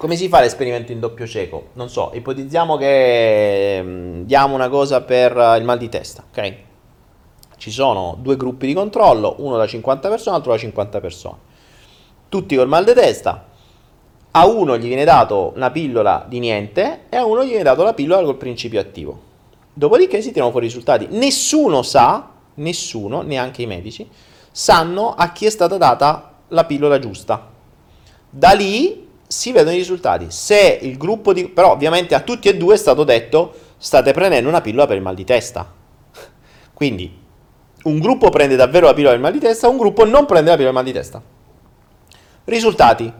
Come si fa l'esperimento in doppio cieco? Non so, ipotizziamo che mh, diamo una cosa per uh, il mal di testa, ok? Ci sono due gruppi di controllo, uno da cinquanta persone, l'altro da cinquanta persone. Tutti col mal di testa. A uno gli viene dato una pillola di niente e a uno gli viene dato la pillola col principio attivo. Dopodiché si tirano fuori i risultati. Nessuno sa, nessuno, neanche i medici, sanno a chi è stata data la pillola giusta. Da lì si vedono i risultati. Se il gruppo di... però ovviamente a tutti e due è stato detto state prendendo una pillola per il mal di testa. Quindi un gruppo prende davvero la pillola per il mal di testa, un gruppo non prende la pillola per il mal di testa. Risultati.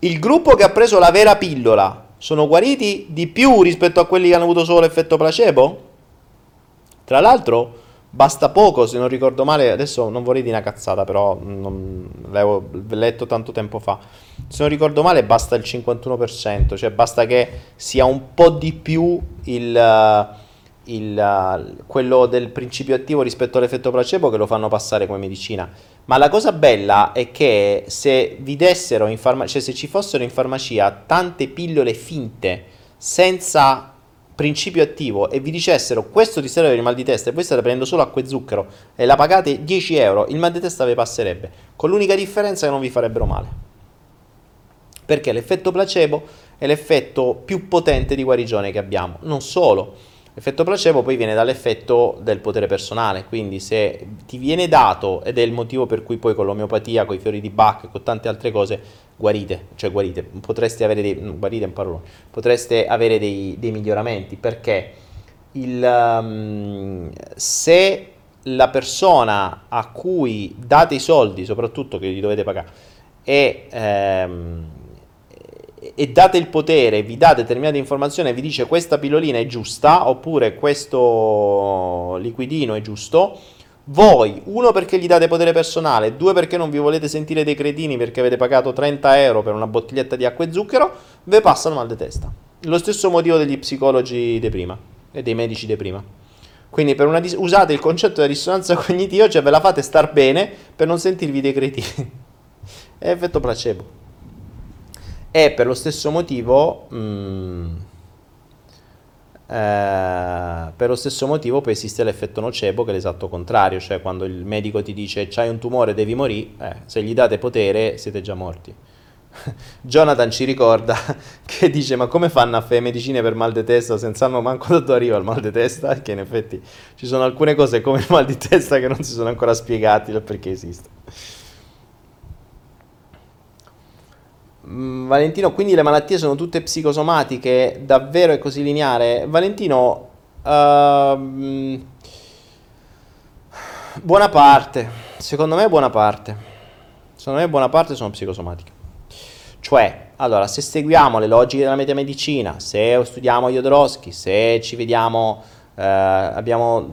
Il gruppo che ha preso la vera pillola sono guariti di più rispetto a quelli che hanno avuto solo effetto placebo? Tra l'altro basta poco, se non ricordo male, adesso non vorrei dire una cazzata, però non, l'avevo letto tanto tempo fa, se non ricordo male basta il cinquantuno per cento, cioè basta che sia un po' di più il, il, quello del principio attivo rispetto all'effetto placebo, che lo fanno passare come medicina. Ma la cosa bella è che se vi dessero in farmacia, cioè se ci fossero in farmacia tante pillole finte senza principio attivo e vi dicessero questo ti serve per il mal di testa e voi state prendendo solo acqua e zucchero e la pagate dieci euro, il mal di testa vi passerebbe, con l'unica differenza che non vi farebbero male, perché l'effetto placebo è l'effetto più potente di guarigione che abbiamo. Non solo, l'effetto placebo poi viene dall'effetto del potere personale, quindi se ti viene dato, ed è il motivo per cui poi con l'omeopatia, con i fiori di Bach e con tante altre cose guarite, cioè guarite, potreste avere dei, no, guarite in parole, potreste avere dei, dei miglioramenti, perché il, um, se la persona a cui date i soldi, soprattutto che gli dovete pagare, e... Ehm, e date il potere, vi dà determinate informazioni e vi dice questa pillolina è giusta oppure questo liquidino è giusto, voi, uno perché gli date potere personale, due perché non vi volete sentire dei cretini perché avete pagato trenta euro per una bottiglietta di acqua e zucchero, ve passano mal di testa. Lo stesso motivo degli psicologi di prima e dei medici di prima. Quindi per una dis- usate il concetto di risonanza cognitiva, cioè ve la fate star bene per non sentirvi dei cretini. È effetto placebo. E per lo stesso motivo, mh, eh, per lo stesso motivo poi esiste l'effetto nocebo, che è l'esatto contrario, cioè quando il medico ti dice c'hai un tumore, devi morire, eh, se gli date potere siete già morti. Jonathan ci ricorda che dice ma come fanno a fare medicine per mal di testa senza sanno manco da dove arriva il mal di testa, che in effetti ci sono alcune cose come il mal di testa che non si sono ancora spiegati perché esiste. Valentino, quindi le malattie sono tutte psicosomatiche? Davvero è così lineare? Valentino, uh, buona parte, secondo me buona parte, secondo me buona parte sono psicosomatiche. Cioè, allora, se seguiamo le logiche della metamedicina, se studiamo Jodorowsky, se ci vediamo, uh, abbiamo,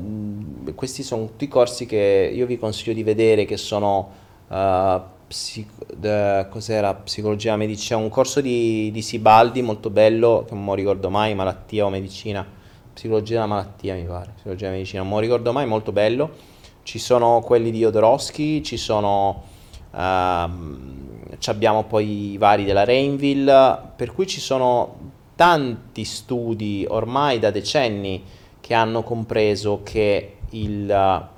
questi sono tutti i corsi che io vi consiglio di vedere, che sono... Uh, Psico, de, cos'era? Psicologia, medicina, un corso di, di Sibaldi molto bello, che non mi ricordo mai, malattia o medicina, psicologia della malattia mi pare, psicologia della medicina, non mi ricordo mai, molto bello. Ci sono quelli di Jodorowsky, ci sono, uh, ci abbiamo poi i vari della Rainville, per cui ci sono tanti studi ormai da decenni che hanno compreso che il...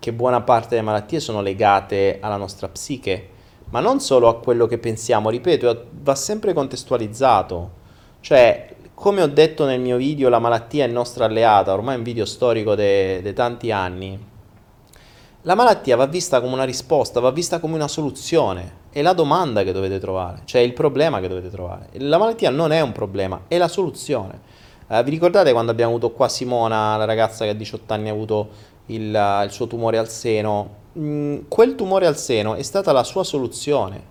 che buona parte delle malattie sono legate alla nostra psiche, ma non solo a quello che pensiamo, ripeto, va sempre contestualizzato. Cioè, come ho detto nel mio video La malattia è nostra alleata, ormai è un video storico di tanti anni, la malattia va vista come una risposta, va vista come una soluzione, è la domanda che dovete trovare, cioè il problema che dovete trovare. La malattia non è un problema, è la soluzione. Eh, vi ricordate quando abbiamo avuto qua Simona, la ragazza che a diciotto anni ha avuto Il, il suo tumore al seno? Mm, quel tumore al seno è stata la sua soluzione,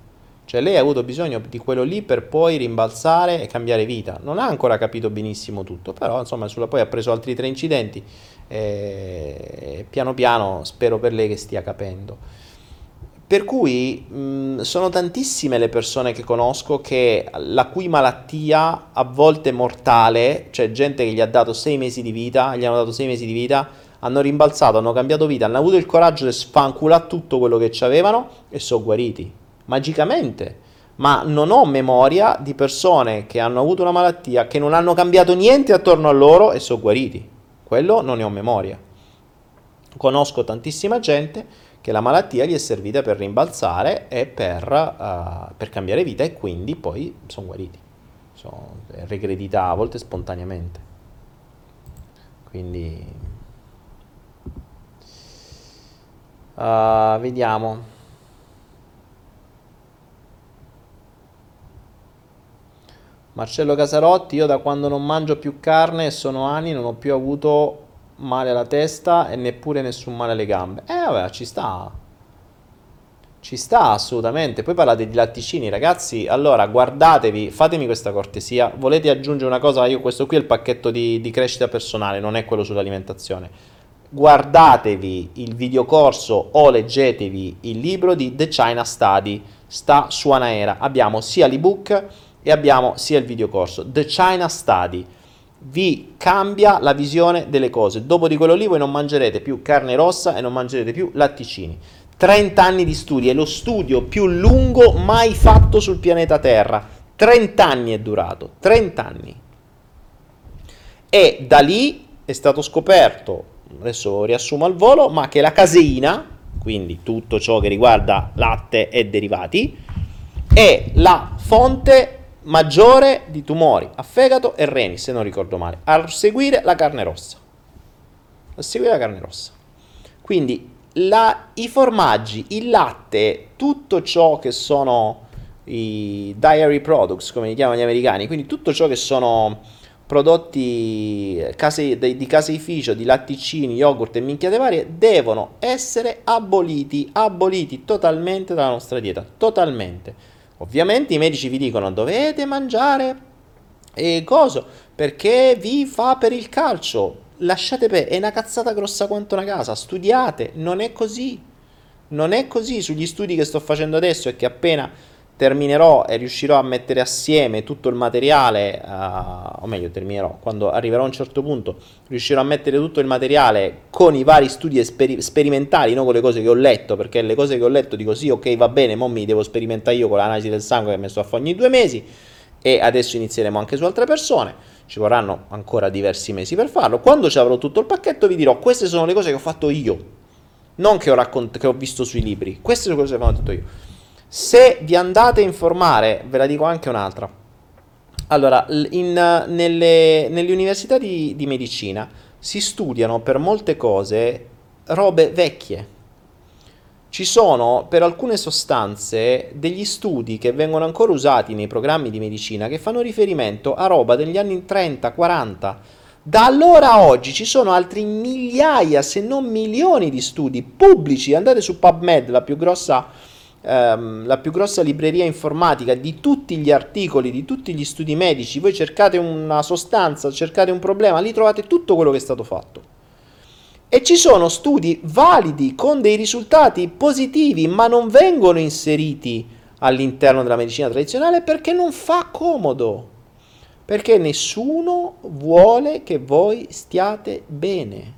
cioè lei ha avuto bisogno di quello lì per poi rimbalzare e cambiare vita. Non ha ancora capito benissimo tutto, però insomma sulla, poi ha preso altri tre incidenti e piano piano spero per lei che stia capendo. Per cui mh, sono tantissime le persone che conosco che, la cui malattia a volte è mortale, cioè gente che gli ha dato sei mesi di vita, gli hanno dato sei mesi di vita, hanno rimbalzato, hanno cambiato vita, hanno avuto il coraggio di sfanculare tutto quello che c'avevano e sono guariti, magicamente. Ma non ho memoria di persone che hanno avuto una malattia, che non hanno cambiato niente attorno a loro e sono guariti. Quello non ne ho memoria. Conosco tantissima gente che la malattia gli è servita per rimbalzare e per, uh, per cambiare vita, e quindi poi sono guariti. Sono regredità a volte spontaneamente. Quindi... Uh, vediamo. Marcello Casarotti, io da quando non mangio più carne, sono anni, non ho più avuto male alla testa e neppure nessun male alle gambe. Eh vabbè, ci sta. Ci sta assolutamente. Poi parlate di latticini, ragazzi. Allora, guardatevi, fatemi questa cortesia. Volete aggiungere una cosa? Io questo qui è il pacchetto di, di crescita personale, non è quello sull'alimentazione. Guardatevi il videocorso o leggetevi il libro di The China Study, sta su Anaera. Abbiamo sia l'ebook e abbiamo sia il videocorso. The China Study vi cambia la visione delle cose. Dopo di quello lì voi non mangerete più carne rossa e non mangerete più latticini. trenta anni di studi, è lo studio più lungo mai fatto sul pianeta Terra. trenta anni è durato, trenta anni. E da lì è stato scoperto, adesso riassumo al volo, ma che la caseina, quindi tutto ciò che riguarda latte e derivati, è la fonte maggiore di tumori a fegato e reni, se non ricordo male, a seguire la carne rossa. A seguire la carne rossa. Quindi la, i formaggi, il latte, tutto ciò che sono i dairy products, come li chiamano gli americani, quindi tutto ciò che sono prodotti case, di caseificio, di latticini, yogurt e minchiate varie, devono essere aboliti, aboliti totalmente dalla nostra dieta, totalmente. Ovviamente i medici vi dicono dovete mangiare e coso perché vi fa per il calcio. Lasciate per, è una cazzata grossa quanto una casa. Studiate, non è così. Non è così. Sugli studi che sto facendo adesso e che appena terminerò e riuscirò a mettere assieme tutto il materiale, uh, o meglio terminerò, quando arriverò a un certo punto riuscirò a mettere tutto il materiale con i vari studi esperi- sperimentali, non con le cose che ho letto, perché le cose che ho letto dico sì, ok, va bene, mo mi devo sperimentare io con l'analisi del sangue che mi sto a fare ogni due mesi e adesso inizieremo anche su altre persone, ci vorranno ancora diversi mesi per farlo. Quando ci avrò tutto il pacchetto vi dirò queste sono le cose che ho fatto io, non che ho, raccont- che ho visto sui libri, queste sono le cose che ho fatto io. Se vi andate a informare, ve la dico anche un'altra. Allora, in, nelle, nelle università di, di medicina si studiano per molte cose robe vecchie. Ci sono per alcune sostanze degli studi che vengono ancora usati nei programmi di medicina che fanno riferimento a roba degli anni trenta quaranta. Da allora a oggi ci sono altri migliaia, se non milioni di studi pubblici. Andate su PubMed, la più grossa... la più grossa libreria informatica di tutti gli articoli, di tutti gli studi medici. Voi cercate una sostanza, cercate un problema, lì trovate tutto quello che è stato fatto e ci sono studi validi con dei risultati positivi, ma non vengono inseriti all'interno della medicina tradizionale perché non fa comodo, perché nessuno vuole che voi stiate bene.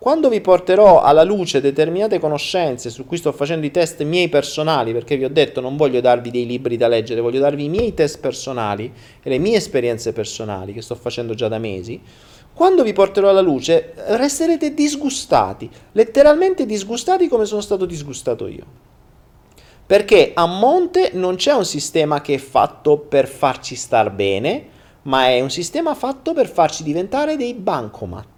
Quando vi porterò alla luce determinate conoscenze su cui sto facendo i test miei personali, perché vi ho detto non voglio darvi dei libri da leggere, voglio darvi i miei test personali e le mie esperienze personali che sto facendo già da mesi, quando vi porterò alla luce resterete disgustati, letteralmente disgustati come sono stato disgustato io. Perché a monte non c'è un sistema che è fatto per farci star bene, ma è un sistema fatto per farci diventare dei bancomat.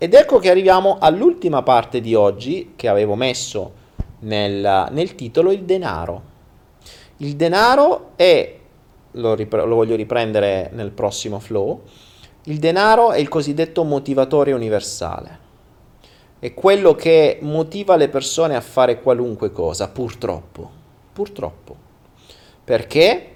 Ed ecco che arriviamo all'ultima parte di oggi che avevo messo nel, nel titolo, il denaro. Il denaro è, lo, ripre- lo voglio riprendere nel prossimo flow, il denaro è il cosiddetto motivatore universale. È quello che motiva le persone a fare qualunque cosa, purtroppo. Purtroppo. Perché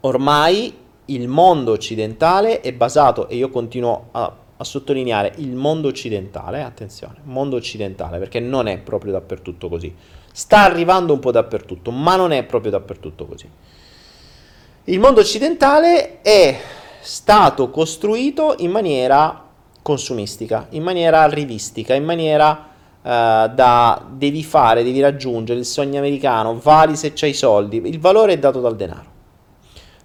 ormai il mondo occidentale è basato, e io continuo a... a sottolineare il mondo occidentale, attenzione, mondo occidentale, perché non è proprio dappertutto così, sta arrivando un po' dappertutto, ma non è proprio dappertutto così. Il mondo occidentale è stato costruito in maniera consumistica, in maniera arrivistica, in maniera uh, da devi fare, devi raggiungere il sogno americano, vali se c'hai soldi, il valore è dato dal denaro.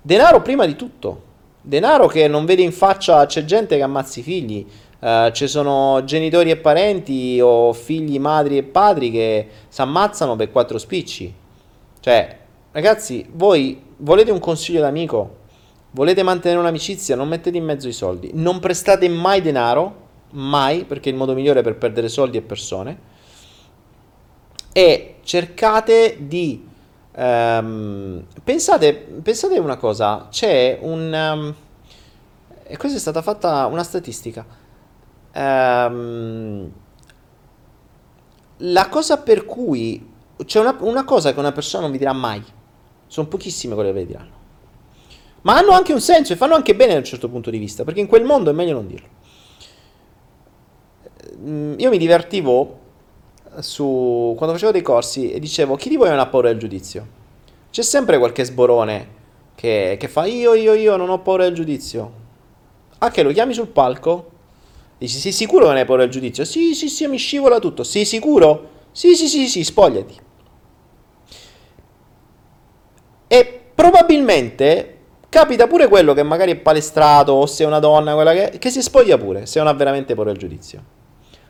Denaro prima di tutto. Denaro che non vede in faccia, c'è gente che ammazza i figli, eh, ci sono genitori e parenti o figli, madri e padri che si ammazzano per quattro spicci. Cioè, ragazzi, voi volete un consiglio d'amico? Volete mantenere un'amicizia? Non mettete in mezzo i soldi. Non prestate mai denaro, mai, perché è il modo migliore per perdere soldi e persone. E cercate di... Um, pensate, pensate una cosa, c'è un... Um, e questa è stata fatta una statistica. Um, la cosa per cui... C'è una, una cosa che una persona non vi dirà mai. Sono pochissime quelle che vi diranno. Ma hanno anche un senso e fanno anche bene da un certo punto di vista, perché in quel mondo è meglio non dirlo. Um, io mi divertivo... Su, quando facevo dei corsi e dicevo chi di voi non ha paura del giudizio, c'è sempre qualche sborone che, che fa io io io non ho paura del giudizio. Ah, che lo chiami sul palco? Dici, sei sicuro che ne hai paura il giudizio? Sì, sì, sì, mi scivola tutto. Sei sicuro? Sì, sì, sì, sì, spogliati. E probabilmente capita pure quello che magari è palestrato, o se è una donna, quella che, che si spoglia pure, se non ha veramente paura al giudizio.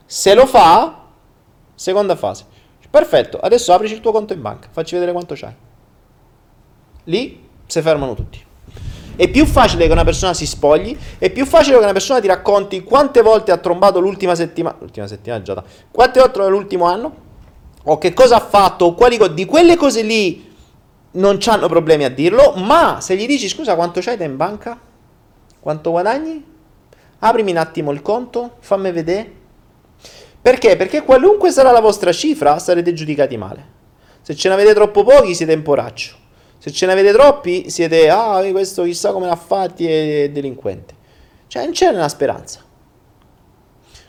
Se lo fa, seconda fase. Perfetto, adesso aprici il tuo conto in banca, facci vedere quanto c'hai. Lì si fermano tutti. È più facile che una persona si spogli, è più facile che una persona ti racconti quante volte ha trombato l'ultima settimana, l'ultima settimana già da, quante volte nell'ultimo anno, o che cosa ha fatto, o quali cose, di quelle cose lì non c'hanno problemi a dirlo, ma se gli dici, scusa, quanto c'hai te in banca? Quanto guadagni? Aprimi un attimo il conto, fammi vedere. Perché? Perché qualunque sarà la vostra cifra sarete giudicati male. Se ce ne avete troppo pochi siete in poraccio. Se ce ne avete troppi siete, ah, questo chissà come l'ha fatti, è delinquente. Cioè non c'è una speranza.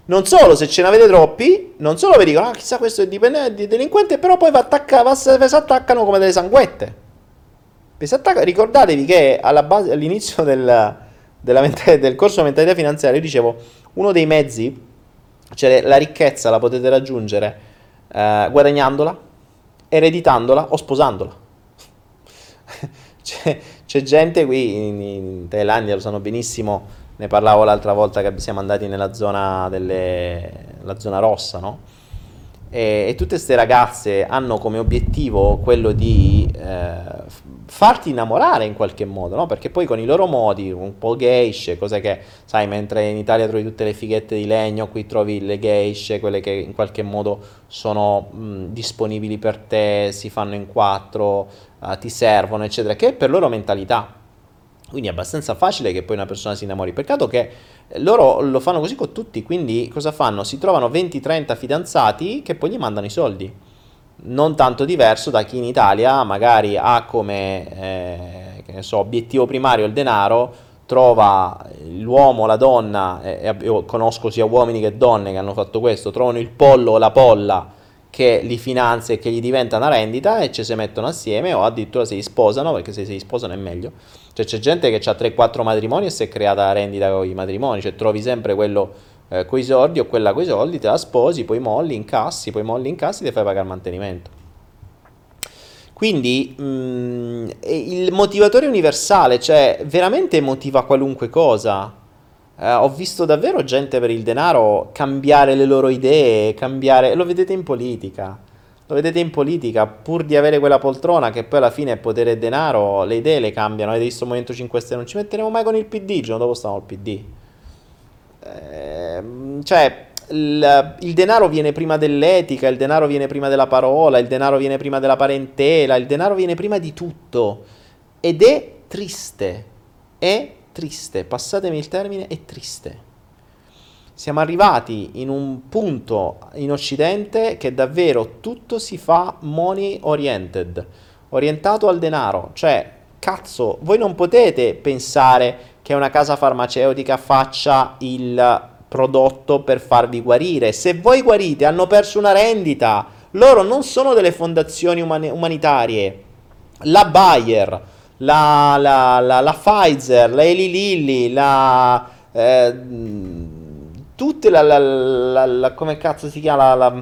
Non solo, se ce ne avete troppi, non solo vi dicono, ah, chissà questo è dipendente, è delinquente, però poi vi attacca, vi si attaccano come delle sanguette. Vi si attacca, ricordatevi che alla base, all'inizio del, della ment- del corso mentalità finanziaria io dicevo, uno dei mezzi, cioè la ricchezza la potete raggiungere eh, guadagnandola, ereditandola o sposandola. c'è, c'è gente qui in, in Thailandia, lo sanno benissimo, ne parlavo l'altra volta che siamo andati nella zona delle, la zona rossa, no? E, e tutte queste ragazze hanno come obiettivo quello di eh, farti innamorare in qualche modo, no? Perché poi con i loro modi, un po' geisce, cose che, sai, mentre in Italia trovi tutte le fighette di legno, qui trovi le geisce, quelle che in qualche modo sono mh, disponibili per te, si fanno in quattro, uh, ti servono, eccetera, che è per loro mentalità. Quindi è abbastanza facile che poi una persona si innamori. Peccato che loro lo fanno così con tutti, quindi cosa fanno? Si trovano venti trenta fidanzati che poi gli mandano i soldi. Non tanto diverso da chi in Italia magari ha come eh, che ne so, obiettivo primario il denaro, trova l'uomo, la donna, eh, io conosco sia uomini che donne che hanno fatto questo, trovano il pollo o la polla che li finanzia e che gli diventa una rendita e ci si mettono assieme o addirittura se li sposano, perché se si sposano è meglio. Cioè c'è gente che ha tre quattro matrimoni e si è creata la rendita con i matrimoni, cioè trovi sempre quello eh, coi soldi o quella coi soldi, te la sposi, poi molli, incassi, poi molli, incassi, ti fai pagare il mantenimento. Quindi mh, il motivatore universale, cioè veramente motiva qualunque cosa. Uh, ho visto davvero gente per il denaro cambiare le loro idee, cambiare, lo vedete in politica, lo vedete in politica, pur di avere quella poltrona che poi alla fine è potere e denaro, le idee le cambiano, avete visto il Movimento cinque Stelle, non ci metteremo mai con il P D, il giorno dopo stavamo al P D, ehm, cioè il, il denaro viene prima dell'etica, il denaro viene prima della parola, il denaro viene prima della parentela, il denaro viene prima di tutto ed è triste, è triste, passatemi il termine, è triste. Siamo arrivati in un punto in Occidente che davvero tutto si fa money oriented, orientato al denaro, cioè cazzo, voi non potete pensare che una casa farmaceutica faccia il prodotto per farvi guarire, se voi guarite hanno perso una rendita, loro non sono delle fondazioni uman- umanitarie, la Bayer, La, la, la, la Pfizer, la Eli Lilly, la eh, tutte la, la, la, la come cazzo si chiama la, la,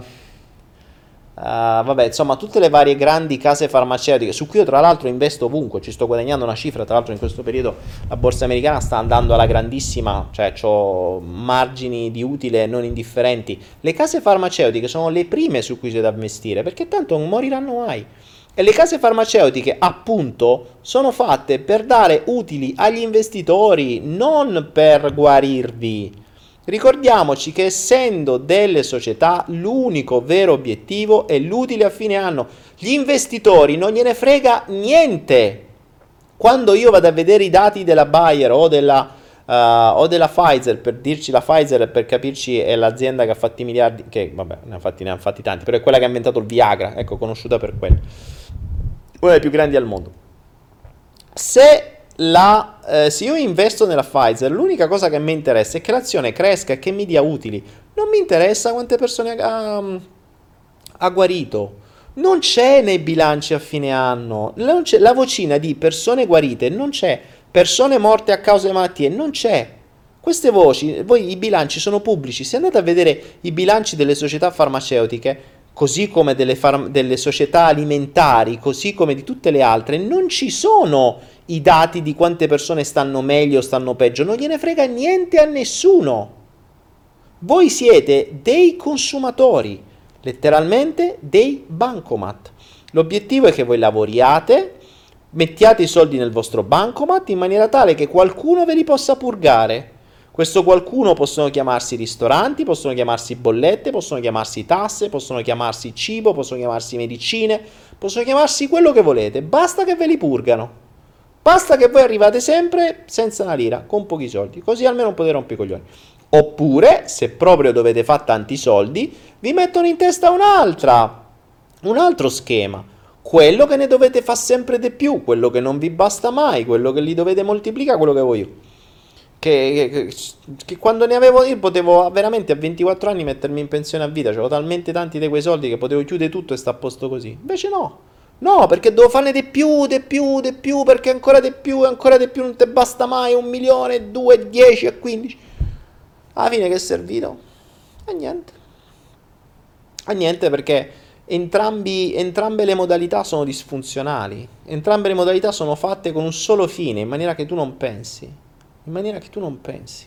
uh, vabbè insomma tutte le varie grandi case farmaceutiche su cui io tra l'altro investo ovunque, ci sto guadagnando una cifra, tra l'altro in questo periodo la borsa americana sta andando alla grandissima, cioè ho margini di utile non indifferenti, le case farmaceutiche sono le prime su cui c'è da investire perché tanto non moriranno mai. E le case farmaceutiche, appunto, sono fatte per dare utili agli investitori, non per guarirvi. Ricordiamoci che essendo delle società, l'unico vero obiettivo è l'utile a fine anno. Gli investitori non gliene frega niente. Quando io vado a vedere i dati della Bayer o della, uh, o della Pfizer, per dirci la Pfizer, per capirci è l'azienda che ha fatti miliardi, che vabbè, ne ha fatti, ne ha fatti tanti, però è quella che ha inventato il Viagra, ecco, conosciuta per quello. Una delle più grandi al mondo. Se, la, eh, se io investo nella Pfizer, l'unica cosa che mi interessa è che l'azione cresca e che mi dia utili. Non mi interessa quante persone ha, ha guarito. Non c'è nei bilanci a fine anno. Non c'è, la vocina di persone guarite non c'è. Persone morte a causa di malattie non c'è. Queste voci, voi, i bilanci sono pubblici, se andate a vedere i bilanci delle società farmaceutiche, così come delle, far- delle società alimentari, così come di tutte le altre, non ci sono i dati di quante persone stanno meglio o stanno peggio, non gliene frega niente a nessuno. Voi siete dei consumatori, letteralmente dei bancomat. L'obiettivo è che voi lavoriate, mettiate i soldi nel vostro bancomat in maniera tale che qualcuno ve li possa purgare. Questo qualcuno possono chiamarsi ristoranti, possono chiamarsi bollette, possono chiamarsi tasse, possono chiamarsi cibo, possono chiamarsi medicine, possono chiamarsi quello che volete, basta che ve li purgano, basta che voi arrivate sempre senza una lira, con pochi soldi, così almeno non potete rompere i coglioni. Oppure, se proprio dovete fare tanti soldi, vi mettono in testa un'altra, un altro schema, quello che ne dovete fare sempre di più, quello che non vi basta mai, quello che li dovete moltiplicare, quello che voglio. Che, che, che quando ne avevo io potevo veramente a ventiquattro anni mettermi in pensione a vita, c'avevo talmente tanti di quei soldi che potevo chiudere tutto e sta a posto così. Invece no, no, perché devo farne di più, di più, di più, perché ancora di più, ancora di più, non ti basta mai, un milione, due, dieci e quindici. Alla fine che è servito? A niente. A niente perché entrambi, entrambe le modalità sono disfunzionali, entrambe le modalità sono fatte con un solo fine, in maniera che tu non pensi. In maniera che tu non pensi,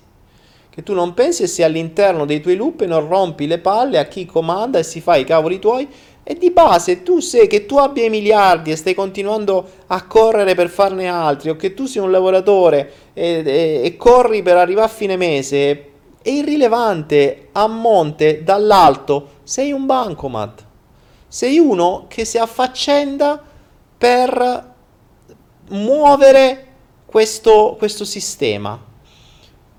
che tu non pensi e se all'interno dei tuoi loop non rompi le palle a chi comanda e si fa i cavoli tuoi, e di base tu sei, che tu abbia i miliardi e stai continuando a correre per farne altri, o che tu sia un lavoratore e, e, e corri per arrivare a fine mese, è irrilevante, a monte, dall'alto, sei un bancomat, sei uno che si affaccenda per muovere Questo, questo sistema,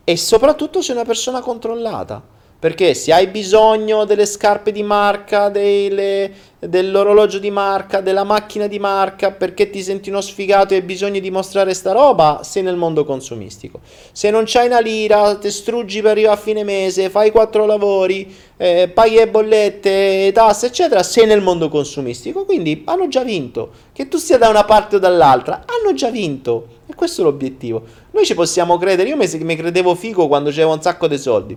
e soprattutto sei una persona controllata, perché se hai bisogno delle scarpe di marca, delle, dell'orologio di marca, della macchina di marca, perché ti senti uno sfigato e hai bisogno di mostrare sta roba, sei nel mondo consumistico. Se non c'hai una lira, te struggi per arrivare a fine mese, fai quattro lavori, eh, paghi le bollette, tasse eccetera, sei nel mondo consumistico. Quindi hanno già vinto, che tu sia da una parte o dall'altra, hanno già vinto. E questo è l'obiettivo. Noi ci possiamo credere. Io mi credevo figo quando c'avevo un sacco di soldi.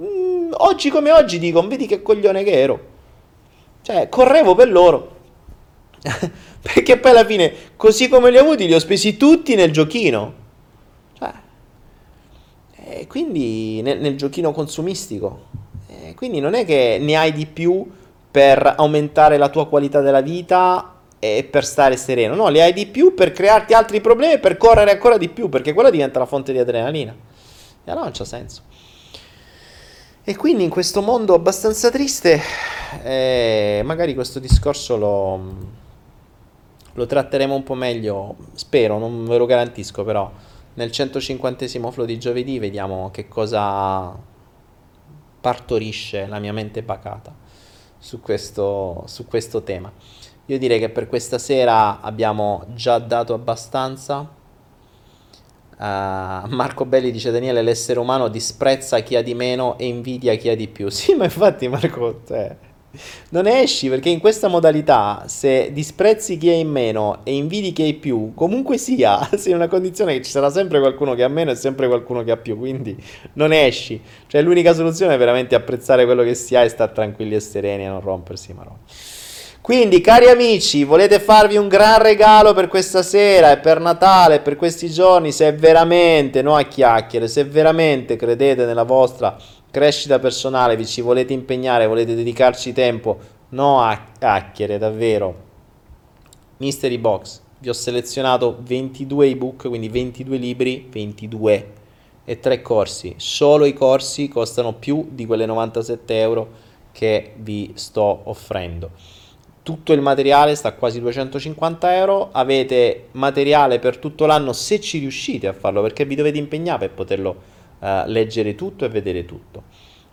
Mm, oggi come oggi dico, vedi che coglione che ero. Cioè, correvo per loro. Perché poi alla fine, così come li ho avuti, li ho spesi tutti nel giochino. Cioè, e quindi nel, nel giochino consumistico. E quindi non è che ne hai di più per aumentare la tua qualità della vita e per stare sereno, no, le hai di più per crearti altri problemi e per correre ancora di più, perché quella diventa la fonte di adrenalina e allora non c'ha senso. E quindi in questo mondo abbastanza triste eh, magari questo discorso lo, lo tratteremo un po' meglio, spero, non ve lo garantisco, però nel centocinquantesimo flow di giovedì vediamo che cosa partorisce la mia mente pacata su questo, su questo tema. Io direi che per questa sera abbiamo già dato abbastanza. Uh, Marco Belli dice: Daniele, l'essere umano disprezza chi ha di meno e invidia chi ha di più. Sì, ma infatti Marco, eh, non esci, perché in questa modalità, se disprezzi chi è in meno e invidi chi è in più, comunque sia, sei in una condizione che ci sarà sempre qualcuno che ha meno e sempre qualcuno che ha più, quindi non esci. Cioè l'unica soluzione è veramente apprezzare quello che si ha e stare tranquilli e sereni e non rompersi i maroni. Quindi, cari amici, volete farvi un gran regalo per questa sera e per Natale, per questi giorni, se veramente, no a chiacchiere, se veramente credete nella vostra crescita personale, vi ci volete impegnare, volete dedicarci tempo, no a chiacchiere, davvero. Mystery Box, vi ho selezionato ventidue ebook, quindi ventidue libri, ventidue e tre corsi. Solo i corsi costano più di quelle novantasette euro che vi sto offrendo. Tutto il materiale sta a quasi duecentocinquanta euro, avete materiale per tutto l'anno se ci riuscite a farlo, perché vi dovete impegnare per poterlo eh, leggere tutto e vedere tutto.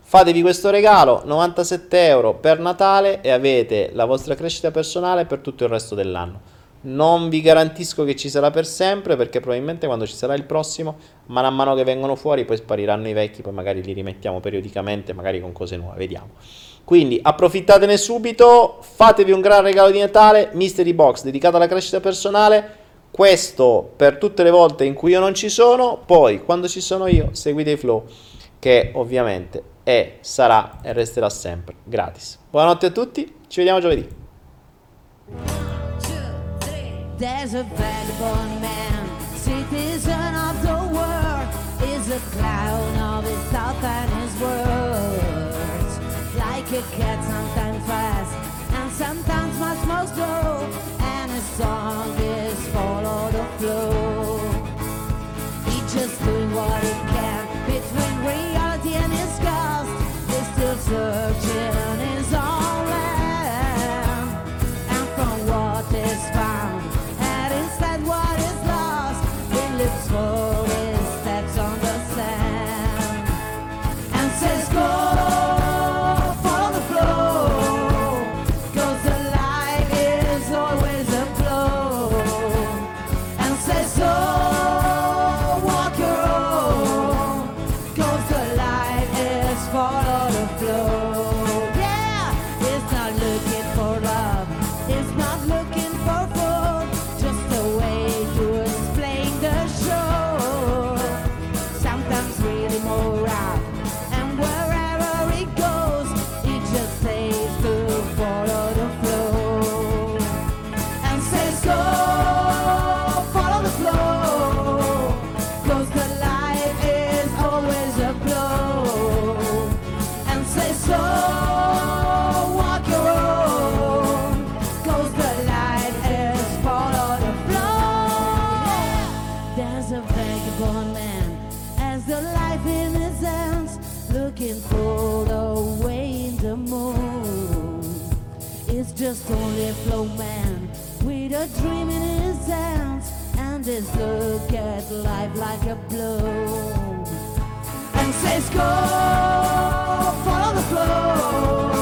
Fatevi questo regalo, novantasette euro per Natale, e avete la vostra crescita personale per tutto il resto dell'anno. Non vi garantisco che ci sarà per sempre, perché probabilmente quando ci sarà il prossimo, man mano che vengono fuori, poi spariranno i vecchi, poi magari li rimettiamo periodicamente, magari con cose nuove, vediamo. Quindi approfittatene subito, fatevi un gran regalo di Natale, Mystery Box dedicata alla crescita personale, Questo per tutte le volte in cui io non ci sono, poi quando ci sono io seguite i flow, che ovviamente è, sarà e resterà sempre gratis. Buonanotte a tutti, ci vediamo giovedì. Song is follow the flow. He's just doing what he can between reality and his ghost. He's still searching his own land, and from what is found and instead what is lost, he lives for his steps on the sand and says go. Just only a flow man with a dream in his hands, and this look at life like a blow, and says go, follow the flow.